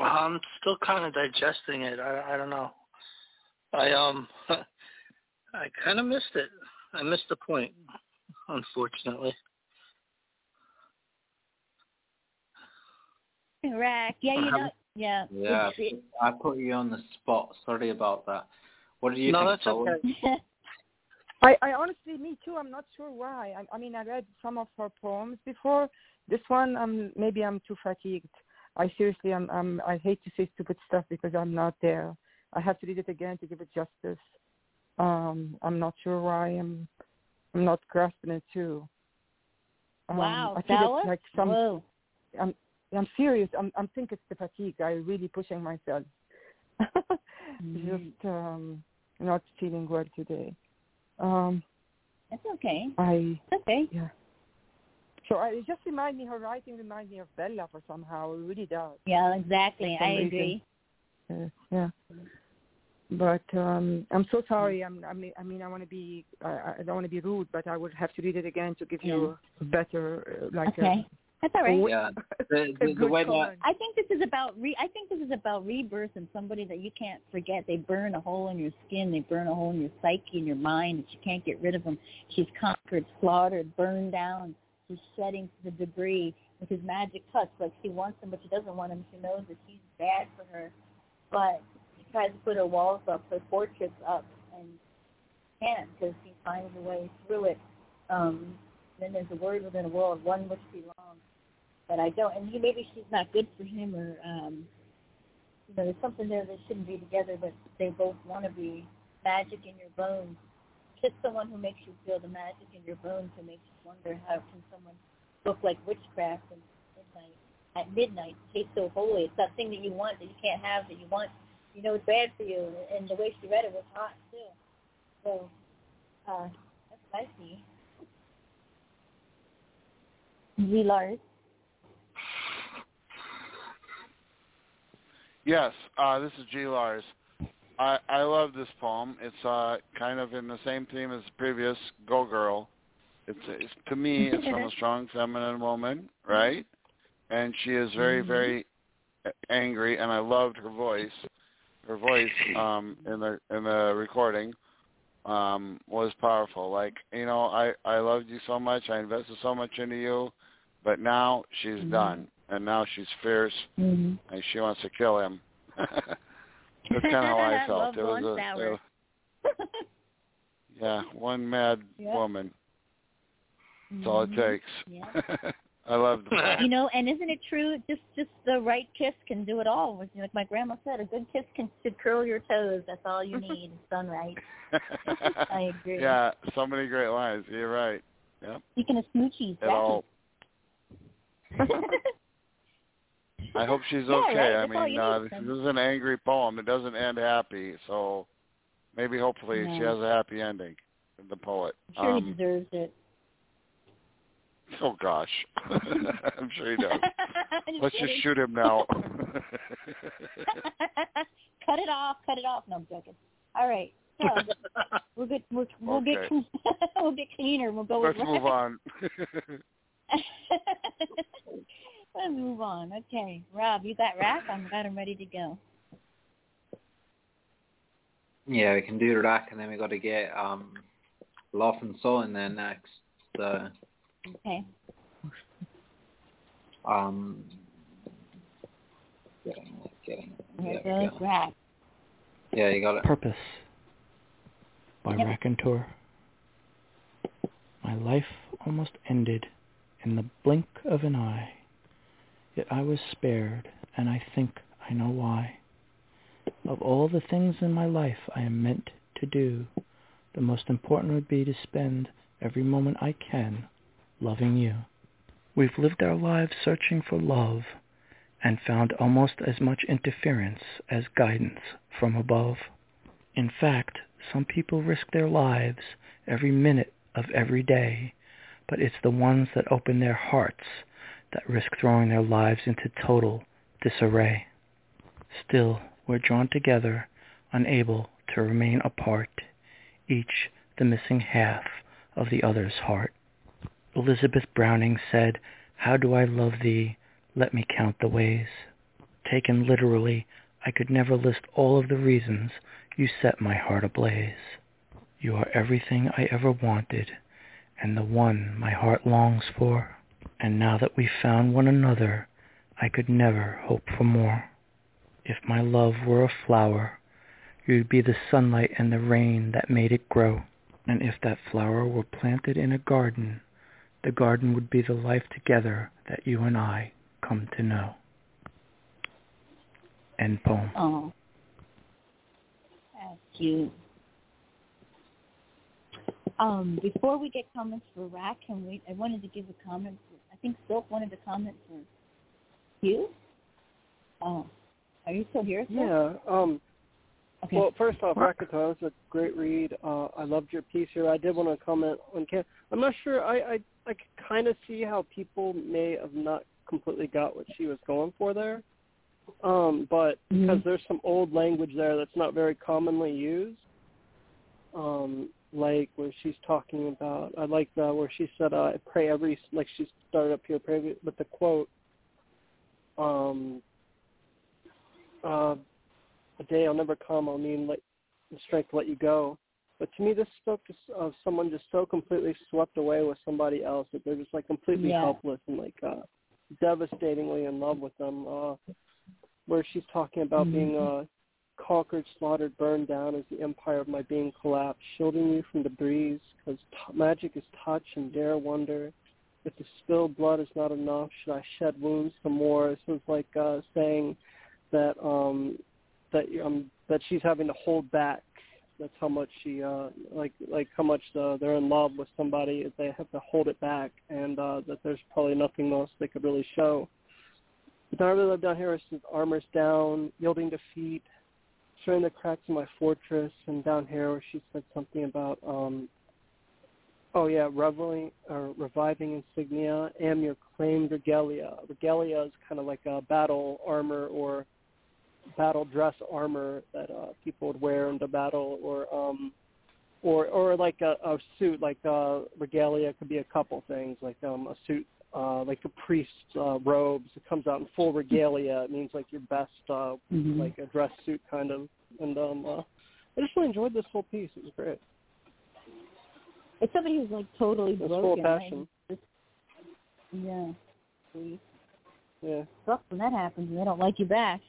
I'm still kind of digesting it. I don't know. I kind of missed it. I missed the point, unfortunately. Correct. Yeah, you know. Yeah. Yeah. I put you on the spot. Sorry about that. What do you think? No, that's okay. I honestly, me too. I'm not sure why. I mean, I read some of her poems before. This one, maybe I'm too fatigued. I seriously, I hate to say stupid stuff because I'm not there. I have to read it again to give it justice. I'm not sure why I'm not grasping it too. Wow, I think it's like some. Whoa. I'm serious. I think it's the fatigue. I'm really pushing myself. Just not feeling well today. That's okay. That's okay. Yeah. So it just reminds me, her writing reminds me of Bella for somehow. It really does. Yeah, exactly. I agree. Yeah. But I'm so sorry. I want to be. I don't want to be rude, but I would have to read it again to give you better. Like okay. That's all right. Yeah. The way that I think this is about rebirth and somebody that you can't forget. They burn a hole in your skin. They burn a hole in your psyche and your mind, and she can't get rid of them. She's conquered, slaughtered, burned down. She's shedding the debris with his magic touch. Like she wants him, but she doesn't want him. She knows that he's bad for her, but she tries to put her walls up, her fortress up, and can't because she finds a way through it. Then there's a word within a world, one which belongs. But I don't, and maybe she's not good for him, or you know, there's something there they shouldn't be together, but they both want to be. Magic in your bones, just someone who makes you feel the magic in your bones, who makes you wonder how can someone look like witchcraft and at midnight taste so holy. It's that thing that you want that you can't have, that you want, you know, it's bad for you. And the way she read it was hot too. So that's what I see. G. Lars. Yes, this is G. Lars. I love this poem. It's kind of in the same theme as the previous Go Girl. It's to me, it's from a strong feminine woman, right? And she is very, very angry, and I loved her voice. Her voice in the recording was powerful. Like, you know, I loved you so much. I invested so much into you, but now she's done, and now she's fierce, and she wants to kill him. That's kind of how I felt. It was one mad woman. That's all it takes. Yeah. I loved that. You know, and isn't it true? Just the right kiss can do it all. Like my grandma said, a good kiss should curl your toes. That's all you need. It's done right. I agree. Yeah, so many great lines. You're right. Yep. You can smoochie. Exactly. It all. I hope she's okay. Yeah, right. I mean, this is an angry poem. It doesn't end happy, so maybe hopefully she has a happy ending, the poet. I'm sure he deserves it. Oh, gosh. I'm sure he does. Let's just shoot him now. Cut it off. No, I'm joking. All right. so. We'll get cleaner. We'll go. Let's move on. Let's move on. Okay, Rob, you got rock? I'm glad I'm ready to go. Yeah, we can do rock, and then we got to get Love and Soul in there next. So. Okay. Getting it. Rock. Yeah, you got it. Purpose by Raconteur. My life almost ended in the blink of an eye, yet I was spared, and I think I know why. Of all the things in my life I am meant to do, the most important would be to spend every moment I can loving you. We've lived our lives searching for love, and found almost as much interference as guidance from above. In fact, some people risk their lives every minute of every day, but it's the ones that open their hearts that risk throwing their lives into total disarray. Still, we're drawn together, unable to remain apart, each the missing half of the other's heart. Elizabeth Browning said, "How do I love thee? Let me count the ways." Taken literally, I could never list all of the reasons you set my heart ablaze. You are everything I ever wanted, and the one my heart longs for. And now that we've found one another, I could never hope for more. If my love were a flower, you'd be the sunlight and the rain that made it grow. And if that flower were planted in a garden, the garden would be the life together that you and I come to know. End poem. Oh, that's cute. Before we get comments for Rack, I wanted to give a comment. I think Silk wanted to comment for you. Oh, are you still here, Silk? Yeah. Okay. Well, first off, Rackatow, it's a great read. I loved your piece here. I did want to comment on Ken. I'm not sure. I kind of see how people may have not completely got what she was going for there, but because there's some old language there that's not very commonly used, like where she's talking about, I like that where she said, "I pray every," like she started up here, pray with the quote, "A day I'll never come, I'll need the strength to let you go." But to me, this spoke of someone just so completely swept away with somebody else that they're just completely helpless and devastatingly in love with them, where she's talking about being conquered, slaughtered, burned down as the empire of my being collapsed, shielding you from the breeze, because magic is touch and dare wonder. If the spilled blood is not enough, should I shed wounds some more? This is saying that that she's having to hold back. That's how much she how much they're in love with somebody is they have to hold it back, and that there's probably nothing else they could really show. But then I really love down here, it's armor's down, yielding defeat, showing the cracks in my fortress, and down here where she said something about reveling or reviving insignia, am your claimed regalia. Regalia is kind of like a battle armor or battle dress armor that people would wear into battle, or like a suit, regalia could be a couple things, a suit, like a priest's robes. It comes out in full regalia. It means your best, a dress suit kind of. And I just really enjoyed this whole piece. It was great. It's somebody who's totally broken. Full of passion. Yeah. See? Yeah. Well, when that happens, they don't like you back.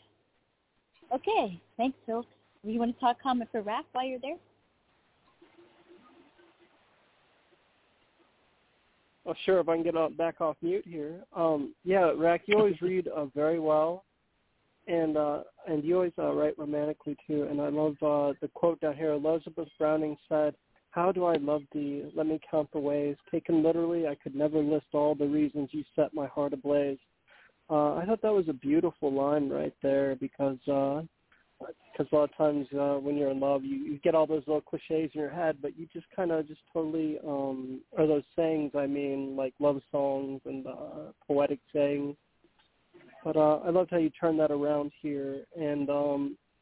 Okay, thanks, Phil. You want to comment for Raph while you're there? Oh, sure, if I can get back off mute here. Rack, you always read very well, and you always write romantically, too. And I love the quote down here. Elizabeth Browning said, "How do I love thee? Let me count the ways. Taken literally, I could never list all the reasons you set my heart ablaze." I thought that was a beautiful line right there because a lot of times when you're in love, you get all those little cliches in your head, but you just kind of just totally or those sayings, like love songs and poetic sayings. But I loved how you turned that around here, and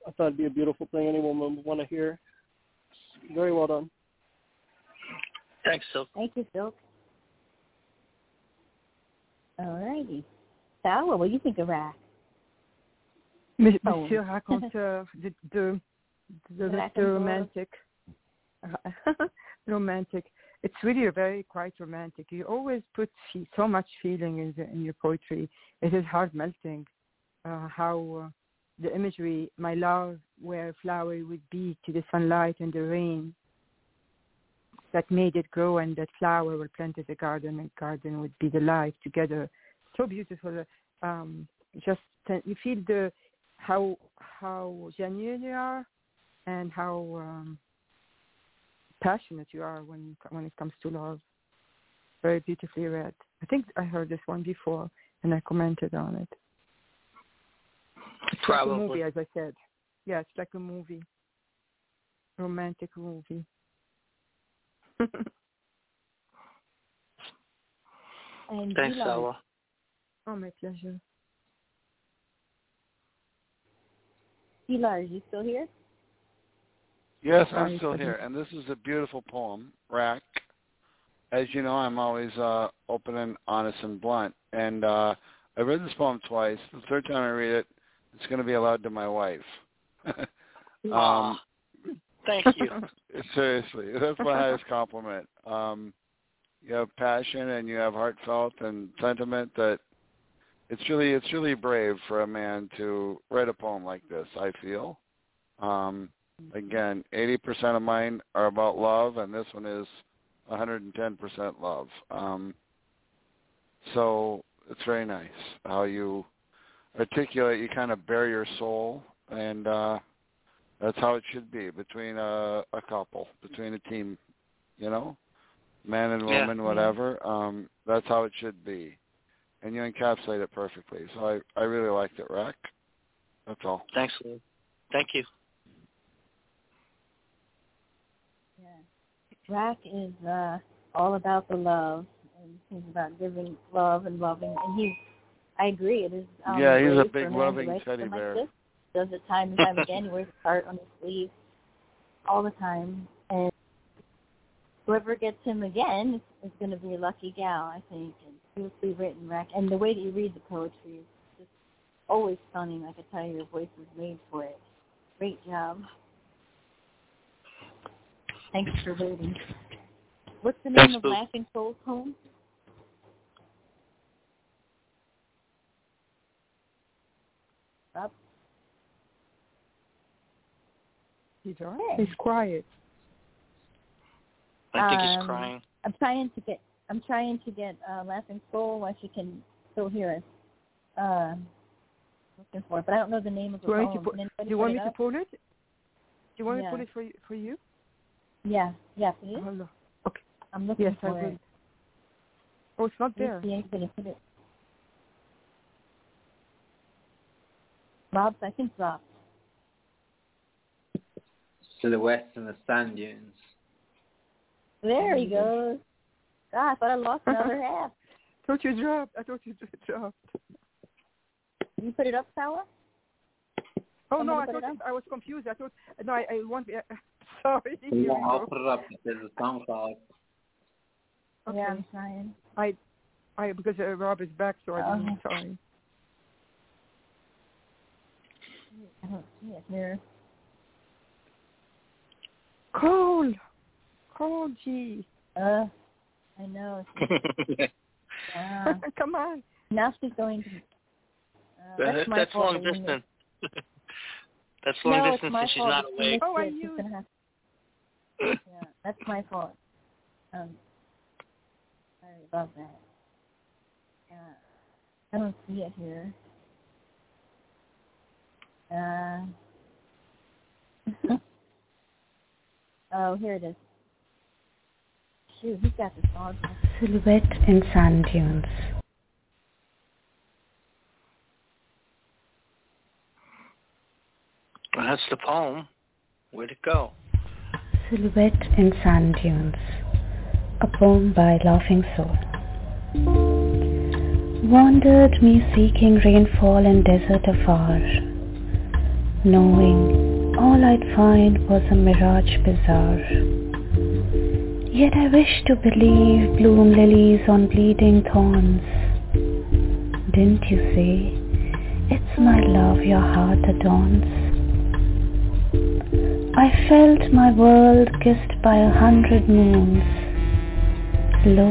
I thought it'd be a beautiful thing anyone would want to hear. Very well done. Thanks, Silk. Thank you, Silk. All righty. Sarah, what do you think of Rack? Monsieur Raconteur, the romantic. Romantic. It's really quite romantic. You always put so much feeling in your poetry. It is heart-melting. How the imagery, my love, where a flower would be to the sunlight and the rain that made it grow, and that flower will plant as a garden, and garden would be the life together. So beautiful. Just you feel how genuine you are, and how passionate you are when it comes to love. Very beautifully read. I think I heard this one before, and I commented on it. Probably. It's like a movie, as I said. Yeah, it's like a movie, romantic movie. And thanks, Sarah. Oh, my pleasure. Eli, are you still here? Yes, I'm still here. And this is a beautiful poem, Rack. As you know, I'm always open and honest and blunt. And I read this poem twice. The third time I read it, it's going to be allowed to my wife. Thank you. Seriously, that's my highest compliment. You have passion and you have heartfelt and sentiment that it's really brave for a man to write a poem like this, I feel. Again, 80% of mine are about love, and this one is 110% love. So it's very nice how you articulate, you kind of bare your soul, and that's how it should be between a couple, between a team, you know, man and woman, whatever. That's how it should be. And you encapsulate it perfectly. So I really liked it, Rack. That's all. Thanks, Lou. Thank you. Yeah. Rack is all about the love. And he's about giving love and loving. And I agree. It is. He's a big loving teddy bear. Like does it time and time again. He wears his heart on his sleeve all the time. And whoever gets him again is going to be a lucky gal, I think. And beautifully written, Rack. And the way that you read the poetry is just always stunning. I could tell your voice was made for it. Great job. Thanks for waiting. What's the name of Laughing Soul's home? Up. He's all right. He's quiet. I think he's crying. I'm trying to get Laughing Soul while she can still hear us. Looking for it, but I don't know the name of the poem. Do you want me to pull it? Do you want me to pull it for you? Yeah. Yeah, for you? Hello. Okay. I'm looking for it. Oh, it's not there. He ain't gonna put it. Rob's, I think Rob's. To the west and the sand dunes. There he goes. God, I thought I lost another half. I thought you dropped. You put it up, Sarah? Oh, no, I was confused. Sorry. Yeah, I'll put it up. There's a song called. Okay. Yeah, I'm trying. Because Rob is back, so I didn't. Sorry. I don't see it here. Cold, gee. I know. Come on. Now she's going to... that's long distance. That's long distance and she's not awake. Oh, are you? That's my fault. Sorry about that. I don't see it here. Oh, here it is. Shoot, he's got the song. Silhouette and sand dunes. Well, that's the poem. Where'd it go? Silhouette and sand dunes. A poem by Laughing Soul. Wandered me seeking rainfall and desert afar, knowing all I'd find was a mirage bizarre. Yet I wish to believe bloom lilies on bleeding thorns. Didn't you say, it's my love your heart adorns? I felt my world kissed by 100 moons. Lo,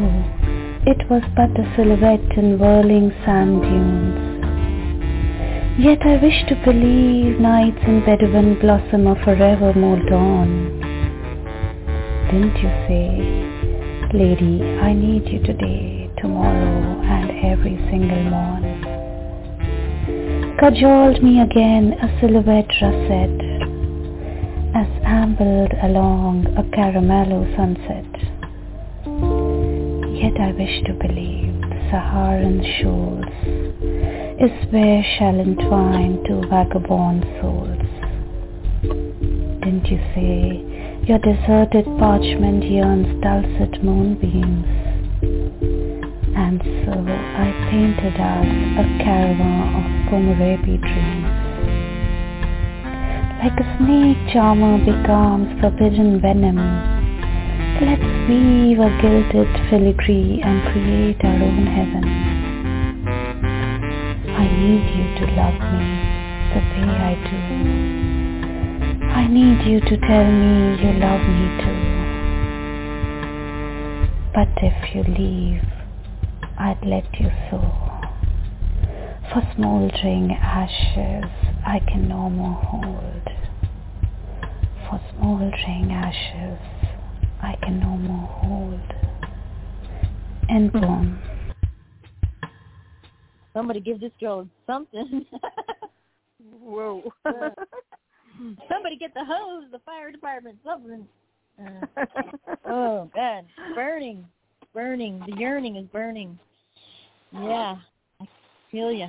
it was but a silhouette in whirling sand dunes. Yet I wish to believe nights in Bedouin blossom are forever more dawn. Didn't you say, lady, I need you today, tomorrow and every single morn? Cajoled me again a silhouette russet, as ambled along a caramello sunset. Yet I wish to believe the Saharan shores is where shall entwine two vagabond souls. Didn't you say your deserted parchment yearns dulcet moonbeams? And so I painted out a caravan of Komorebi dreams. Like a snake charmer becomes forbidden venom, let's weave a gilded filigree and create our own heaven. I need you to love me the way I do. I need you to tell me you love me too. But if you leave, I'd let you soar. For smoldering ashes I can no more hold. For smoldering ashes I can no more hold. End poem. Somebody give this girl something. Whoa. Somebody get the hose, the fire department, something. Oh, God. Burning. Burning. The yearning is burning. Yeah. I feel you.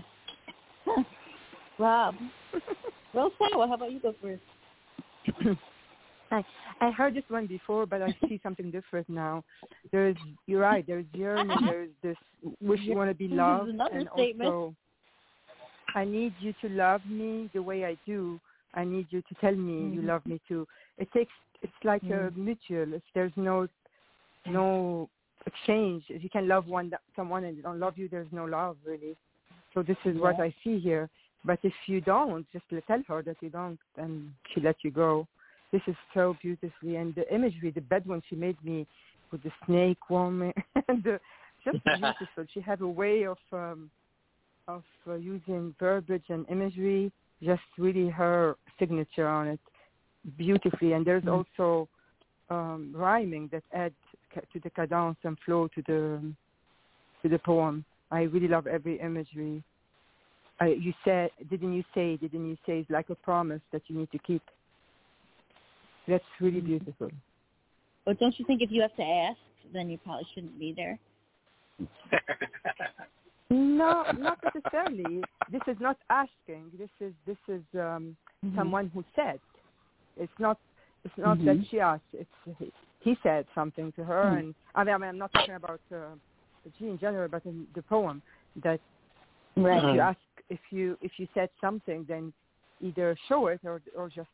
Rob. Well, Sarah, how about you go first? I heard this one before, but I see something different now. You're right, there's yearning, there's this wish you want to be loved. And statement. Also, I need you to love me the way I do. I need you to tell me you love me too. It's like a mutual. If there's no exchange. If you can love someone and they don't love you, there's no love, really. So this is what I see here. But if you don't, just tell her that you don't, and she let you go. This is so beautifully, and the imagery, the Bedouin she made me with the snake woman, and just beautiful. She had a way of using verbiage and imagery, just really her signature on it, beautifully. And there's also rhyming that adds to the cadence and flow to the poem. I really love every imagery. You said, didn't you say, it's like a promise that you need to keep. That's really beautiful. Well, don't you think if you have to ask, then you probably shouldn't be there? No, not necessarily. This is not asking. This is someone who said. It's not that she asked. It's he said something to her, and I mean, I'm not talking about G in general, but in the poem that. Right. If you ask, if you said something, then either show it or just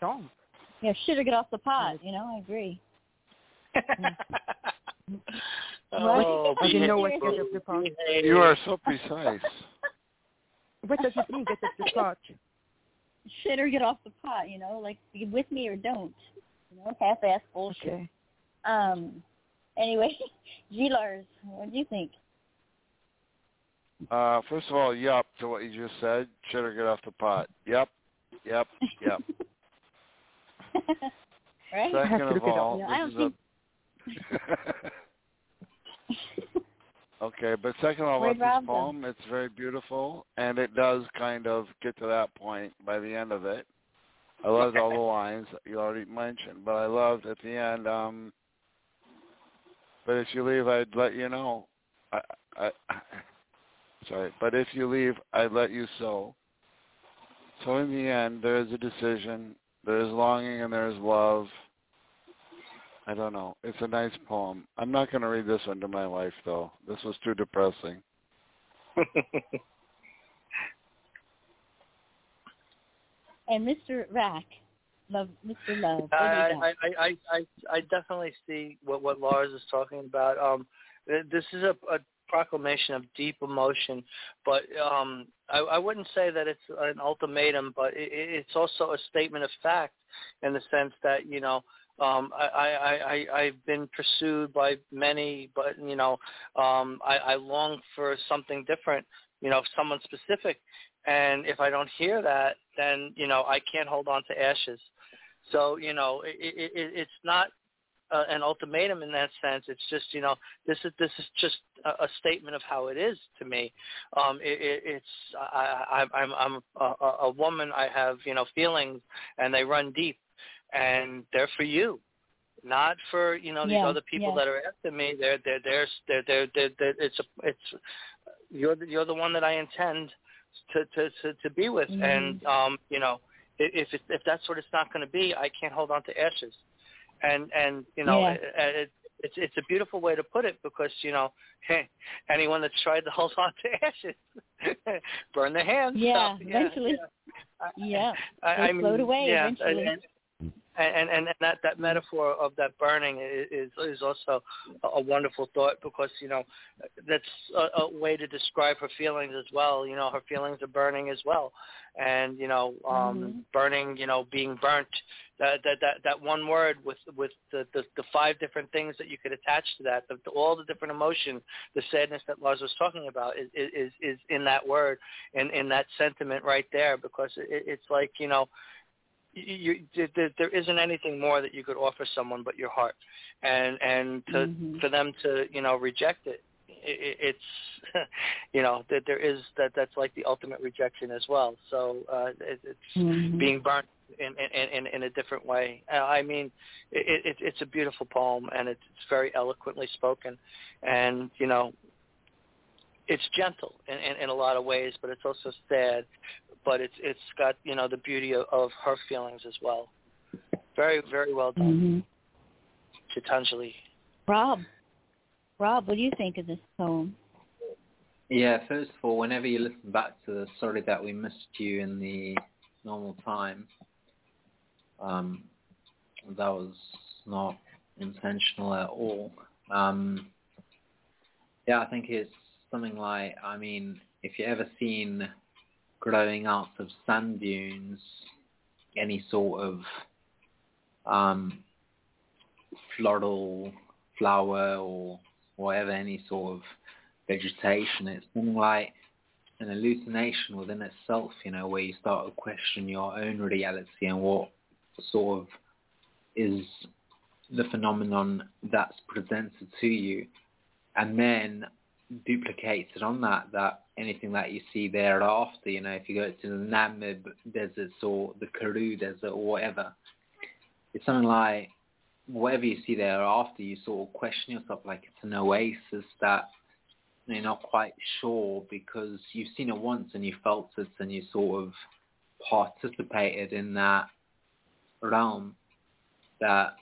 don't. Yeah, shit or get off the pot. You know, I agree. Oh, I didn't know what get off the pot. You are so precise. What does it mean, get off the pot? Shit or get off the pot. You know, like be with me or don't. You know, half-ass bullshit. Okay. Anyway, G-Lars, what do you think? First of all, yup to what you just said. Should I get off the pot? Yep. Right? Second of all, okay, but second of all, about this poem, it's very beautiful, and it does kind of get to that point by the end of it. I loved all the lines that you already mentioned, but I loved at the end, but if you leave, I'd let you know. Sorry, but if you leave, I let you sow. So in the end, there is a decision, there is longing, and there is love. I don't know. It's a nice poem. I'm not going to read this one to my wife, though. This was too depressing. And Mr. Rack, Mr. Love. I definitely see what Lars is talking about. This is a proclamation of deep emotion, but I wouldn't say that it's an ultimatum, but it's also a statement of fact in the sense that, you know, I've been pursued by many, but, you know, I long for something different, you know, someone specific. And if I don't hear that, then, you know, I can't hold on to ashes. So, you know, it's not an ultimatum in that sense. It's just, you know, this is just a statement of how it is to me. I'm a woman. I have, you know, feelings, and they run deep, and they're for you, not for, you know, these other people that are after me. You're the one that I intend to be with, and you know, if that's what it's not going to be, I can't hold on to ashes. And you know, it's a beautiful way to put it, because, you know, hey, anyone that's tried to hold on to ashes, burn their hands. Yeah, so, eventually. Yeah, I mean, float away eventually. And that metaphor of that burning is also a wonderful thought, because, you know, that's a way to describe her feelings as well. You know, her feelings are burning as well, and, you know, burning, you know, being burnt. That one word with the five different things that you could attach to that, all the different emotion, the sadness that Lars was talking about is in that word and in that sentiment right there, because it's like, you know, there isn't anything more that you could offer someone but your heart, and for them to, you know, reject it, it's you know, that there is that's like the ultimate rejection as well. So it's being burnt in a different way. I mean, it's a beautiful poem, and it's very eloquently spoken, and, you know, it's gentle in a lot of ways, but it's also sad. But it's got, you know, the beauty of her feelings as well. Very, very well done, Gitanjali. Rob, what do you think of this poem? Yeah, first of all, whenever you listen back to the "Sorry That We Missed You" in the normal time, that was not intentional at all. Yeah, I think it's something like, I mean, if you ever seen growing out of sand dunes, any sort of floral flower or whatever, any sort of vegetation, it's something like an hallucination within itself, you know, where you start to question your own reality and what sort of is the phenomenon that's presented to you, and then duplicated on that anything that you see thereafter, you know, if you go to the Namib deserts or the Karoo desert or whatever, it's something like whatever you see thereafter, you sort of question yourself, like it's an oasis that you're not quite sure, because you've seen it once and you felt it and you sort of participated in that realm, that,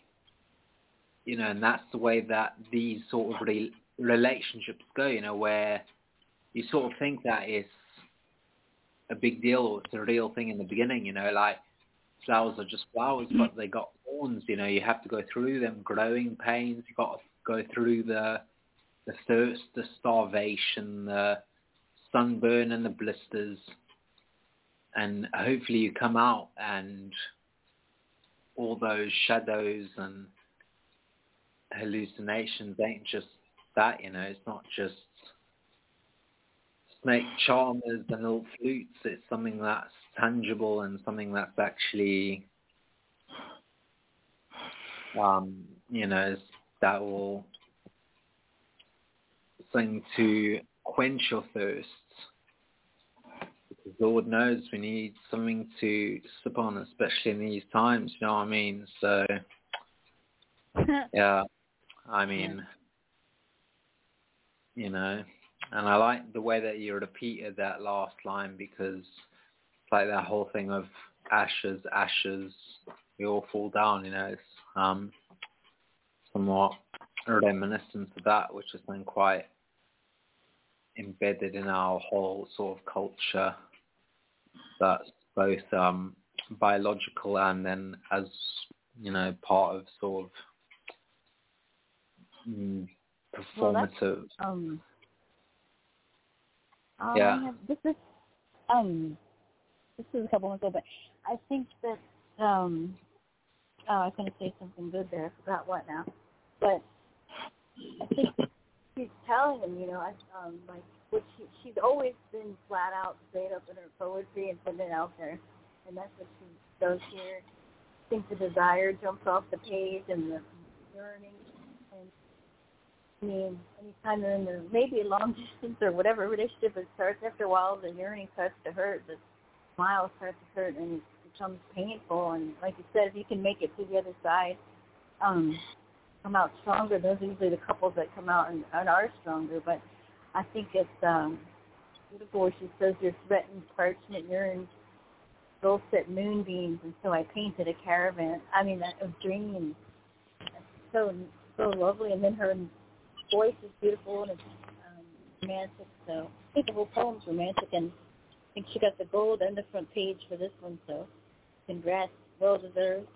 you know, and that's the way that these sort of relationships go, you know, where you sort of think that it's a big deal or it's a real thing in the beginning, you know, like flowers are just flowers, but they got thorns, you know, you have to go through them, growing pains, you got to go through the thirst, the starvation, the sunburn and the blisters, and hopefully you come out and all those shadows and hallucinations ain't just that, you know, it's not just snake charmers and little flutes, it's something that's tangible and something that's actually, you know, that will sing to quench your thirst. Because Lord knows we need something to sip on, especially in these times, you know what I mean? So, yeah, I mean, you know, and I like the way that you repeated that last line, because it's like that whole thing of ashes, ashes, we all fall down, you know, it's somewhat reminiscent of that, which has been quite embedded in our whole sort of culture. That's both biological and then as, you know, part of sort of performative. This is a couple months ago, but I think that I was going to say something good there. I forgot what now. But I think she's telling him, you know, she's always been flat out straight up in her poetry and putting it out there, and that's what she does here. I think the desire jumps off the page and the yearning. And I mean, anytime they're in the maybe a long distance or whatever relationship it starts, after a while the yearning starts to hurt, the smile starts to hurt, and it becomes painful. And like you said, if you can make it to the other side, come out stronger. Those are usually the couples that come out and are stronger. But I think it's beautiful where she says, "Your threatened parchment yearns, dulcet moonbeams, and so I painted a caravan." I mean, that of dreams. So lovely. And then her voice is beautiful and it's romantic. So I think the whole poem's romantic, and I think she got the gold and the front page for this one. So congrats, well deserved.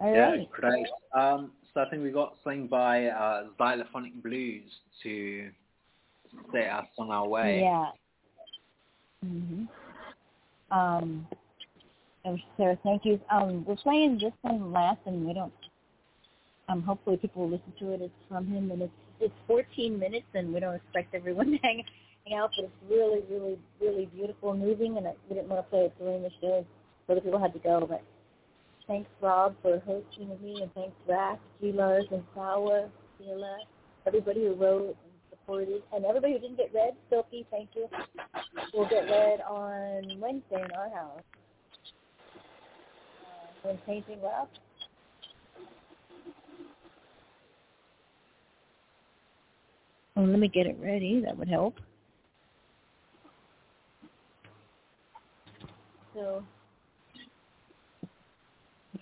All right. Yeah, great. So I think we got something by Xylophonic Blues to set us on our way. Yeah. Mm-hmm. Sarah, thank you. We're playing this one last, and we don't. Hopefully, people will listen to it. It's from him, and it's 14 minutes, and we don't expect everyone to hang out, but it's really, really, really beautiful, moving, and we didn't want to play it during the show, so the people had to go, but. Thanks, Rob, for hosting me, and thanks, Rack, G. Lars, and Sawa, Sheila, everybody who wrote and supported, and everybody who didn't get read. Silky, thank you. We'll get read on Wednesday in our house. When painting, Rob? Well, let me get it ready. That would help. So...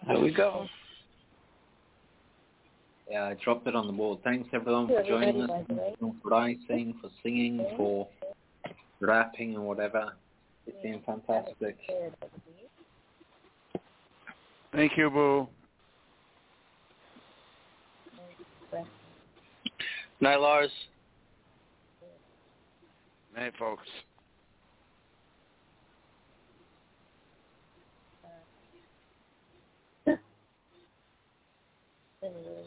there we go. Yeah, I dropped it on the wall. Thanks, everyone, for joining us, for writing, for singing, for rapping and whatever. It's been fantastic. Thank you, Boo. Night, Lars. Night, folks. Thank you.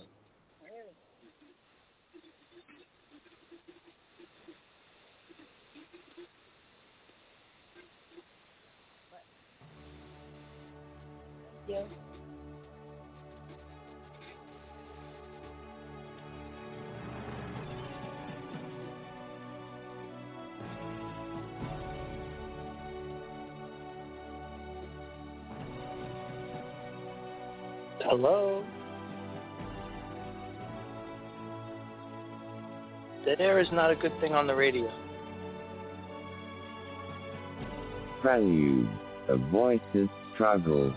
Hello. Dead air is not a good thing on the radio. Prelude, a voice's struggle,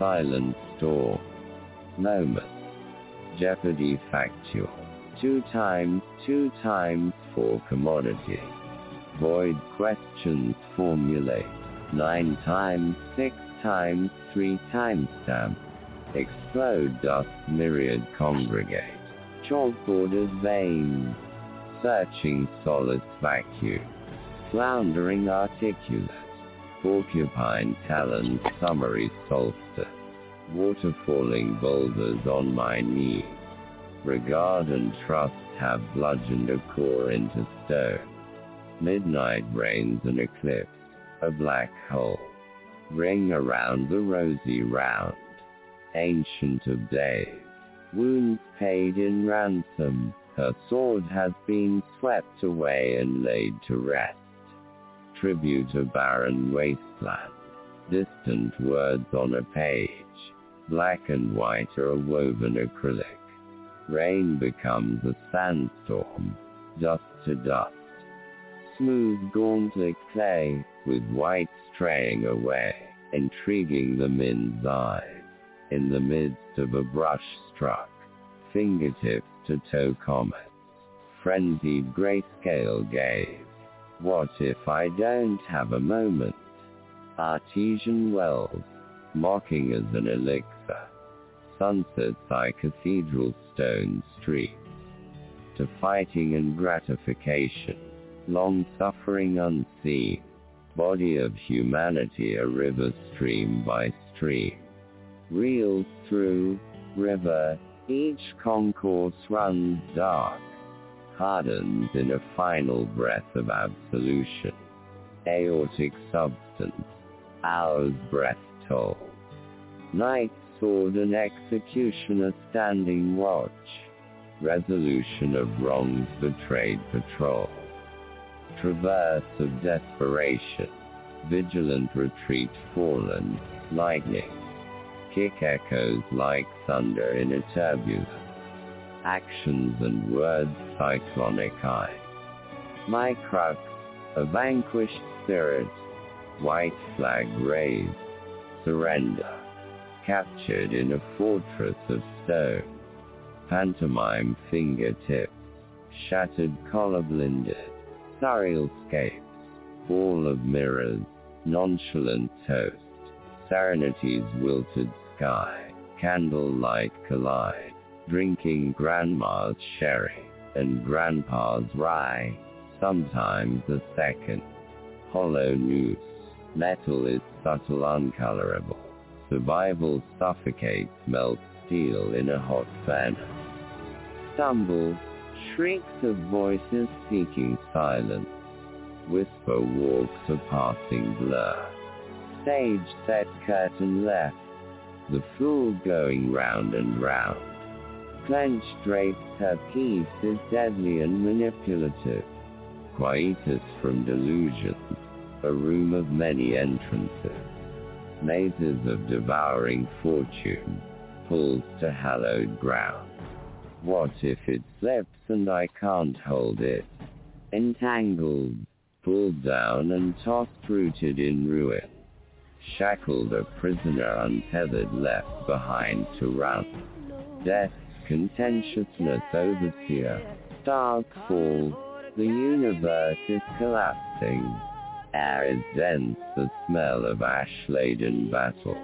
silenced or moment. Jeopardy factual. 2 times 2 times for commodity. Void questions formulate. 9 times 6 times 3 times stamp. Explode dust myriad congregate. Chalkboarded veins. Searching solid vacuum, floundering articulate, porcupine talons, summary solstice, waterfalling boulders on my knees. Regard and trust have bludgeoned a core into stone. Midnight rains an eclipse, a black hole. Ring around the rosy round, ancient of days. Wounds paid in ransom. Her sword has been swept away and laid to rest. Tribute of barren wasteland. Distant words on a page. Black and white are a woven acrylic. Rain becomes a sandstorm. Dust to dust. Smooth gauntlet clay, with white straying away, intriguing the mind's eye. In the midst of a brush struck. Fingertips to toe comets, frenzied grayscale gaze. What if I don't have a moment? Artesian wells, mocking as an elixir. Sunsets I cathedral stone streets. To fighting and gratification, long-suffering unseen. Body of humanity a river stream by stream. Reels through, river, each concourse runs dark. Hardens in a final breath of absolution. Aortic substance, hours breath toll. Night sword and executioner standing watch. Resolution of wrongs betrayed patrol. Traverse of desperation. Vigilant retreat fallen. Lightning. Kick echoes like thunder in a turbulence. Actions and words cyclonic eye. My crux. A vanquished spirit. White flag raised. Surrender. Captured in a fortress of stone. Pantomime fingertips, shattered collar blinded, surreal scapes, ball of mirrors, nonchalant toast, serenity's wilted sky, candlelight collide, drinking grandma's sherry, and grandpa's rye, sometimes a second, hollow noose, metal is subtle uncolorable, survival suffocates melts steel in a hot furnace. Stumble, shrieks of voices seeking silence. Whisper walks a passing blur. Stage set curtain left. The fool going round and round. Clenched drapes her piece is deadly and manipulative. Quietus from delusions. A room of many entrances. Mazes of devouring fortune. Pulls to hallowed ground. What if it slips and I can't hold it? Entangled, pulled down and tossed rooted in ruin. Shackled a prisoner untethered left behind to run. Death, contentiousness overseer. Dark fall, the universe is collapsing. Air is dense, the smell of ash-laden battle.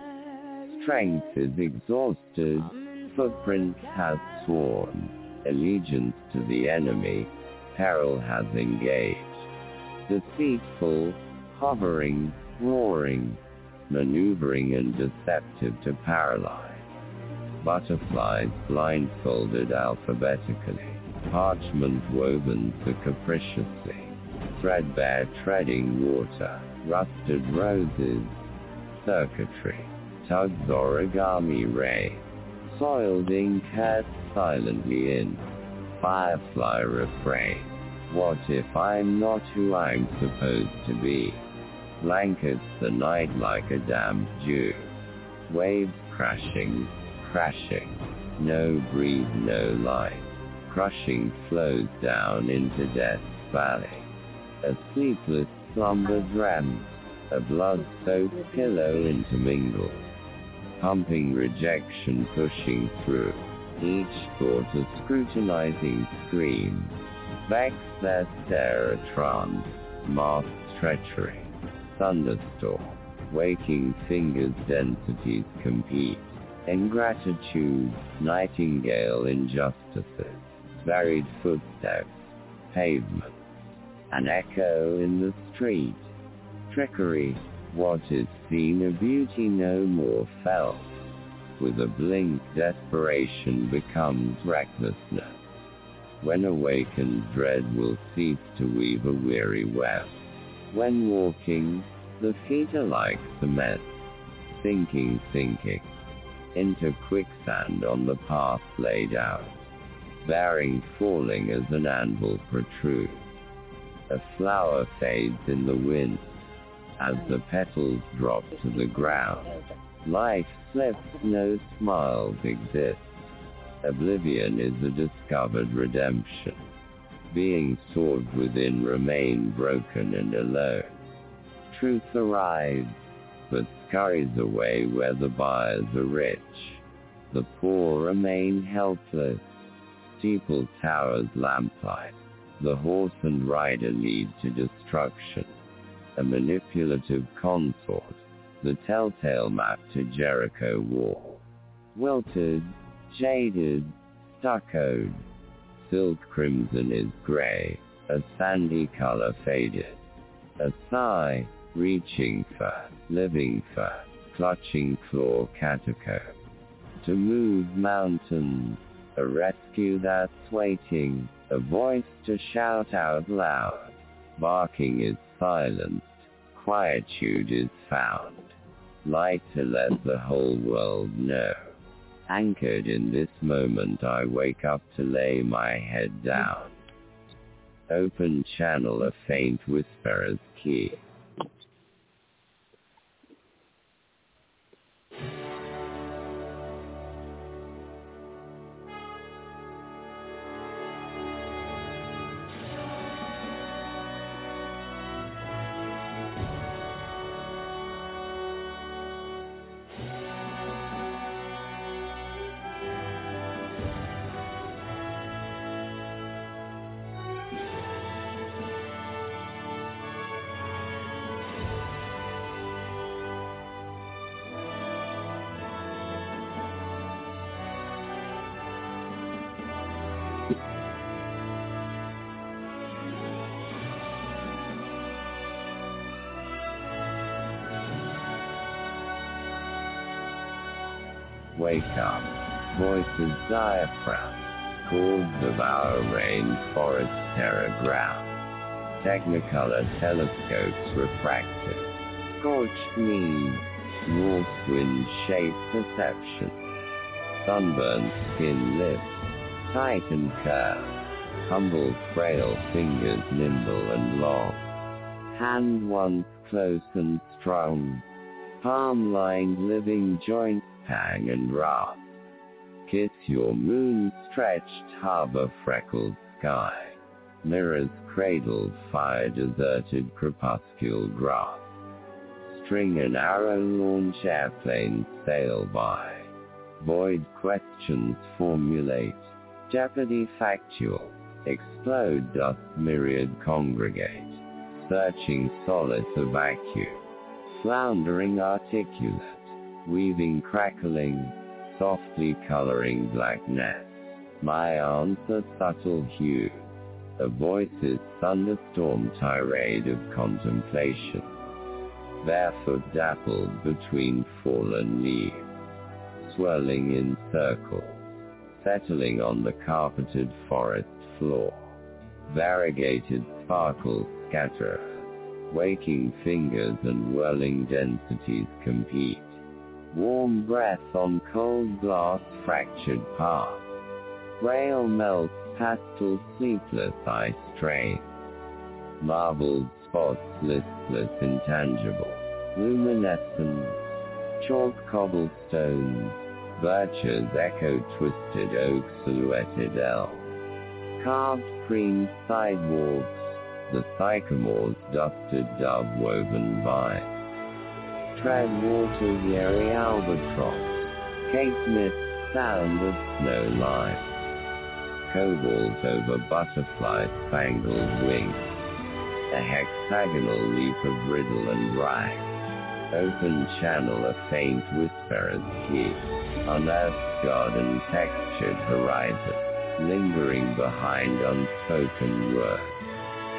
Strength is exhausted, footprints has sworn, allegiance to the enemy, peril has engaged. Deceitful, hovering, roaring, maneuvering and deceptive to paralyze. Butterflies blindfolded alphabetically, parchment woven so capriciously, threadbare treading water, rusted roses, circuitry. Tugs origami ray, soiled ink hurts silently in, firefly refrain, what if I'm not who I'm supposed to be, blankets the night like a damned dew, waves crashing, crashing, no breeze, no light, crushing flows down into death's valley, a sleepless slumber dreamt, a blood-soaked pillow intermingled. Pumping rejection pushing through, each thought a scrutinizing scream. Vex their stare a trance, masked treachery, thunderstorm, waking fingers densities compete. Ingratitude, nightingale injustices, buried footsteps, pavement, an echo in the street. Trickery, what is seen of beauty no more felt. With a blink desperation becomes recklessness. When awakened dread will cease to weave a weary web. When walking, the feet are like cement. Sinking, sinking. Into quicksand on the path laid out. Bearing falling as an anvil protrudes. A flower fades in the wind. As the petals drop to the ground, life slips, no smiles exist. Oblivion is a discovered redemption. Being sought within remain broken and alone. Truth arrives, but scurries away where the buyers are rich. The poor remain helpless. Steeple towers lamplight. The horse and rider lead to destruction. A manipulative consort. The telltale map to Jericho wall. Wilted, jaded, stuccoed. Silk crimson is grey. A sandy color faded. A sigh, reaching for, living for, clutching claw catacomb. To move mountains. A rescue that's waiting. A voice to shout out loud. Barking is silenced. Quietude is found. Light to let the whole world know. Anchored in this moment, I wake up to lay my head down. Open channel, a faint whisperer's key. Wake up, voices diaphragm, chords devour rain, forest terror ground, technicolor telescopes refracted, scorched knees, morph wind shape perception, sunburned skin lips, tight and curved, humble frail fingers nimble and long, hand once close and strong, palm-lined living joints, tang and wrath. Kiss your moon-stretched harbor-freckled sky. Mirrors cradle fire-deserted crepuscule grass. String an arrow launch airplane sail by. Void questions formulate. Jeopardy factual. Explode dust myriad congregate. Searching solace a vacuum. Floundering articulate. Weaving crackling, softly coloring blackness. My answer subtle hue. A voice's thunderstorm tirade of contemplation. Barefoot dappled between fallen leaves. Swirling in circles. Settling on the carpeted forest floor. Variegated sparkles scatter. Waking fingers and whirling densities compete. Warm breath on cold glass fractured path. Rail melts, pastel sleepless I strain. Marbled spots listless intangible. Luminescent. Chalk cobblestones. Birches echo twisted oak silhouetted elm. Carved cream sidewalks. The sycamores dusted dove woven vines. Tread water's airy albatross, Cape mist, sound of snow line, cobalt over butterfly spangled wings, a hexagonal leap of riddle and rhyme, open channel a faint whisperer's key, unearthed garden textured horizon, lingering behind unspoken words,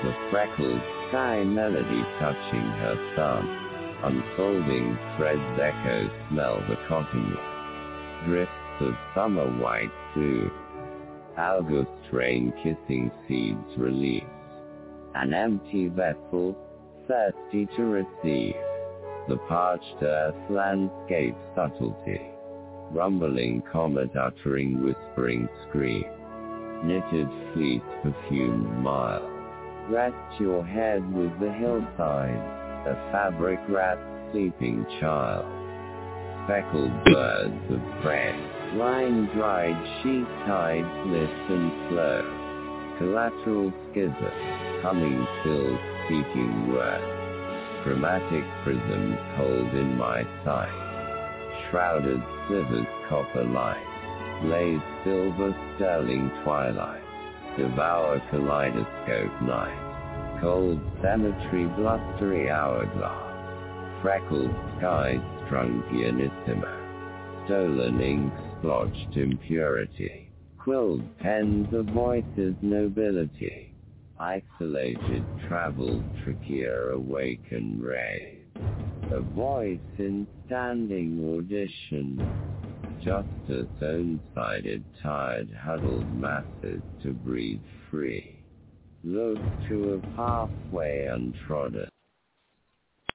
the freckled sky melody touching her thumb. Unfolding threads echo smell the cottonwood. Drifts of summer white dew. August rain kissing seeds release. An empty vessel, thirsty to receive. The parched earth landscape subtlety. Rumbling comet uttering whispering scream. Knitted fleece perfumed mile. Rest your head with the hillside. A fabric-wrapped sleeping child. Speckled birds of prey. Line-dried she-tides lift and flow. Collateral schism. Humming still speaking words. Chromatic prisms hold in my sight. Shrouded slivers copper light. Blaze silver sterling twilight. devour kaleidoscope night, cold planetary blustery hourglass, freckled skies strung pianissimo, stolen ink splotched impurity, quilled pens of voices nobility, isolated traveled trickier awaken rays, a voice in standing audition, justice own-sided tired huddled masses to breathe free, look to a pathway untrodden,